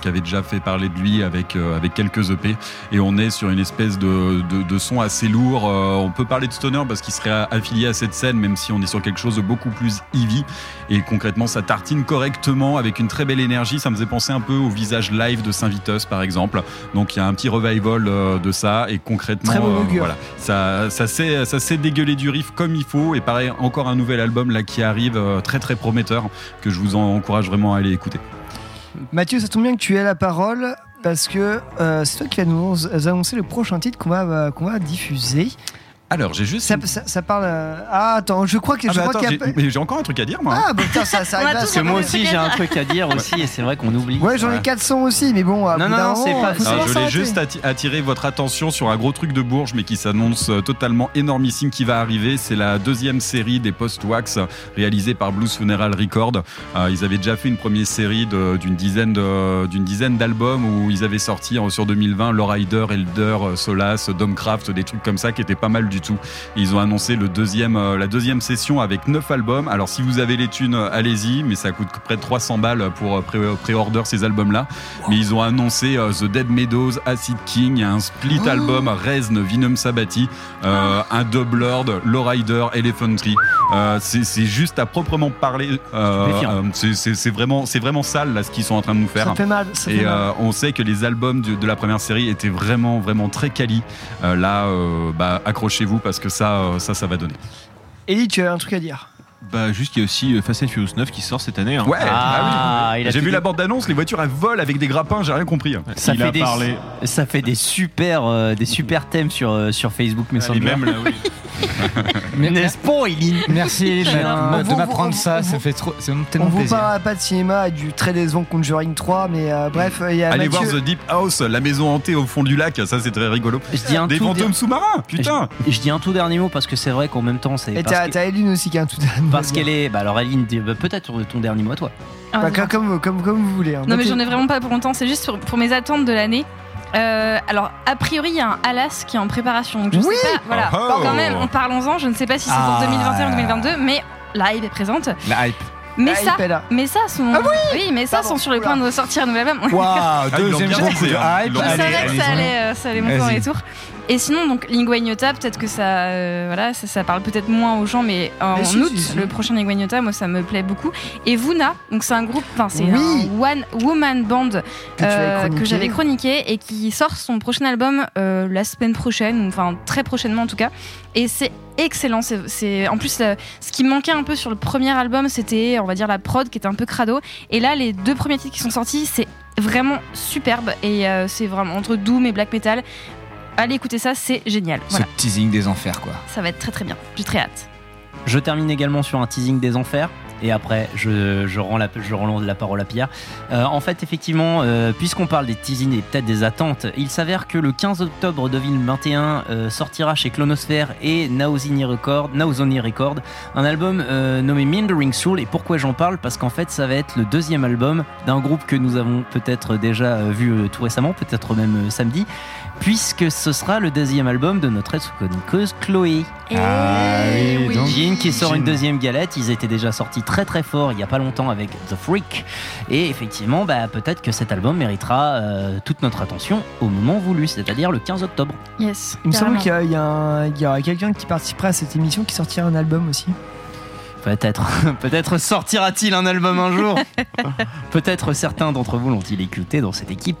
qui avait déjà fait parler de lui avec quelques EP, et on est sur une espèce de son assez lourd. On peut parler de stoner parce qu'il serait affilié à cette scène, même si on est sur quelque chose de beaucoup plus heavy, et concrètement ça tartine correctement avec une très belle énergie. Ça me faisait penser un peu au visage live de Saint-Vitus par exemple, donc il y a un petit revival de ça, et concrètement voilà, ça s'est dégueulé du riff comme il faut. Et pareil, encore un nouvel album là qui arrive, très très prometteur, que je vous encourage vraiment à aller écouter. Mathieu, ça tombe bien que tu aies la parole, parce que c'est toi qui vas nous annoncer le prochain titre qu'on va diffuser. Alors, j'ai juste... Ça parle... Ah, attends, je crois que... Mais j'ai encore un truc à dire, moi. Ah, bah putain, ça arrive là. Parce que moi aussi, j'ai un truc à dire aussi, et c'est vrai qu'on oublie. Ouais, j'en ai 400 aussi, mais bon... Non, c'est pas... Je voulais juste attirer votre attention sur un gros truc de Bourges, mais qui s'annonce totalement énormissime, qui va arriver. C'est la deuxième série des Post-Wax, réalisée par Blues Funeral Records. Ils avaient déjà fait une première série d'une dizaine d'albums, où ils avaient sorti, sur 2020, Lowrider, Elder, Solace, Domecraft, des trucs comme ça, qui étaient pas mal du tout. Ils ont annoncé la deuxième session avec 9 albums. Alors si vous avez les thunes, allez-y, mais ça coûte près de 300 balles pour pré-order ces albums-là. Wow. Mais ils ont annoncé The Dead Meadows, Acid King, un split album, Rezn, Vinum Sabati, un Dub Lord, Lowrider, Elephant Tree. C'est juste à proprement parler. C'est vraiment sale là ce qu'ils sont en train de nous faire. Ça fait mal. Ça fait mal. On sait que les albums de la première série étaient vraiment vraiment très quali. Là, accrochez-vous, parce que ça va donner. Elie, tu as un truc à dire? Bah juste qu'il y a aussi Fast and Furious 9 qui sort cette année. Hein. Ouais. Ah, oui. J'ai vu la bande d'annonce, les voitures elles volent avec des grappins, j'ai rien compris. Ça fait des super thèmes sur Facebook Messenger. Même là, oui. N'est-ce pas, Elie? Merci Elie de m'apprendre ça. Ça fait trop. C'est tellement plaisir. On vous parle pas de cinéma et du très décevant Conjuring 3, mais bref, il y a. Allez voir The Deep House, la maison hantée au fond du lac. Ça c'est très rigolo. Des fantômes sous-marins, putain. Je dis un tout dernier mot parce que c'est vrai qu'en même temps c'est. Et t'as Elie aussi qui a un tout dernier. Parce qu'elle est. Bah alors, Aline, peut-être ton dernier mot à toi. Ah, bah, comme vous voulez. Hein. Non, mais j'en ai vraiment pas pour longtemps. C'est juste pour mes attentes de l'année. Alors, a priori, il y a un Alas qui est en préparation. Donc, je sais pas. Voilà. Oh. Quand même, parlons-en. Je ne sais pas si c'est pour 2021 ou 2022, mais la hype est présente. La hype. Mais ça sont sur le point de sortir un nouvel album. Waouh, deuxième beaucoup de hype. Je savais que ça allait monter dans les tours. Et sinon, donc Lingua Ignota, peut-être que ça parle peut-être moins aux gens, mais en août, le prochain Lingua Ignota, moi ça me plaît beaucoup. Et Vuna, donc c'est un groupe, un one woman band que j'avais chroniqué et qui sort son prochain album la semaine prochaine, enfin très prochainement en tout cas. Et c'est excellent. C'est en plus ce qui manquait un peu sur le premier album, c'était on va dire la prod qui était un peu crado. Et là, les deux premiers titres qui sont sortis, c'est vraiment superbe et c'est vraiment entre doom et black metal. Allez écouter ça, c'est génial. Voilà. Ce teasing des enfers, quoi. Ça va être très très bien, j'ai très hâte. Je termine également sur un teasing des enfers, et après je rends la parole à Pierre. En fait, effectivement, puisqu'on parle des teasings et peut-être des attentes, il s'avère que le 15 octobre 2021 sortira chez Clonosphere et Naozoni Records un album nommé Mindering Soul. Et pourquoi j'en parle? Parce qu'en fait, ça va être le deuxième album d'un groupe que nous avons peut-être déjà vu tout récemment, peut-être même samedi, puisque ce sera le deuxième album de notre ex-chroniqueuse Chloé. Jean qui sort une deuxième galette. Ils étaient déjà sortis très très fort il n'y a pas longtemps avec The Freak, et effectivement peut-être que cet album méritera toute notre attention au moment voulu, c'est-à-dire le 15 octobre. Yes, il me semble qu'il y aura quelqu'un qui participera à cette émission qui sortira un album aussi. Peut-être sortira-t-il un album un jour. Peut-être certains d'entre vous l'ont-ils écouté dans cette équipe.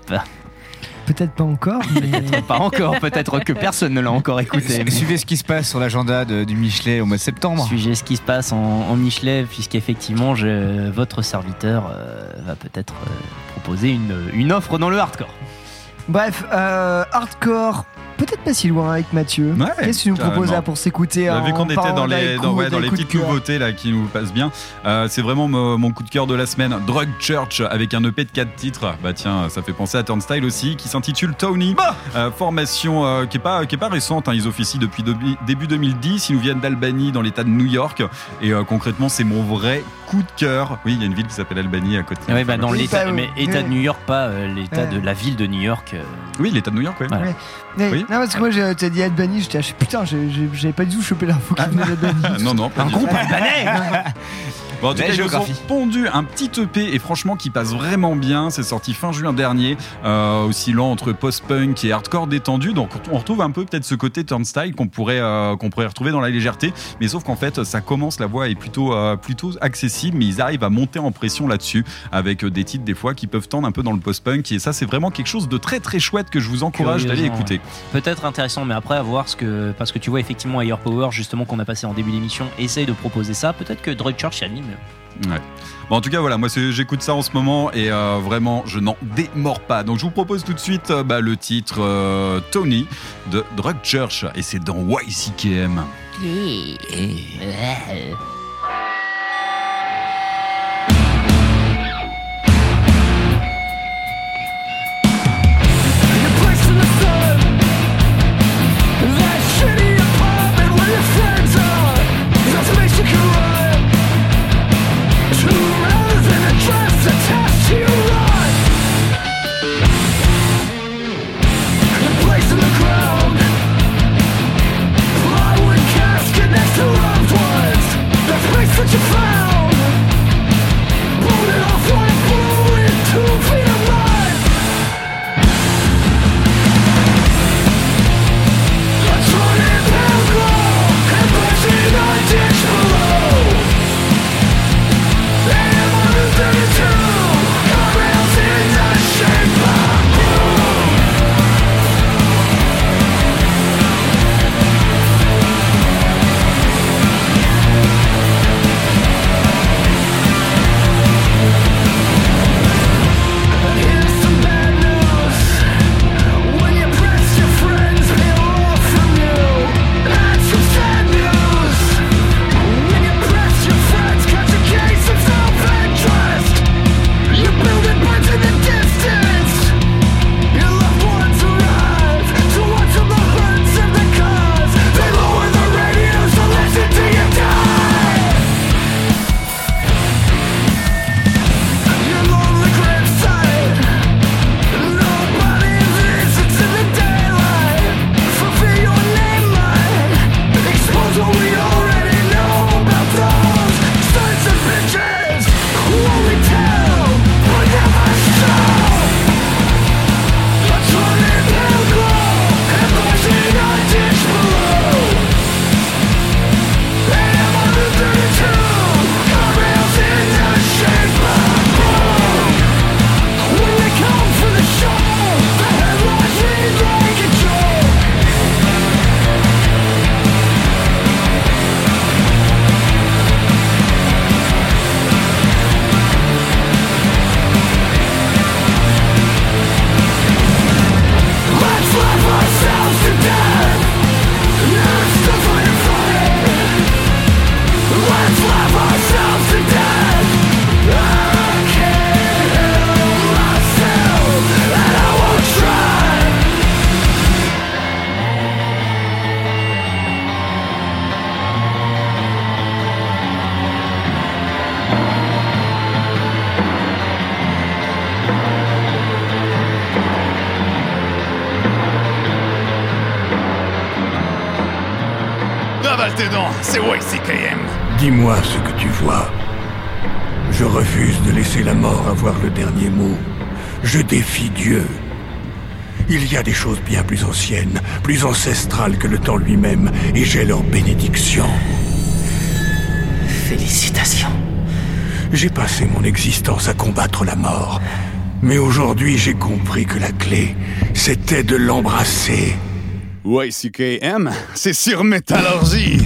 Peut-être pas encore, mais... peut-être que personne ne l'a encore écouté. Suivez ce qui se passe sur l'agenda du Michelet au mois de septembre. Suivez ce qui se passe en Michelet, puisqu'effectivement, votre serviteur va peut-être proposer une offre dans le hardcore. Bref, hardcore... Peut-être pas si loin avec Mathieu. Ouais, qu'est-ce que tu nous proposes là pour s'écouter? Vu qu'on était dans les petites nouveautés là, qui nous passent bien, c'est vraiment mon coup de cœur de la semaine. Drug Church avec un EP de 4 titres. Bah tiens, ça fait penser à Turnstile aussi, qui s'intitule Tony. Formation qui est pas récente. Hein, ils officient depuis début 2010. Ils nous viennent d'Albanie dans l'état de New York. Et concrètement, c'est mon vrai coup de cœur. Oui, il y a une ville qui s'appelle Albany à côté. Oui, bah dans l'état, mais état de New York, pas l'état de la ville de New York. Oui, l'état de New York, oui. Voilà. Oui. Non, parce que moi, t'as dit Albany, j'étais putain, j'avais pas du tout chopé l'info qui venait d'Albany. Non, pas du tout. Un groupe albanais. Bon, en tout cas, ils nous ont pondu un petit EP et franchement qui passe vraiment bien. C'est sorti fin juin dernier, oscillant entre post-punk et hardcore détendu. Donc on retrouve un peu peut-être ce côté Turnstile qu'on pourrait retrouver dans la légèreté, mais sauf qu'en fait ça commence, la voix est plutôt accessible, mais ils arrivent à monter en pression là-dessus avec des titres des fois qui peuvent tendre un peu dans le post-punk, et ça c'est vraiment quelque chose de très très chouette que je vous encourage d'aller écouter. Ouais. Peut-être intéressant, mais après à voir parce que tu vois effectivement Higher Power justement qu'on a passé en début d'émission essaye de proposer ça, peut-être que Drug Church s'y anime. Ouais. Bon, en tout cas voilà, moi j'écoute ça en ce moment et vraiment je n'en démords pas. Donc je vous propose tout de suite le titre Tony de Drug Church, et c'est dans YCKM. C'est YCKM. Dis-moi ce que tu vois. Je refuse de laisser la mort avoir le dernier mot. Je défie Dieu. Il y a des choses bien plus anciennes, plus ancestrales que le temps lui-même, et j'ai leur bénédiction. Félicitations. J'ai passé mon existence à combattre la mort, mais aujourd'hui j'ai compris que la clé, c'était de l'embrasser. YCKM, c'est sur Métallurgie.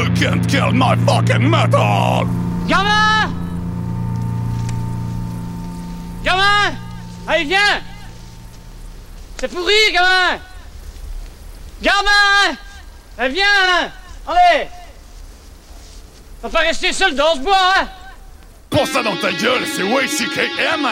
You can't kill my fucking metal! Gamin! Gamin! Allez, viens! C'est pourri, gamin! Gamin! Allez, viens! Allez! On va pas rester seul dans ce bois, hein! Pour ça dans ta gueule, c'est YCKM!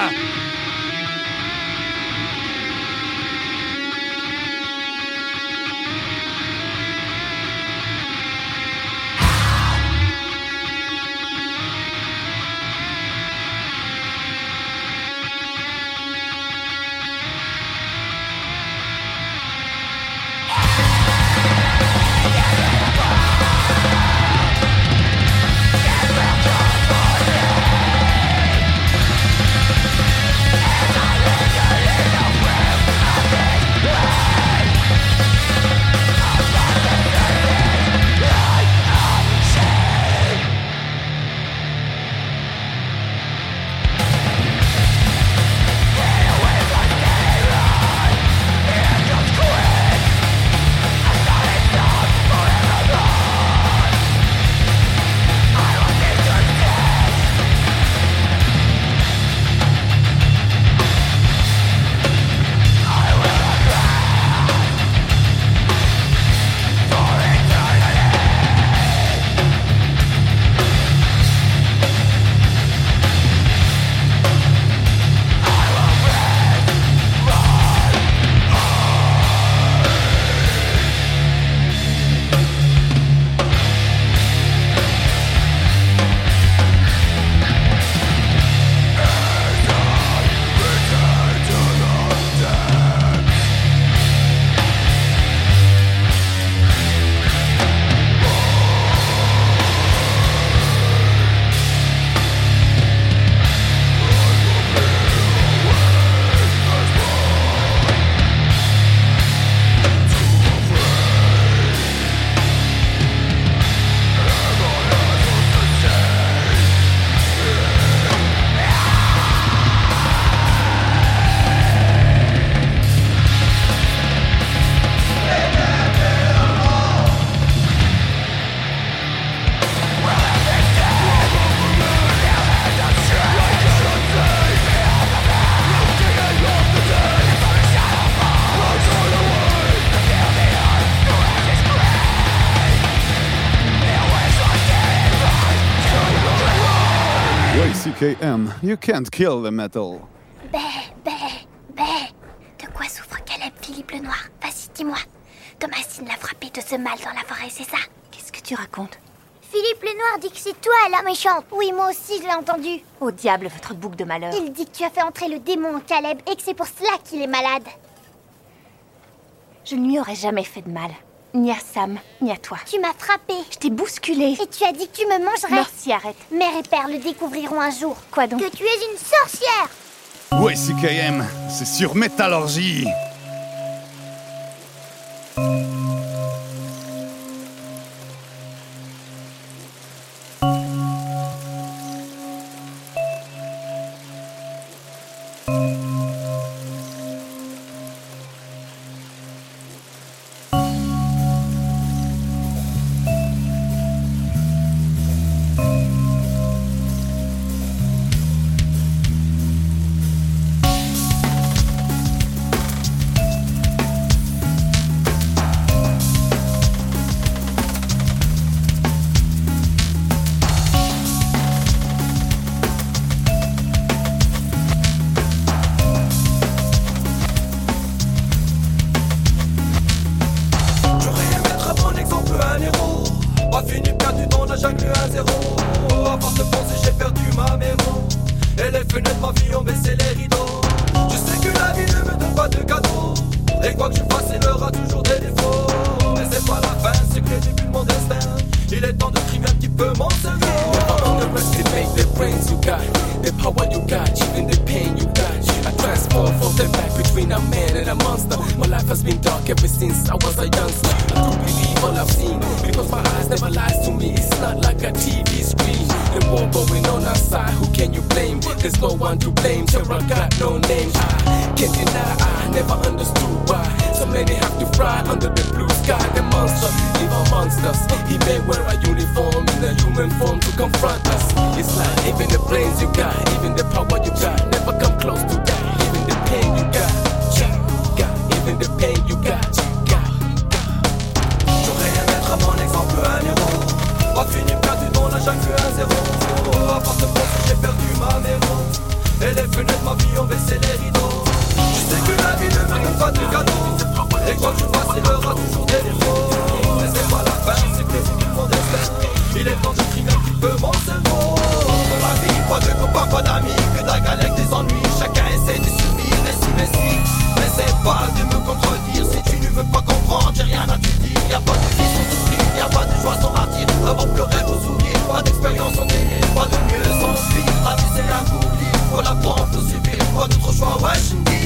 YCKM, you can't kill the metal. Bé. De quoi souffre Caleb Philippe le Noir? Vas-y, dis-moi. Thomasine l'a frappé de ce mal dans la forêt, c'est ça? Qu'est-ce que tu racontes? Philippe le Noir dit que c'est toi la méchante. Oui, moi aussi je l'ai entendu. Au diable, votre bouc de malheur. Il dit que tu as fait entrer le démon en Caleb et que c'est pour cela qu'il est malade. Je ne lui aurais jamais fait de mal. Ni à Sam, ni à toi. Tu m'as frappé. Je t'ai bousculé. Et tu as dit que tu me mangerais. Merci, arrête. Mère et père le découvriront un jour. Quoi donc? Que tu es une sorcière. YCKM, c'est sur Métallurgie. Never understood why so many have to fly under the blue sky. The monster, leave on my monsters. He may wear a uniform in a human form to confront us. It's like even the brains you got, even the power you got, never come close to that. Even the pain you got, even the pain you got. J'aurais aimé être à mon exemple un héros. On finit perdu dans la jungle à zéro. À part ce poste j'ai perdu ma mémoire. Et les fenêtres de ma vie ont baissé les rideaux. Je sais que la vie ne mérite pas de cadeau. Et quand tu passes, il aura toujours des défauts. Mais c'est pas la fin, c'est que les filles font des fêtes. Il est temps de trier un petit peu mon cerveau. Dans la vie, pas de copains, pas d'amis. Que de la galère, des ennuis, chacun essaie de subir. Mais c'est pas de me contredire. Si tu ne veux pas comprendre, j'ai rien à te dire. Y'a pas de vie sans souffrir, y'a pas de joie sans martyr. Avoir pleuré pour sourire, pas d'expérience en aîné. Pas de mieux sans vivre, la vie c'est un oubli. Faut l'apprendre, faut subir, pas d'autre choix, ouais je me dis.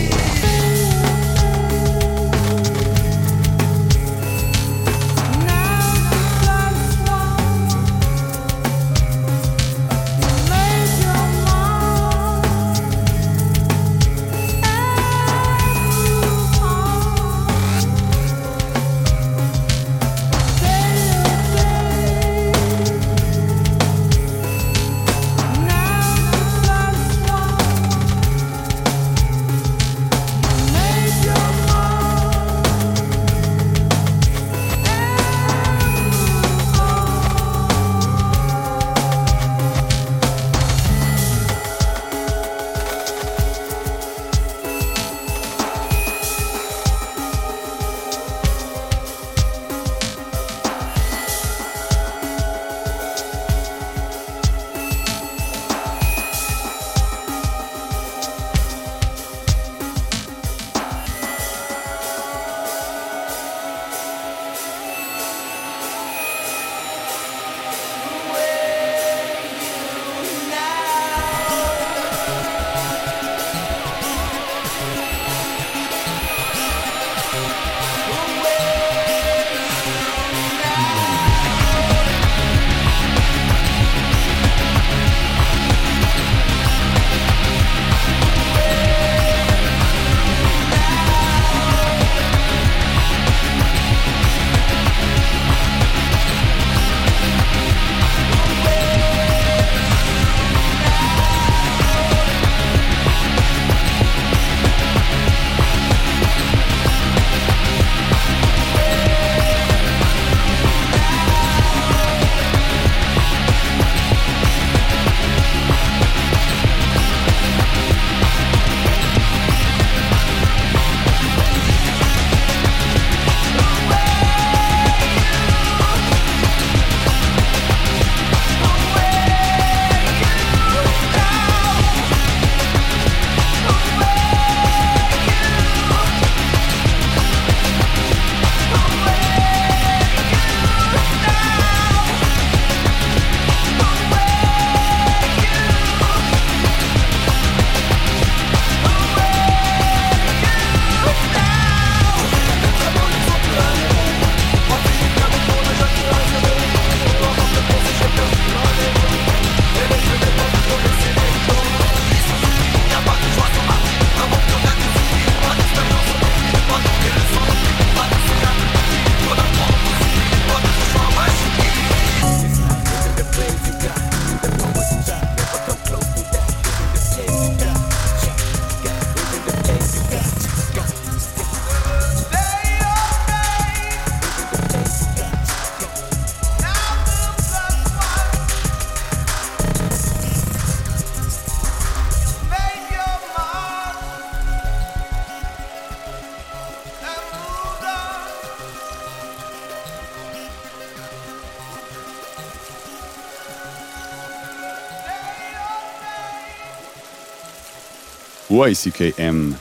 YCKM.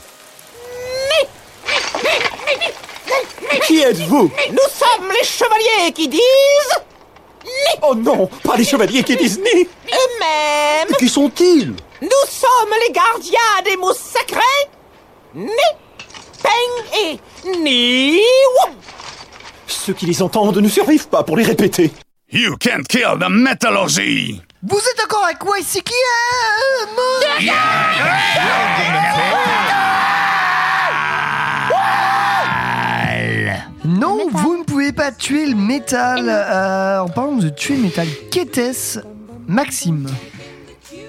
Qui êtes-vous? Nous sommes les chevaliers qui disent... Oh non, pas les chevaliers qui disent ni. Eux-mêmes. Qui sont-ils? Nous sommes les gardiens des mots sacrés. Ni, peng et ni. Ceux qui les entendent ne survivent pas pour les répéter. You can't kill the metallurgy. Vous êtes d'accord avec YCQM? Non, vous ne pouvez pas tuer le métal. En parlant de tuer le métal, qu'était-ce, Maxime ?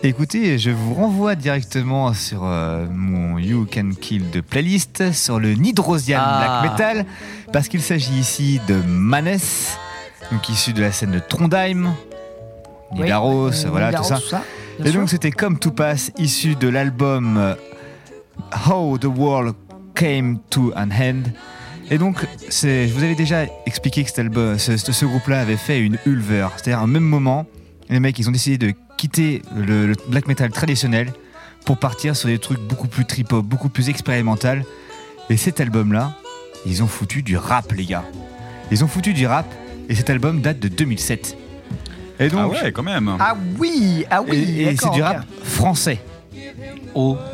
Écoutez, je vous renvoie directement sur mon You Can Kill de playlist, sur le Nidrosian Black Metal, parce qu'il s'agit ici de Manes, donc issu de la scène de Trondheim, Nidaros, voilà, Nidaros, tout ça. Et donc c'était Comme Tout Passe, issu de l'album How the World Came to an End. Et donc, je vous avais déjà expliqué que cet album, ce groupe-là avait fait une Ulver, c'est-à-dire au même moment, les mecs, ils ont décidé de quitter le black metal traditionnel pour partir sur des trucs beaucoup plus trip-hop, beaucoup plus expérimental. Et cet album-là, ils ont foutu du rap, les gars. Ils ont foutu du rap, et cet album date de 2007. Et donc, ah ouais, quand même. Ah oui. Et c'est du rap français.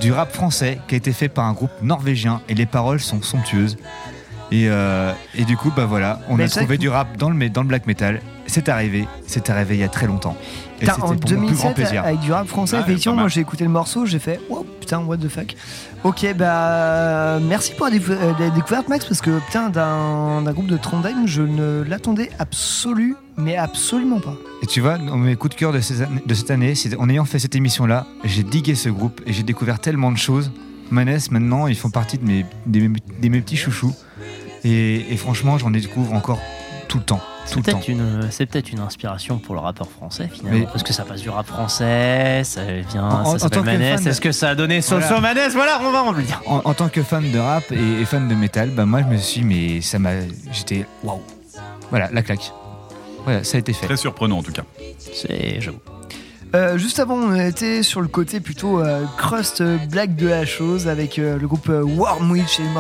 Du rap français qui a été fait par un groupe norvégien, et les paroles sont somptueuses. Et du coup, bah voilà, on a trouvé du rap dans le black metal. C'est arrivé il y a très longtemps. Et c'était pour 2007, mon plus grand plaisir. Avec du rap français, effectivement, moi j'ai écouté le morceau, j'ai fait wow, putain, what the fuck. Ok, bah merci pour la découverte, Max, parce que putain, d'un groupe de Trondheim, je ne l'attendais absolument pas. Et tu vois, mes coups de cœur de cette année, c'est en ayant fait cette émission-là, j'ai digué ce groupe et j'ai découvert tellement de choses. Manes, maintenant, ils font partie de mes petits chouchous. Et franchement, j'en découvre encore tout le temps. C'est peut-être une inspiration pour le rappeur français, finalement. Mais parce que ça passe du rap français, ça vient, ça s'appelle Manès. Est-ce que ça a donné Soso Manès ? Voilà, on va en dire. En tant que fan de rap et fan de métal, bah moi je me suis, mais ça m'a. J'étais waouh. Voilà, la claque. Voilà, ça a été fait. Très surprenant en tout cas. J'avoue. Juste avant, on était sur le côté plutôt crust black de la chose avec le groupe Wormwitch et le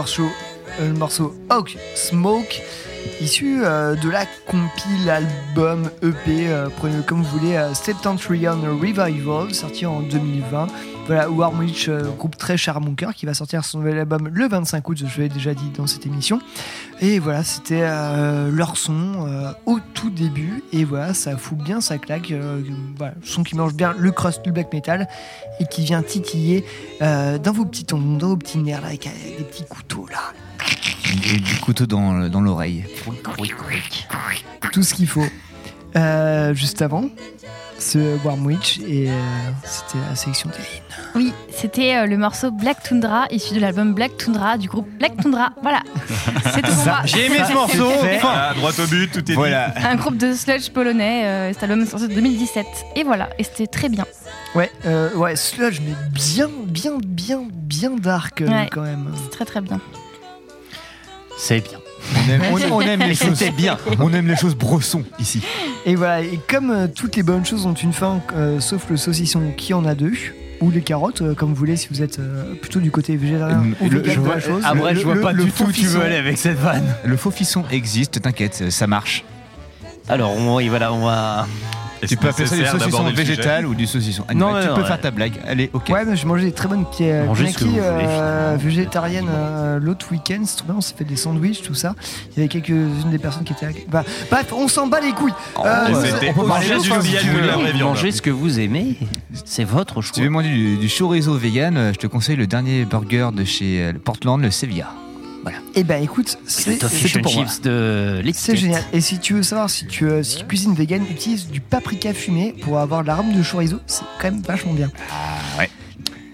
morceau Hawk Smoke, issu de la compile album EP, prenez-le comme vous voulez, Septentrion Revival, sorti en 2020. Voilà, Wormwitch, groupe très cher à mon cœur, qui va sortir son nouvel album le 25 août, je l'ai déjà dit dans cette émission. Et voilà, c'était leur son au tout début, et voilà, ça fout bien, ça claque, voilà, son qui mange bien le crust du black metal, et qui vient titiller dans vos petits tendons, dans vos petits nerfs, là, avec des petits couteaux, là. Et du couteau dans l'oreille. Tout ce qu'il faut. Juste avant, ce Wormwitch, et c'était la sélection d'Eline. Oui, c'était le morceau Black Tundra, issu de l'album Black Tundra, du groupe Black Tundra. Voilà, c'est tout pour moi. J'ai aimé ce morceau, droit au but, tout est voilà. Un groupe de sludge polonais, cet album est sorti en 2017. Et voilà, et c'était très bien. Ouais, sludge, mais bien dark quand même. C'est très bien. C'est bien. On aime les choses. C'était bien. On aime les choses brossons ici. Et voilà. Et comme toutes les bonnes choses ont une fin, sauf le saucisson qui en a deux, ou les carottes, comme vous voulez, si vous êtes plutôt du côté végétarien. Je vois pas du tout où tu veux aller avec cette vanne. Le faux fisson existe. T'inquiète, ça marche. Alors on va. Tu peux appeler ça du saucisson végétal ou du saucisson animal. Non, tu peux faire ta blague. Allez, ok. Ouais, mais j'ai mangé des très bonnes knackis végétariennes l'autre week-end. C'est trop bien, on s'est fait des sandwichs, tout ça. Il y avait quelques-unes des personnes qui étaient là. Bah, bref, on s'en bat les couilles. On peut manger du viande. Mangez ce que vous aimez. C'est votre choix. Si tu veux manger du chorizo vegan, je te conseille le dernier burger de chez Portland, le Sevilla. Voilà. Et ben écoute, c'est pour chips de c'est génial. Et si tu veux savoir si tu cuisines vegan, utilise du paprika fumé pour avoir l'arôme de chorizo. C'est quand même vachement bien. Ouais.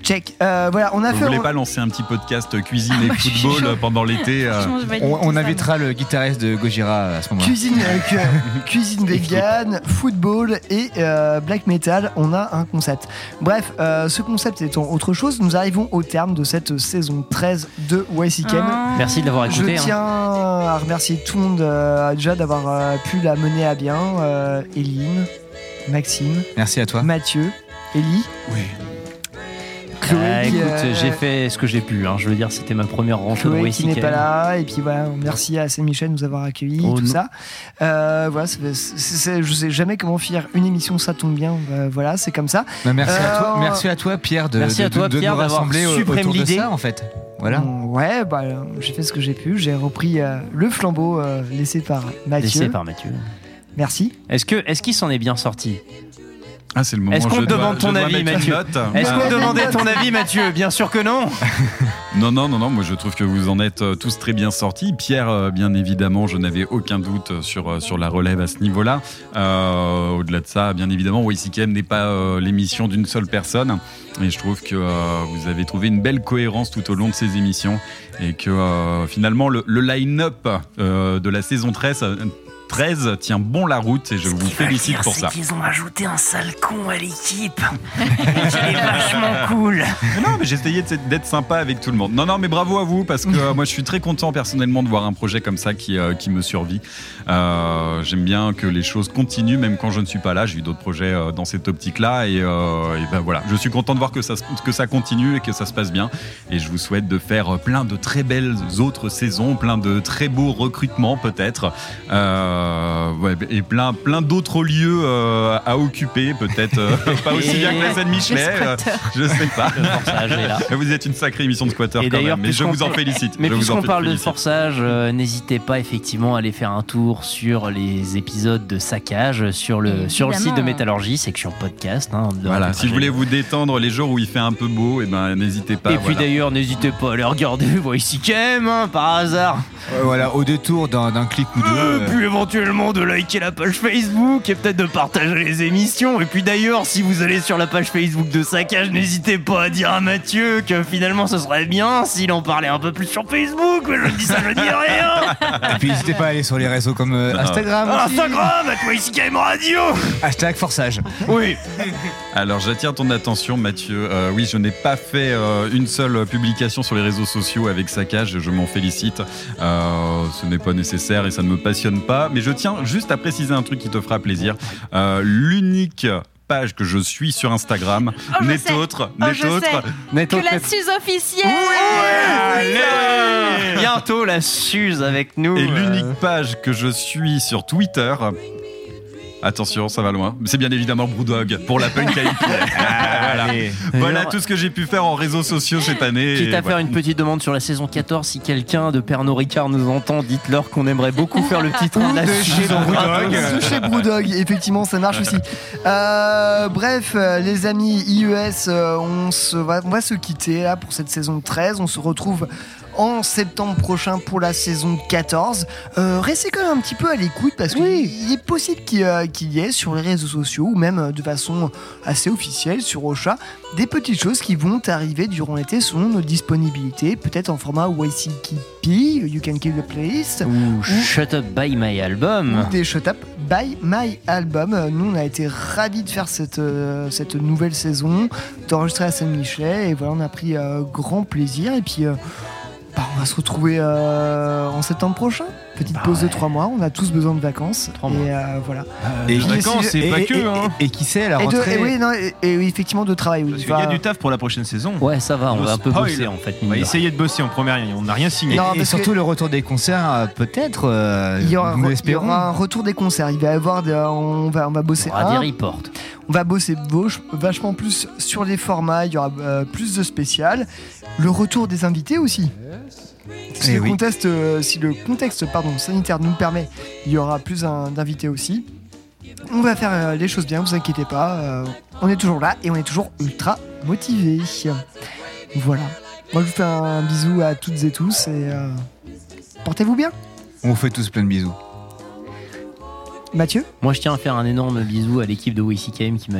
Check. Voilà, on a fait. Vous voulez pas lancer un petit podcast cuisine et football pendant l'été on invitera le guitariste de Gojira à ce moment-là. Cuisine vegan, football et black metal. On a un concept. Bref, ce concept étant autre chose, nous arrivons au terme de cette saison 13 de YCKM. Merci de l'avoir écouté. Je tiens à remercier tout le monde déjà d'avoir pu la mener à bien. Eline, Maxime. Merci à toi. Mathieu, Elie. Oui. Chloé, écoute, j'ai fait ce que j'ai pu. Je veux dire, c'était ma première rentrée de YCKM. Qui n'est pas là, et puis voilà, merci à Saint-Michel de nous avoir accueillis, ça. Voilà, je sais jamais comment finir une émission, ça tombe bien. Voilà, c'est comme ça. Ben, merci à toi, Pierre, de nous rassembler autour de ça, en fait. Voilà. Ouais, bah, j'ai fait ce que j'ai pu. J'ai repris le flambeau laissé par Mathieu. Merci. Est-ce qu'il s'en est bien sorti? Ah, c'est le moment. Est-ce qu'on te demande ton avis, Mathieu ? Bien sûr que non. Non, moi je trouve que vous en êtes tous très bien sortis. Pierre, bien évidemment, je n'avais aucun doute sur la relève à ce niveau-là. Au-delà de ça, bien évidemment, YCKM n'est pas l'émission d'une seule personne. Et je trouve que vous avez trouvé une belle cohérence tout au long de ces émissions. Et que finalement, le line-up de la saison 13 tient bon la route et je vous félicite pour ça. Ils ont ajouté un sale con à l'équipe. Il est vachement cool. Non, mais j'essayais d'être sympa avec tout le monde. Non, mais bravo à vous parce que moi je suis très content personnellement de voir un projet comme ça qui me survit. J'aime bien que les choses continuent même quand je ne suis pas là. J'ai eu d'autres projets dans cette optique-là et ben voilà. Je suis content de voir que ça continue et que ça se passe bien. Et je vous souhaite de faire plein de très belles autres saisons, plein de très beaux recrutements peut-être. Ouais, et plein d'autres lieux à occuper, peut-être pas aussi bien que la scène Michelet, je sais pas. Le forçage est là. Vous êtes une sacrée émission de squatter quand même, mais je vous en félicite. Mais puisqu'on parle de forçage, n'hésitez pas effectivement à aller faire un tour sur les épisodes de Saccage sur le site de Métallurgie, section podcast. Voilà, si vous voulez vous détendre les jours où il fait un peu beau, et ben n'hésitez pas. Et puis d'ailleurs, n'hésitez pas à aller regarder YCKM par hasard. Voilà, au détour d'un clic ou deux. Éventuellement de liker la page Facebook et peut-être de partager les émissions. Et puis d'ailleurs, si vous allez sur la page Facebook de Saccage, n'hésitez pas à dire à Mathieu que finalement ce serait bien s'il en parlait un peu plus sur Facebook. Je dis ça, je dis rien. Et puis n'hésitez pas à aller sur les réseaux comme Instagram. Instagram, @YCKM Radio. #forçage. Oui. Alors j'attire ton attention, Mathieu. Oui, je n'ai pas fait une seule publication sur les réseaux sociaux avec Saccage. Je m'en félicite. Ce n'est pas nécessaire et ça ne me passionne pas. Mais je tiens juste à préciser un truc qui te fera plaisir. L'unique page que je suis sur Instagram n'est autre que la Suze officielle. Allez, bientôt la Suze avec nous. Et l'unique page que je suis sur Twitter. Attention, ça va loin. C'est bien évidemment Brewdog pour la punk IP. Voilà tout ce que j'ai pu faire en réseaux sociaux cette année. Quitte à faire une petite demande sur la saison 14, si quelqu'un de Pernod Ricard nous entend, dites-leur qu'on aimerait beaucoup faire le petit train de chez Brewdog. Effectivement, ça marche aussi. Bref, les amis IES, on va se quitter là pour cette saison 13. On se retrouve en septembre prochain pour la saison 14. Restez quand même un petit peu à l'écoute parce que il est possible qu'il y ait sur les réseaux sociaux ou même de façon assez officielle sur Ocha des petites choses qui vont arriver durant l'été selon nos disponibilités, peut-être en format YCKP, You Can Kill the Playlist, ou Shut Up By My Album, ou des Shut Up By My Album. Nous, on a été ravis de faire cette nouvelle saison, d'enregistrer à Saint-Michel, et voilà, on a pris grand plaisir. Et puis on va se retrouver en septembre prochain. Petite pause de 3 mois, on a tous besoin de vacances. 3 mois. Et voilà. Et vacances, c'est pas que. Et qui sait, la rentrée. Et effectivement, de travail. Oui. Il y a du taf pour la prochaine saison. Ouais, ça va, on va un peu bosser en fait. On va essayer de bosser en première ligne, on n'a rien signé. Non, et surtout le retour des concerts, peut-être. Nous l'espérons. Il y aura un retour des concerts. Il va y avoir. On va bosser. On aura des reports. On va bosser vachement plus sur les formats. Il y aura plus de spéciales. Le retour des invités aussi. Si le contexte sanitaire nous permet, il y aura plus d'invités aussi. On va faire les choses bien, ne vous inquiétez pas. On est toujours là et on est toujours ultra motivés. Voilà. Moi, je vous fais un bisou à toutes et tous et portez-vous bien. On vous fait tous plein de bisous. Mathieu ? Moi, je tiens à faire un énorme bisou à l'équipe de YCKM qui m'a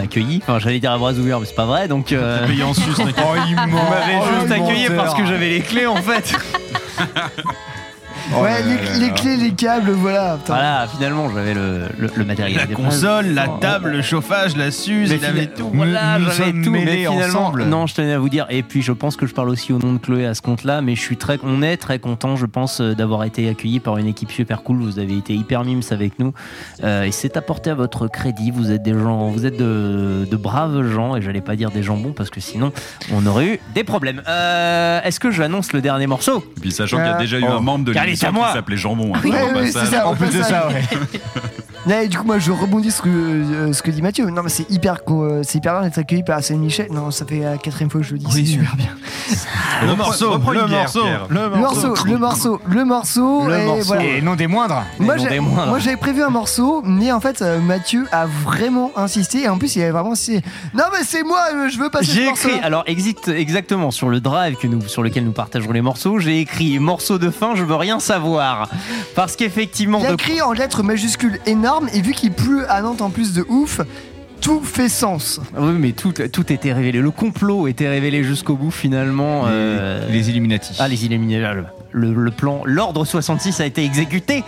accueilli. Enfin, j'allais dire à bras ouverts, mais c'est pas vrai. Donc, payé en sus. Ils m'avaient accueilli parce que j'avais les clés, en fait. Les clés, les câbles, voilà. Putain. Voilà, finalement, j'avais le matériel. La console, la table, le chauffage, la Suze, tout. Voilà, j'avais tout. Mais finalement, ensemble. Non, je tenais à vous dire. Et puis, je pense que je parle aussi au nom de Chloé à ce compte-là, mais on est très content, je pense, d'avoir été accueillis par une équipe super cool. Vous avez été hyper mimes avec nous, et c'est apporté à votre crédit. Vous êtes des gens, vous êtes de braves gens, et j'allais pas dire des jambons parce que sinon, on aurait eu des problèmes. Est-ce que j'annonce le dernier morceau ? Et puis, sachant qu'il y a déjà eu un membre de l'équipe. Qui s'appelait Jambon. Hein, oui, c'est ça, en plus de ça. Là, et du coup, moi, je rebondis sur ce que dit Mathieu. Non, mais c'est hyper bien d'être accueilli par Saint-Michel. Non, ça fait la quatrième fois que je le dis. Oui, c'est super bien. Le morceau. Voilà. Et non des moindres. Moi, j'avais prévu un morceau, mais en fait, Mathieu a vraiment insisté. Et en plus, il avait vraiment insisté. Non, mais c'est moi, je veux passer ce morceau. J'ai écrit, alors, exactement, sur le drive sur lequel nous partageons les morceaux, j'ai écrit morceau de fin, je veux rien savoir. Parce qu'effectivement. J'ai écrit en lettres majuscules énormes. Et vu qu'il pleut à Nantes en plus de ouf, tout fait sens. Oui, mais tout était révélé. Le complot était révélé jusqu'au bout, finalement. Les Illuminati. Ah, les Illuminati. Le plan, l'ordre 66 a été exécuté.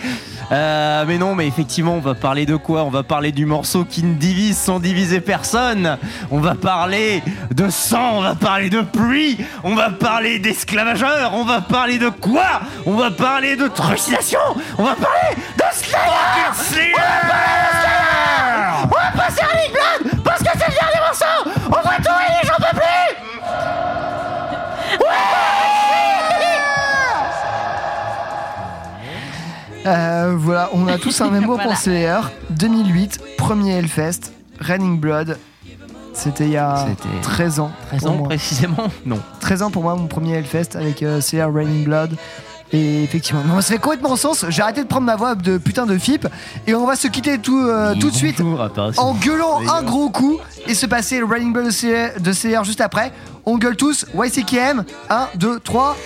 Mais non, mais effectivement, on va parler de quoi ? On va parler du morceau qui ne divise sans diviser personne. On va parler de sang, on va parler de pluie, on va parler d'esclavageurs, on va parler de quoi ? On va parler de trucidation, on va parler de Slayer ! On va passer à l'Iglade parce que c'est le dernier morceau. On va tourner, j'en peux plus. Ouais. Voilà, on a tous un même mot pour Slayer. 2008, premier Hellfest, Raining Blood. C'était il y a 13 ans. 13 ans précisément ? Non. 13 ans pour moi, mon premier Hellfest avec Slayer, Raining Blood. Et effectivement, non, ça fait complètement sens. J'ai arrêté de prendre ma voix de putain de FIP. Et on va se quitter tout de suite en gueulant un gros coup. Et se passer le Running Ball de CR juste après. On gueule tous, YCKM, 1, 2, 3.